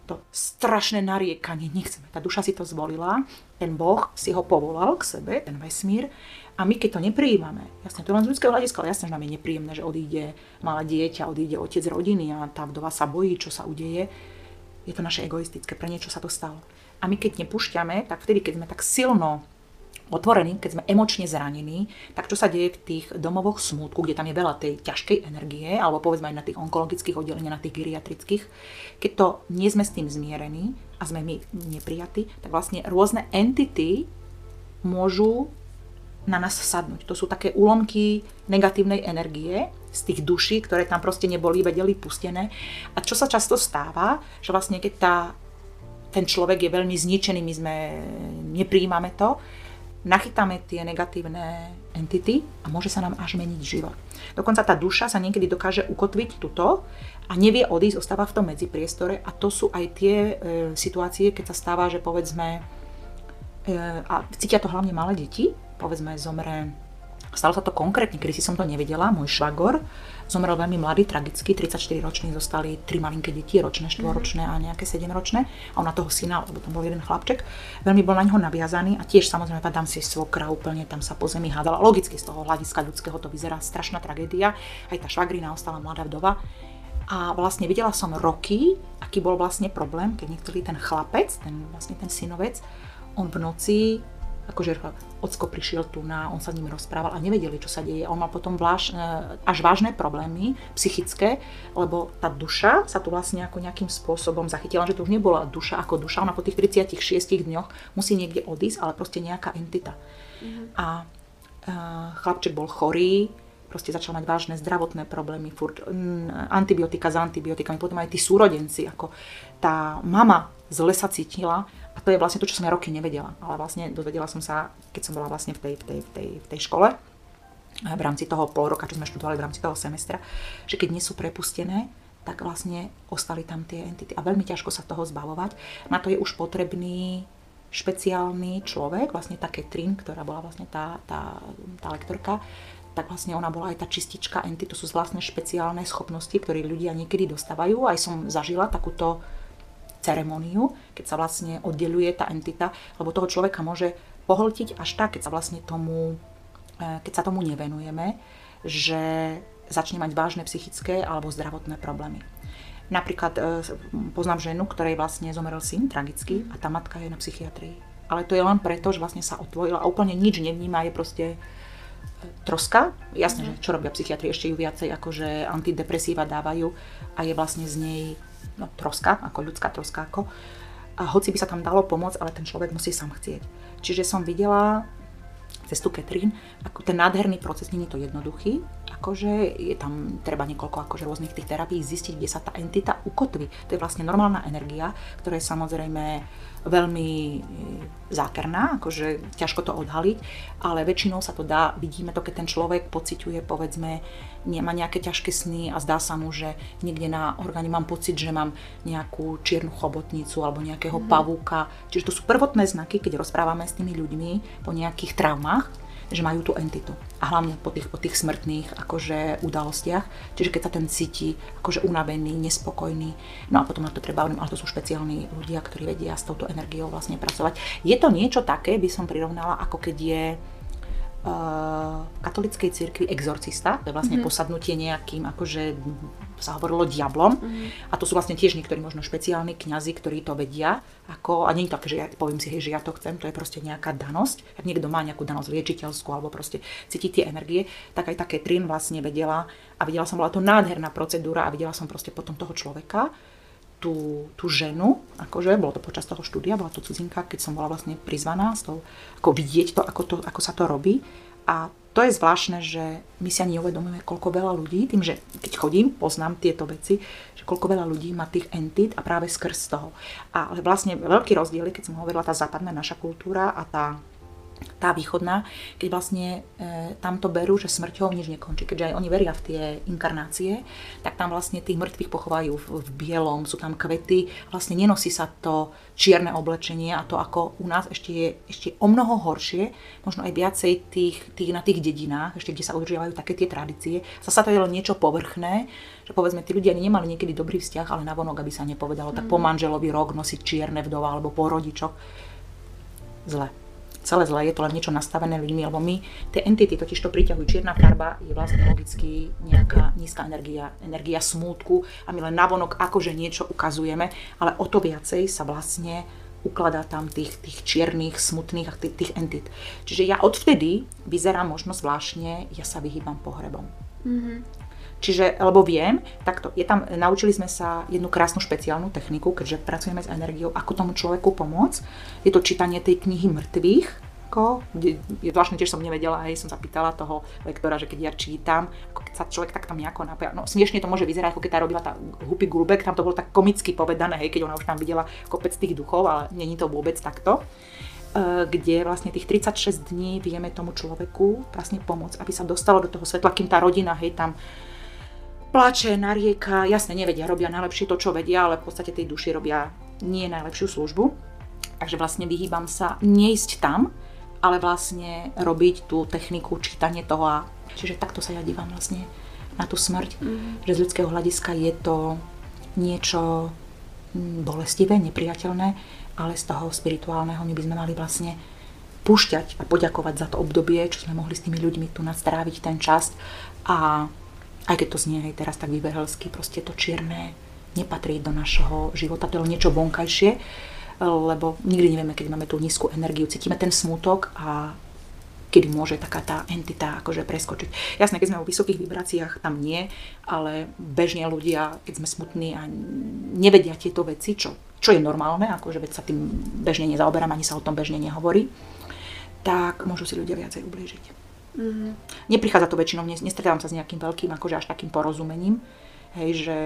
to strašné nariekanie nechceme. Tá duša si to zvolila, ten Boh si ho povolal k sebe, ten vesmír, a my keď to neprijímame, jasne, to len z ľudského hľadiska, ale jasne, že nám je nepríjemné, že odíde malé dieťa, odíde otec rodiny a tá vdova sa bojí, čo sa udeje, je to naše egoistické, pre niečo sa to stalo. A my keď nepúšťame, tak vtedy, keď sme tak silno otvorení, keď sme emočne zranení, tak čo sa deje v tých domovoch smútku, kde tam je veľa tej ťažkej energie, alebo povedzme aj na tých onkologických oddeleniach, na tých geriatrických, keď to nie sme s tým zmierení a sme my neprijatí, tak vlastne rôzne entity môžu na nás sadnúť. To sú také úlomky negatívnej energie z tých duší, ktoré tam proste neboli, vedeli pustené. A čo sa často stáva, že vlastne keď tá, ten človek je veľmi zničený, my sme neprijímame to, nachytáme tie negatívne entity a môže sa nám až meniť život. Dokonca tá duša sa niekedy dokáže ukotviť tuto a nevie odísť, ostáva v tom medzipriestore, a to sú aj tie e, situácie, keď sa stáva, že povedzme, e, a cítia to hlavne malé deti, povedzme zomre, stalo sa to konkrétne, kedy si som to nevedela, môj švagor zomrel veľmi mladý, tragicky, tridsaťštyri ročný, zostali tri malinké deti, ročné, štvoročné a nejaké sedemročné, a on na toho syna, lebo tam bol jeden chlapček, veľmi bol na ňoho naviazaný a tiež samozrejme tam si svokra úplne tam sa po zemi hádala. Logicky z toho hľadiska ľudského to vyzerá strašná tragédia, aj tá švagrina, ostala mladá vdova. A vlastne videla som roky, aký bol vlastne problém, keď niektorý ten chlapec, ten vlastne ten synovec, on v noci akože ocko prišiel tu na, on sa s nimi rozprával a nevedeli, čo sa deje. On mal potom vláž, až vážne problémy psychické, lebo tá duša sa tu vlastne ako nejakým spôsobom zachytila, že to už nebola duša ako duša, ona po tých tridsiatich šiestich dňoch musí niekde odísť, ale proste nejaká entita. Mhm. A e, chlapček bol chorý, proste začal mať vážne zdravotné problémy, furt m, antibiotika za antibiotikami, potom aj tí súrodenci, ako tá mama zle sa cítila. A to je vlastne to, čo som ja roky nevedela, ale vlastne dozvedela som sa, keď som bola vlastne v tej, v tej, v tej, v tej škole, v rámci toho pol roka, čo sme študovali, v rámci toho semestra, že keď nie sú prepustené, tak vlastne ostali tam tie entity a veľmi ťažko sa toho zbavovať. Na to je už potrebný špeciálny človek, vlastne tá Catherine, ktorá bola vlastne tá, tá, tá lektorka, tak vlastne ona bola aj tá čistička entity, to sú vlastne špeciálne schopnosti, ktoré ľudia niekedy dostávajú, aj som zažila takúto ceremoniu, keď sa vlastne oddeľuje tá entita, lebo toho človeka môže pohltiť až tak, keď sa vlastne tomu, keď sa tomu nevenujeme, že začne mať vážne psychické alebo zdravotné problémy. Napríklad poznám ženu, ktorej vlastne zomrel syn tragicky a tá matka je na psychiatrii. Ale to je len preto, že vlastne sa otvorila a úplne nič nevníma, je proste troska. Jasne, že čo robia psychiatri, ešte ju viacej akože antidepresíva dávajú a je vlastne z nej no, troska, ako ľudská troska, ako. A hoci by sa tam dalo pomôcť, ale ten človek musí sám chcieť. Čiže som videla cez tú Catherine, ako ten nádherný proces, nie je to jednoduchý, akože je tam treba niekoľko akože rôznych tých terapií zistiť, kde sa tá entita ukotví. To je vlastne normálna energia, ktorá je samozrejme veľmi zákerná, akože ťažko to odhaliť, ale väčšinou sa to dá, vidíme to, keď ten človek pociťuje, povedzme, nemá nejaké ťažké sny a zdá sa mu, že niekde na orgáne mám pocit, že mám nejakú čiernu chobotnicu alebo nejakého mm-hmm. pavúka. Čiže to sú prvotné znaky, keď rozprávame s tými ľuďmi po nejakých traumách, že majú tú entitu. A hlavne po tých, po tých smrtných akože udalostiach, čiže keď sa ten cíti akože unavený, nespokojný. No a potom na to treba, ale to sú špeciálni ľudia, ktorí vedia s touto energiou vlastne pracovať. Je to niečo také, by som prirovnala, ako keď je v katolíckej cirkvi exorcista, to je vlastne mm-hmm. posadnutie nejakým, akože sa hovorilo diablom. Mm-hmm. A to sú vlastne tiež niektorí možno špeciálni kňazi, ktorí to vedia. Ako, a nie je to také, že ja poviem si, hej, že ja to chcem, to je proste nejaká danosť. Ak niekto má nejakú danosť liečiteľskú alebo proste cíti tie energie, tak aj také Catherine vlastne vedela. A videla som, bola to nádherná procedúra a videla som proste potom toho človeka, Tú, tú ženu, akože bolo to počas toho štúdia, bola to cudzinka, keď som bola vlastne prizvaná s tou, ako vidieť to ako, to, ako sa to robí. A to je zvláštne, že my si ani neuvedomujeme, koľko veľa ľudí, tým, že keď chodím, poznám tieto veci, že koľko veľa ľudí má tých entít a práve skrz toho. A ale vlastne veľký rozdiel je, keď som hovorila, tá západná naša kultúra a tá tá východná, keď vlastne e, tam to berú, že smrťou nič nekončí. Keďže aj oni veria v tie inkarnácie, tak tam vlastne tých mŕtvych pochovajú v, v bielom, sú tam kvety, vlastne nenosí sa to čierne oblečenie a to ako u nás ešte je ešte o mnoho horšie, možno aj viacej tých, tých na tých dedinách, ešte kde sa udržiavajú také tie tradície. Zasa to je len niečo povrchné, že povedzme, tí ľudia nemali niekedy dobrý vzťah, ale navonok, aby sa nepovedalo, mm. tak po manželovi rok nosiť čierne vdova alebo po rodičoch. Zle. Celé zle, je to len niečo nastavené ľuďmi, lebo my, tie entity totiž to priťahujú. Čierna farba je vlastne logicky nejaká nízka energia, energia smútku a my len navonok akože niečo ukazujeme, ale o to viacej sa vlastne ukladá tam tých, tých čiernych, smutných a tých, tých entit. Čiže ja odvtedy vyzerám možno zvláštne, ja sa vyhýbam pohrebom. Mm-hmm. Čiže, lebo viem, takto, je tam, naučili sme sa jednu krásnu špeciálnu techniku, keďže pracujeme s energiou, ako tomu človeku pomôcť. Je to čítanie tej knihy mŕtvych, ako, kde, vlastne tiež som nevedela, hej, som zapýtala toho lektora, že keď ja čítam, ako keď sa človek tak tam nejako napája, no smiešne to môže vyzerať, ako keď tá robila tá Hupi Gulbek, tam to bolo tak komicky povedané, hej, keď ona už tam videla kopec tých duchov, ale není to vôbec takto. Kde vlastne tých tridsaťšesť dní vieme tomu človeku vlastne pomôcť, aby sa dostalo do toho svetla, kým tá rodina, hej, tam plače, narieka, jasne nevedia, robia najlepšie to, čo vedia, ale v podstate tej duši robia nie najlepšiu službu. Takže vlastne vyhýbam sa neísť tam, ale vlastne robiť tú techniku, čítanie toho a... Čiže takto sa ja dívam vlastne na tú smrť, mm. že z ľudského hľadiska je to niečo bolestivé, nepriateľné, ale z toho spirituálneho my by sme mali vlastne púšťať a poďakovať za to obdobie, čo sme mohli s tými ľuďmi tu nastráviť ten čas a aj keď to znie aj teraz tak vybehelsky, proste to čierne nepatrí do našho života, to je niečo vonkajšie, lebo nikdy nevieme, keď máme tú nízku energiu, cítime ten smútok a kedy môže taká tá entita akože preskočiť. Jasné, keď sme vo vysokých vibráciách, tam nie, ale bežne ľudia, keď sme smutní a nevedia tieto veci, čo, čo je normálne, akože veď sa tým bežne nezaoberám, ani sa o tom bežne nehovorí, tak môžu si ľudia viacej ublížiť. Mm-hmm. Neprichádza to väčšinou, nestretávam sa s nejakým veľkým, akože až takým porozumením, hej, že,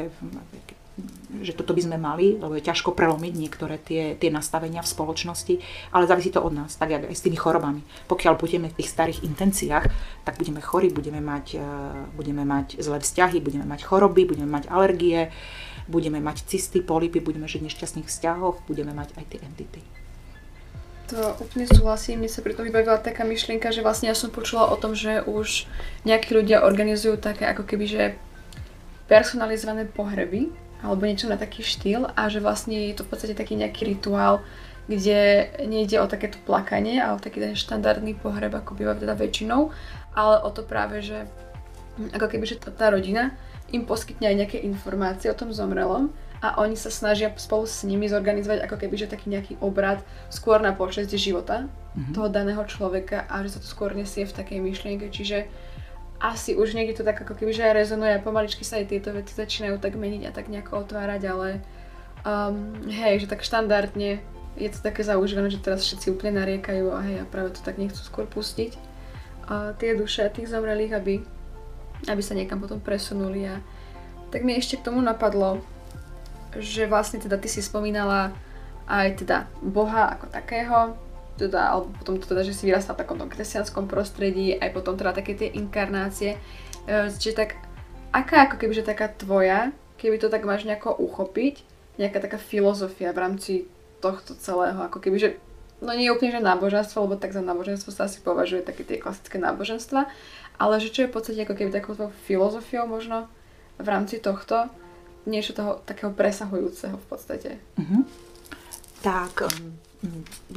že toto by sme mali, lebo je ťažko prelomiť niektoré tie, tie nastavenia v spoločnosti, ale závisí to od nás, tak aj s tými chorobami. Pokiaľ budeme v tých starých intenciách, tak budeme chorí, budeme mať, budeme mať zlé vzťahy, budeme mať choroby, budeme mať alergie, budeme mať cysty, polypy, budeme žiť v nešťastných vzťahoch, budeme mať aj tie entity. To úplne súhlasím, mne sa pri tom vybavila taká myšlienka, že vlastne ja som počula o tom, že už nejakí ľudia organizujú také ako keby, že personalizované pohreby alebo niečo na taký štýl a že vlastne je to v podstate taký nejaký rituál, kde nejde o takéto plakanie, ale o taký ten štandardný pohreb, ako býva teda väčšinou, ale o to práve, že ako keby, že tá rodina im poskytne aj nejaké informácie o tom zomrelom a oni sa snažia spolu s nimi zorganizovať ako keby, že taký nejaký obrad skôr na počesť života mm-hmm. toho daného človeka a že sa to skôr nesie v takej myšlienke, čiže asi už niekde to tak ako keby, že aj rezonuje a pomaličky sa aj tieto veci začínajú tak meniť a tak nejako otvárať, ale um, hej, že tak štandardne je to také zaužívané, že teraz všetci úplne nariekajú a hej, a práve to tak nechcú skôr pustiť uh, tie duše tých zomrelých, aby, aby sa niekam potom presunuli a tak mi ešte k tomu napadlo, že vlastne teda ty si spomínala aj teda Boha ako takého, teda, alebo potom teda, že si vyrastala v takomto kresťanskom prostredí, aj potom teda také tie inkarnácie. Čiže tak, aká ako kebyže taká tvoja, keby to tak máš nejako uchopiť, nejaká taká filozofia v rámci tohto celého, ako kebyže no nie je úplne že náboženstvo, lebo tak za náboženstvo sa asi považuje také tie klasické náboženstva, ale že čo je v podstate ako keby takouto filozofiou možno v rámci tohto, niečo toho takého presahujúceho v podstate. Uh-huh. Tak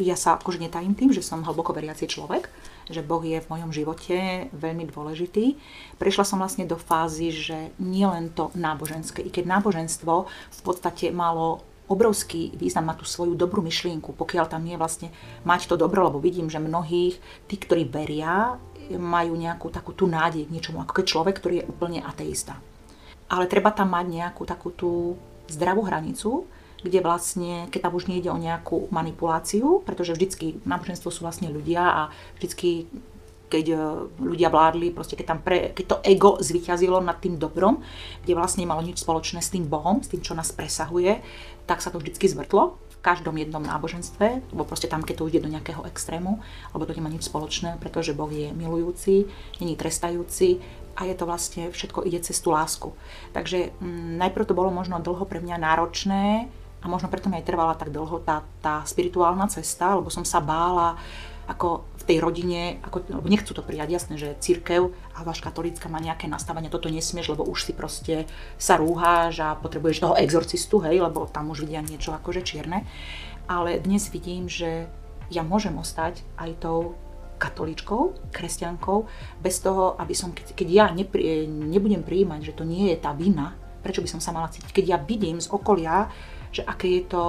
ja sa akože netajím tým, že som hlboko veriaci človek, že Boh je v mojom živote veľmi dôležitý. Prešla som vlastne do fázy, že nie len to náboženské, i keď náboženstvo v podstate malo obrovský význam, má tú svoju dobrú myšlienku, pokiaľ tam nie vlastne mať to dobro, lebo vidím, že mnohých, tí, ktorí veria, majú nejakú takú tú nádej k niečomu, ako keď človek, ktorý je úplne ateista. Ale treba tam mať nejakú takú tú zdravú hranicu, kde vlastne, keď tam už nejde o nejakú manipuláciu, pretože vždycky náboženstvo sú vlastne ľudia a vždycky, keď ľudia vládli, proste keď, tam pre, keď to ego zvíťazilo nad tým dobrom, kde vlastne malo nič spoločné s tým Bohom, s tým, čo nás presahuje, tak sa to vždycky zvrtlo v každom jednom náboženstve, lebo proste tam, keď to ide do nejakého extrému, alebo to nemá nič spoločné, pretože Boh je milujúci, nie je trestajúci a je to vlastne, všetko ide cez tú lásku. Takže m, najprv to bolo možno dlho pre mňa náročné a možno preto mi aj trvala tak dlho tá, tá spirituálna cesta, lebo som sa bála, ako v tej rodine, ako, nechcú to prijať, jasné, že cirkev, a váš katolícka má nejaké nastavenie, toto nesmieš, lebo už si proste sa rúháš a potrebuješ toho exorcistu, hej, lebo tam už vidia niečo akože čierne. Ale dnes vidím, že ja môžem ostať aj tou katolíčkou, kresťankou, bez toho, aby som, keď, keď ja nepri, nebudem prijímať, že to nie je tá vina, prečo by som sa mala cítiť, keď ja vidím z okolia, že aké je to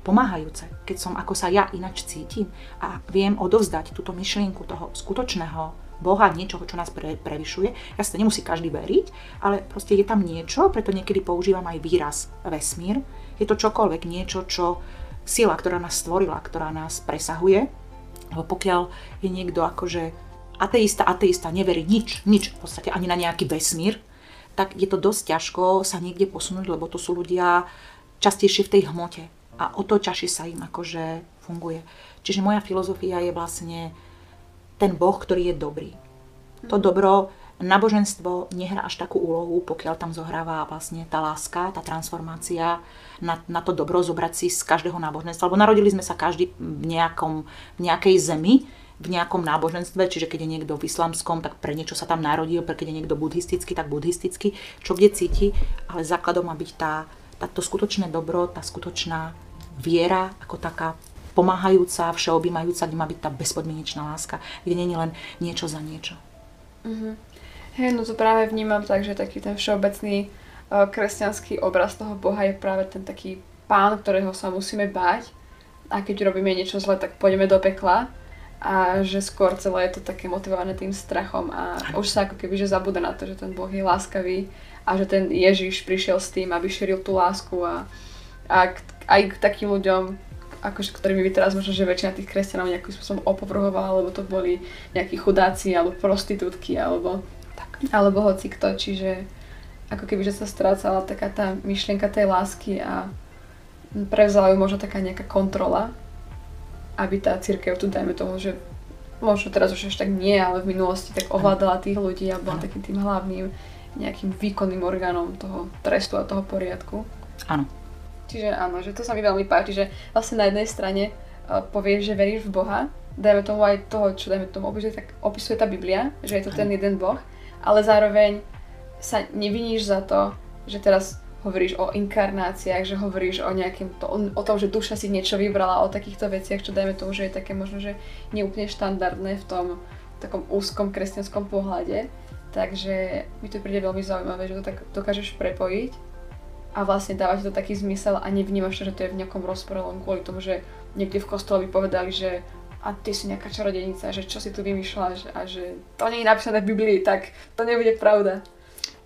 pomáhajúce, keď som, ako sa ja ináč cítim a viem odovzdať túto myšlienku toho skutočného Boha, niečoho, čo nás pre, prevyšuje. Jasne, nemusí každý veriť, ale proste je tam niečo, preto niekedy používam aj výraz vesmír. Je to čokoľvek, niečo, čo sila, ktorá nás stvorila, ktorá nás presahuje, lebo pokiaľ je niekto akože ateista, ateista, neverí nič, nič v podstate, ani na nejaký vesmír, tak je to dosť ťažko sa niekde posunúť, lebo to sú ľudia častejšie v tej hmote. A o to ťažšie sa im akože funguje. Čiže moja filozofia je vlastne ten Boh, ktorý je dobrý. To dobro, náboženstvo nehrá až takú úlohu, pokiaľ tam zohráva vlastne tá láska, tá transformácia na, na to dobro zobrať si z každého náboženstva. Lebo narodili sme sa každý v, nejakom, v nejakej zemi, v nejakom náboženstve, čiže keď je niekto v islamskom, tak pre niečo sa tam narodil, pre keď je niekto buddhistický, tak buddhistický, čo kde cíti, ale základom má byť tá, táto skutočné dobro, tá skutočná viera ako taká pomáhajúca, všeobjímajúca, kde má byť tá bezpodmienečná láska, kde nie je len niečo za niečo. Uh-huh. Hej, no to práve vnímam tak, že taký ten všeobecný uh, kresťanský obraz toho Boha je práve ten taký pán, ktorého sa musíme báť a keď robíme niečo zle, tak pôjdeme do pekla a že skôr celé je to také motivované tým strachom a aj. Už sa ako keby že zabúda na to, že ten Boh je láskavý a že ten Ježiš prišiel s tým, aby šíril tú lásku a, a aj k takým ľuďom, akože, ktorými by teraz možno, že väčšina tých kresťanov nejakým spôsobom opovrhovala, lebo to boli nejakí chudáci, alebo prostitútky, alebo, alebo hocikto, čiže ako keby, že sa strácala taká tá myšlienka tej lásky a prevzala ju možno taká nejaká kontrola, aby tá cirkev tu, dajme tomu, že možno teraz už až tak nie, ale v minulosti tak ovládala tých ľudí a bola takým tým hlavným nejakým výkonným orgánom toho trestu a toho poriadku. Áno. Čiže áno, že to sa mi veľmi páči, že vlastne na jednej strane uh, povieš, že veríš v Boha, dajme tomu aj toho, čo dajme tomu opisuje, tak opisuje tá Biblia, že je to ten jeden Boh, ale zároveň sa neviníš za to, že teraz hovoríš o inkarnáciách, že hovoríš o nejakým, to, o tom, že duša si niečo vybrala, o takýchto veciach, čo dajme tomu, že je také možno, že neúplne štandardné v tom takom úzkom kresťanskom pohľade, takže mi to príde veľmi zaujímavé, že to tak dokážeš prepojiť. A vlastne dáva to taký zmysel a nevnímaš, že to je v nejakom rozpore len kvôli tomu, že niekde v kostole by povedali, že a ty si nejaká čarodejnica, že čo si tu vymýšľaš a že to nie je napísané v Biblii, tak to nebude pravda.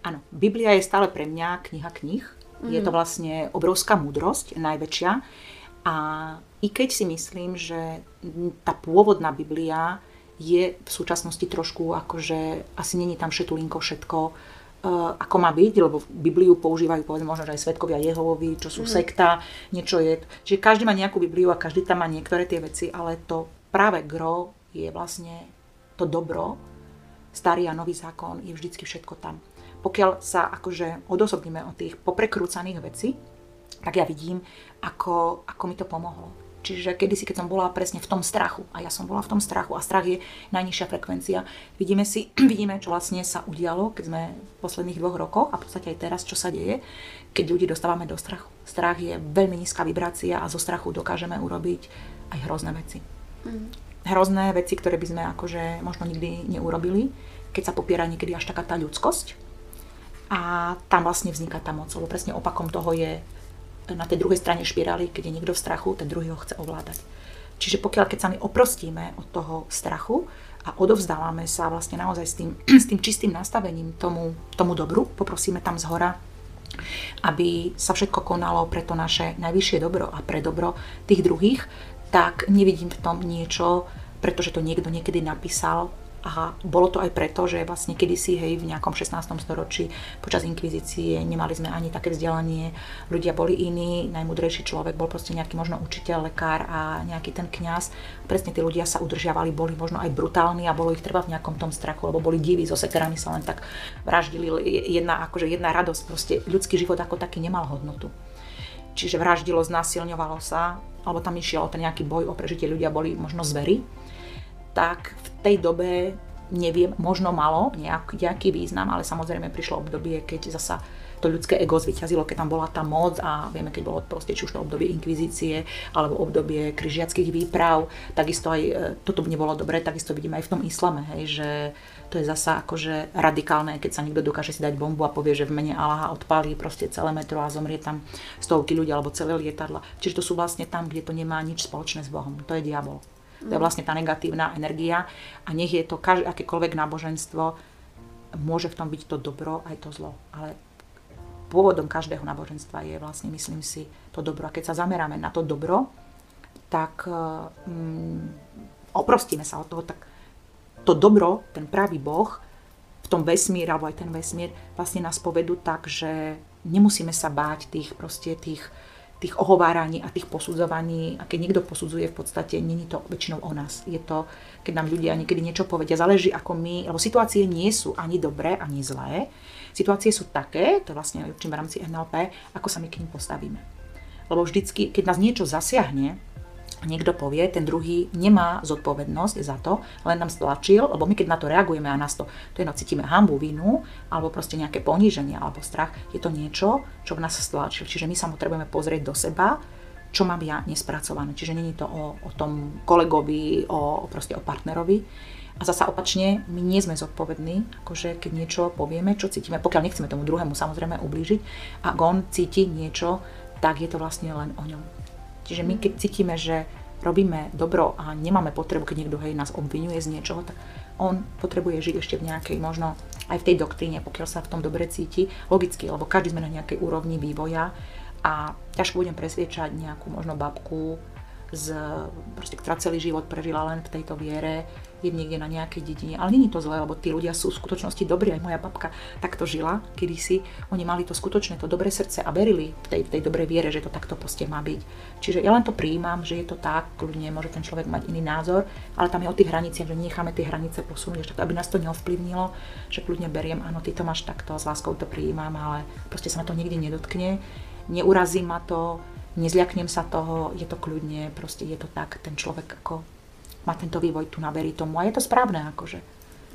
Áno, Biblia je stále pre mňa kniha kníh. Mm. Je to vlastne obrovská múdrosť, najväčšia. A i keď si myslím, že tá pôvodná Biblia je v súčasnosti trošku akože, asi není tam šetulinko všetko, ako má byť, lebo Bibliu používajú povedzme možno aj svedkovia Jehovovi, čo sú sekta, niečo je. Čiže každý má nejakú Bibliu a každý tam má niektoré tie veci, ale to práve gro je vlastne to dobro, starý a nový zákon, je vždycky všetko tam. Pokiaľ sa akože odosobníme od tých poprekrúcaných vecí, tak ja vidím, ako, ako mi to pomohlo. Čiže kedysi, keď som bola presne v tom strachu, a ja som bola v tom strachu, a strach je najnižšia frekvencia. Vidíme si, vidíme, čo vlastne sa udialo, keď sme v posledných dvoch rokoch, a v podstate aj teraz, čo sa deje, keď ľudí dostávame do strachu. Strach je veľmi nízka vibrácia a zo strachu dokážeme urobiť aj hrozné veci. Mm. Hrozné veci, ktoré by sme akože možno nikdy neurobili, keď sa popiera niekedy až taká tá ľudskosť. A tam vlastne vzniká tá moc, lebo presne opakom toho je na tej druhej strane špirály, keď je niekto v strachu, ten druhý ho chce ovládať. Čiže pokiaľ keď sa my oprostíme od toho strachu a odovzdávame sa vlastne naozaj s tým, s tým čistým nastavením tomu, tomu dobru, poprosíme tam zhora, aby sa všetko konalo pre to naše najvyššie dobro a pre dobro tých druhých, tak nevidím v tom niečo, pretože to niekto niekedy napísal. A bolo to aj preto, že vlastne kedysi, hej, v nejakom šestnástom storočí počas inkvizície nemali sme ani také vzdelanie, ľudia boli iní, najmudrejší človek bol proste nejaký možno učiteľ, lekár a nejaký ten kňaz. Presne tí ľudia sa udržiavali, boli možno aj brutálni a bolo ich treba v nejakom tom strachu, lebo boli diví, so sekerami sa len tak vraždili, jedna, akože jedna radosť, proste ľudský život ako taký nemal hodnotu. Čiže vraždilo, znásilňovalo sa, alebo tam išiel ten nejaký boj o prežitie, ľudia boli možno zveri. Tak v tej dobe, neviem, možno malo nejak, nejaký význam, ale samozrejme prišlo obdobie, keď zasa to ľudské ego zvyťazilo, keď tam bola tá moc a vieme, keď bolo proste či už to obdobie inkvizície alebo obdobie križiackých výprav, takisto aj toto nebolo dobré, takisto vidíme aj v tom islame, hej, že to je zasa akože radikálne, keď sa niekto dokáže si dať bombu a povie, že v mene Allaha odpálí proste celé metro a zomrie tam stovky ľudí alebo celé lietadla. Čiže to sú vlastne tam, kde to nemá nič spoločné s Bohom, to je diabol. To je vlastne tá negatívna energia a nech je to každé, akékoľvek náboženstvo, môže v tom byť to dobro aj to zlo. Ale pôvodom každého náboženstva je vlastne, myslím si, to dobro. A keď sa zameráme na to dobro, tak um, oprostíme sa od toho, tak to dobro, ten pravý Boh, v tom vesmír, alebo aj ten vesmír, vlastne nás povedú tak, že nemusíme sa báť tých proste tých tých ohováraní a tých posudzovaní. A keď niekto posudzuje, v podstate není to väčšinou o nás. Je to, keď nám ľudia niekedy niečo povedia, záleží ako my, lebo situácie nie sú ani dobré, ani zlé. Situácie sú také, to vlastne učím v rámci en el pé, ako sa my k nim postavíme. Lebo vždycky, keď nás niečo zasiahne, niekto povie, ten druhý nemá zodpovednosť za to, len nám stlačil, lebo my keď na to reagujeme a nás to, to jedno, cítime hanbu, vinu, alebo proste nejaké poníženie, alebo strach, je to niečo, čo v nás stlačil. Čiže my sa potrebujeme pozrieť do seba, čo mám ja nespracované. Čiže není to o, o tom kolegovi, o, proste o partnerovi. A zasa opačne, my nie sme zodpovední, akože keď niečo povieme, čo cítime, pokiaľ nechceme tomu druhému samozrejme ublížiť, a on cíti niečo, tak je to vlastne len o ňom. Čiže my keď cítime, že robíme dobro a nemáme potrebu, keď niekto, hej, nás obvinuje z niečoho, tak on potrebuje žiť ešte v nejakej, možno aj v tej doktríne, pokiaľ sa v tom dobre cíti, logicky, lebo každý sme na nejakej úrovni vývoja a ťažko budem presviečať nejakú možno babku, z, proste, ktorá celý život prežila len v tejto viere, je niekde na nejakej dedine, ale nie je to zlé, lebo tí ľudia sú v skutočnosti dobrí, aj moja babka takto žila kedysi, oni mali to skutočné, to dobré srdce a verili v tej, v tej dobrej viere, že to takto proste má byť. Čiže ja len to prijímam, že je to tak, kľudne môže ten človek mať iný názor, ale tam je o tých hraniciach, že necháme tie hranice posunúť, aby nás to neovplyvnilo, že kľudne beriem, áno, ty to máš takto, s láskou to prijímam, ale proste sa ma to nikdy nedotkne, neurazí ma to, nezľaknem sa toho, je to kľudne, proste je to tak, ten človek ako má tento vývoj, tu naberí tomu a je to správne akože.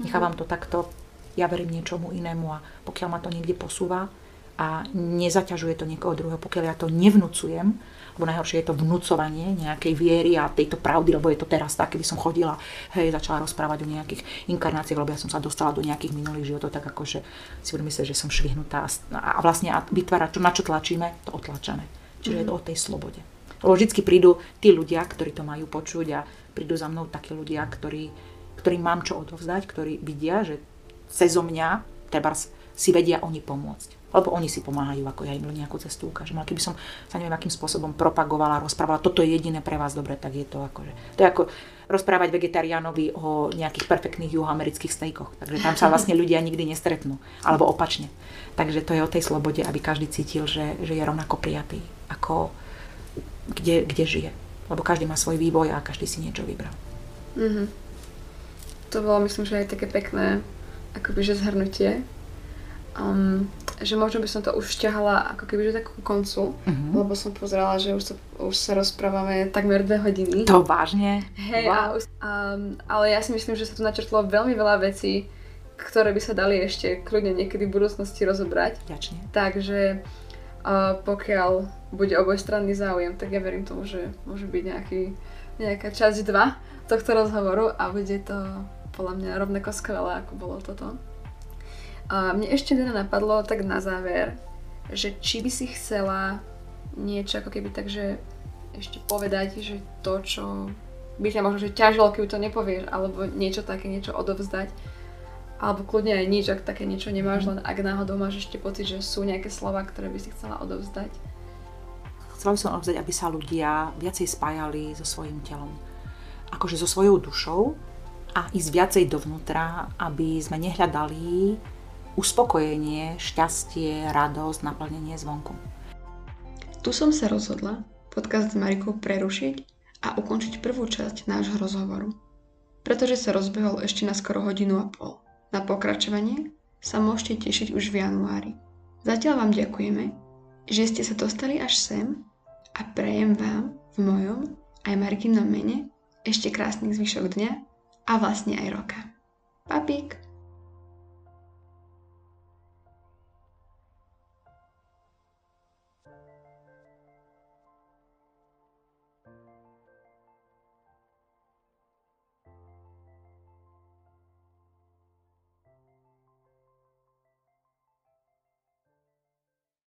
Nechávam to takto, ja verím niečomu inému a pokiaľ ma to niekde posúva a nezaťažuje to niekoho druhého, pokiaľ ja to nevnúcujem, lebo najhoršie je to vnúcovanie nejakej viery a tejto pravdy, lebo je to teraz tak, keby som chodila, hej, začala rozprávať o nejakých inkarnáciách, lebo ja som sa dostala do nejakých minulých životov, tak akože si budem myslieť, že som švihnutá a vlastne vytvára, na čo tlačíme, to otlačame. Čiže je to o tej slobode. Lebo vždycky prídu tí ľudia, ktorí to majú počuť a prídu za mnou takí ľudia, ktorí, ktorým mám čo odovzdať, ktorí vidia, že cezo mňa trebárs si vedia oni pomôcť. Lebo oni si pomáhajú, ako ja im nejakú cestu ukážem. Ale keby som sa neviem, akým spôsobom propagovala, rozprávala, toto je jediné pre vás dobre, tak je to akože... To je ako rozprávať vegetariánovi o nejakých perfektných juhoamerických stejkoch. Takže tam sa vlastne ľudia nikdy nestretnú. Alebo opačne. Takže to je o tej slobode, aby každý cítil, že, že je rovnako prijatý, ako kde, kde žije. Lebo každý má svoj vývoj a každý si niečo vybral. Mm-hmm. To bolo, myslím, že aj také pekné akoby, že zhrnutie. um, že možno by som to už ťahala ako keby že tak ku koncu, uh-huh. lebo som pozerala, že už sa, už sa rozprávame takmer dve hodiny. To vážne? Hej, wow. um, ale ja si myslím, že sa tu načrtlo veľmi veľa vecí, ktoré by sa dali ešte kľudne niekedy v budúcnosti rozobrať. Ďačne. Takže uh, pokiaľ bude obojstranný záujem, tak ja verím tomu, že môže byť nejaký, nejaká časť dva tohto rozhovoru a bude to podľa mňa rovnako skvelé, ako bolo toto. A mne ešte teda napadlo tak na záver, že či by si chcela niečo ako keby takže ešte povedať, že to, čo by ťa možno že ťažilo, keby to nepovieš, alebo niečo také, niečo odovzdať, alebo kľudne aj nič, ak také niečo nemáš, len ak náhodou máš ešte pocit, že sú nejaké slova, ktoré by si chcela odovzdať. Chcela by som odovzdať, aby sa ľudia viacej spájali so svojím telom, akože so svojou dušou, a ísť viacej dovnútra, aby sme nehľadali uspokojenie, šťastie, radosť, naplnenie zvonku. Tu som sa rozhodla podcast s Marikou prerušiť a ukončiť prvú časť nášho rozhovoru, pretože sa rozbehol ešte na skoro hodinu a pol. Na pokračovanie sa môžete tešiť už v januári. Zatiaľ vám ďakujeme, že ste sa dostali až sem, a prejem vám v mojom aj Marikinom mene ešte krásnych zvyšok dňa a vlastne aj roka. Papík!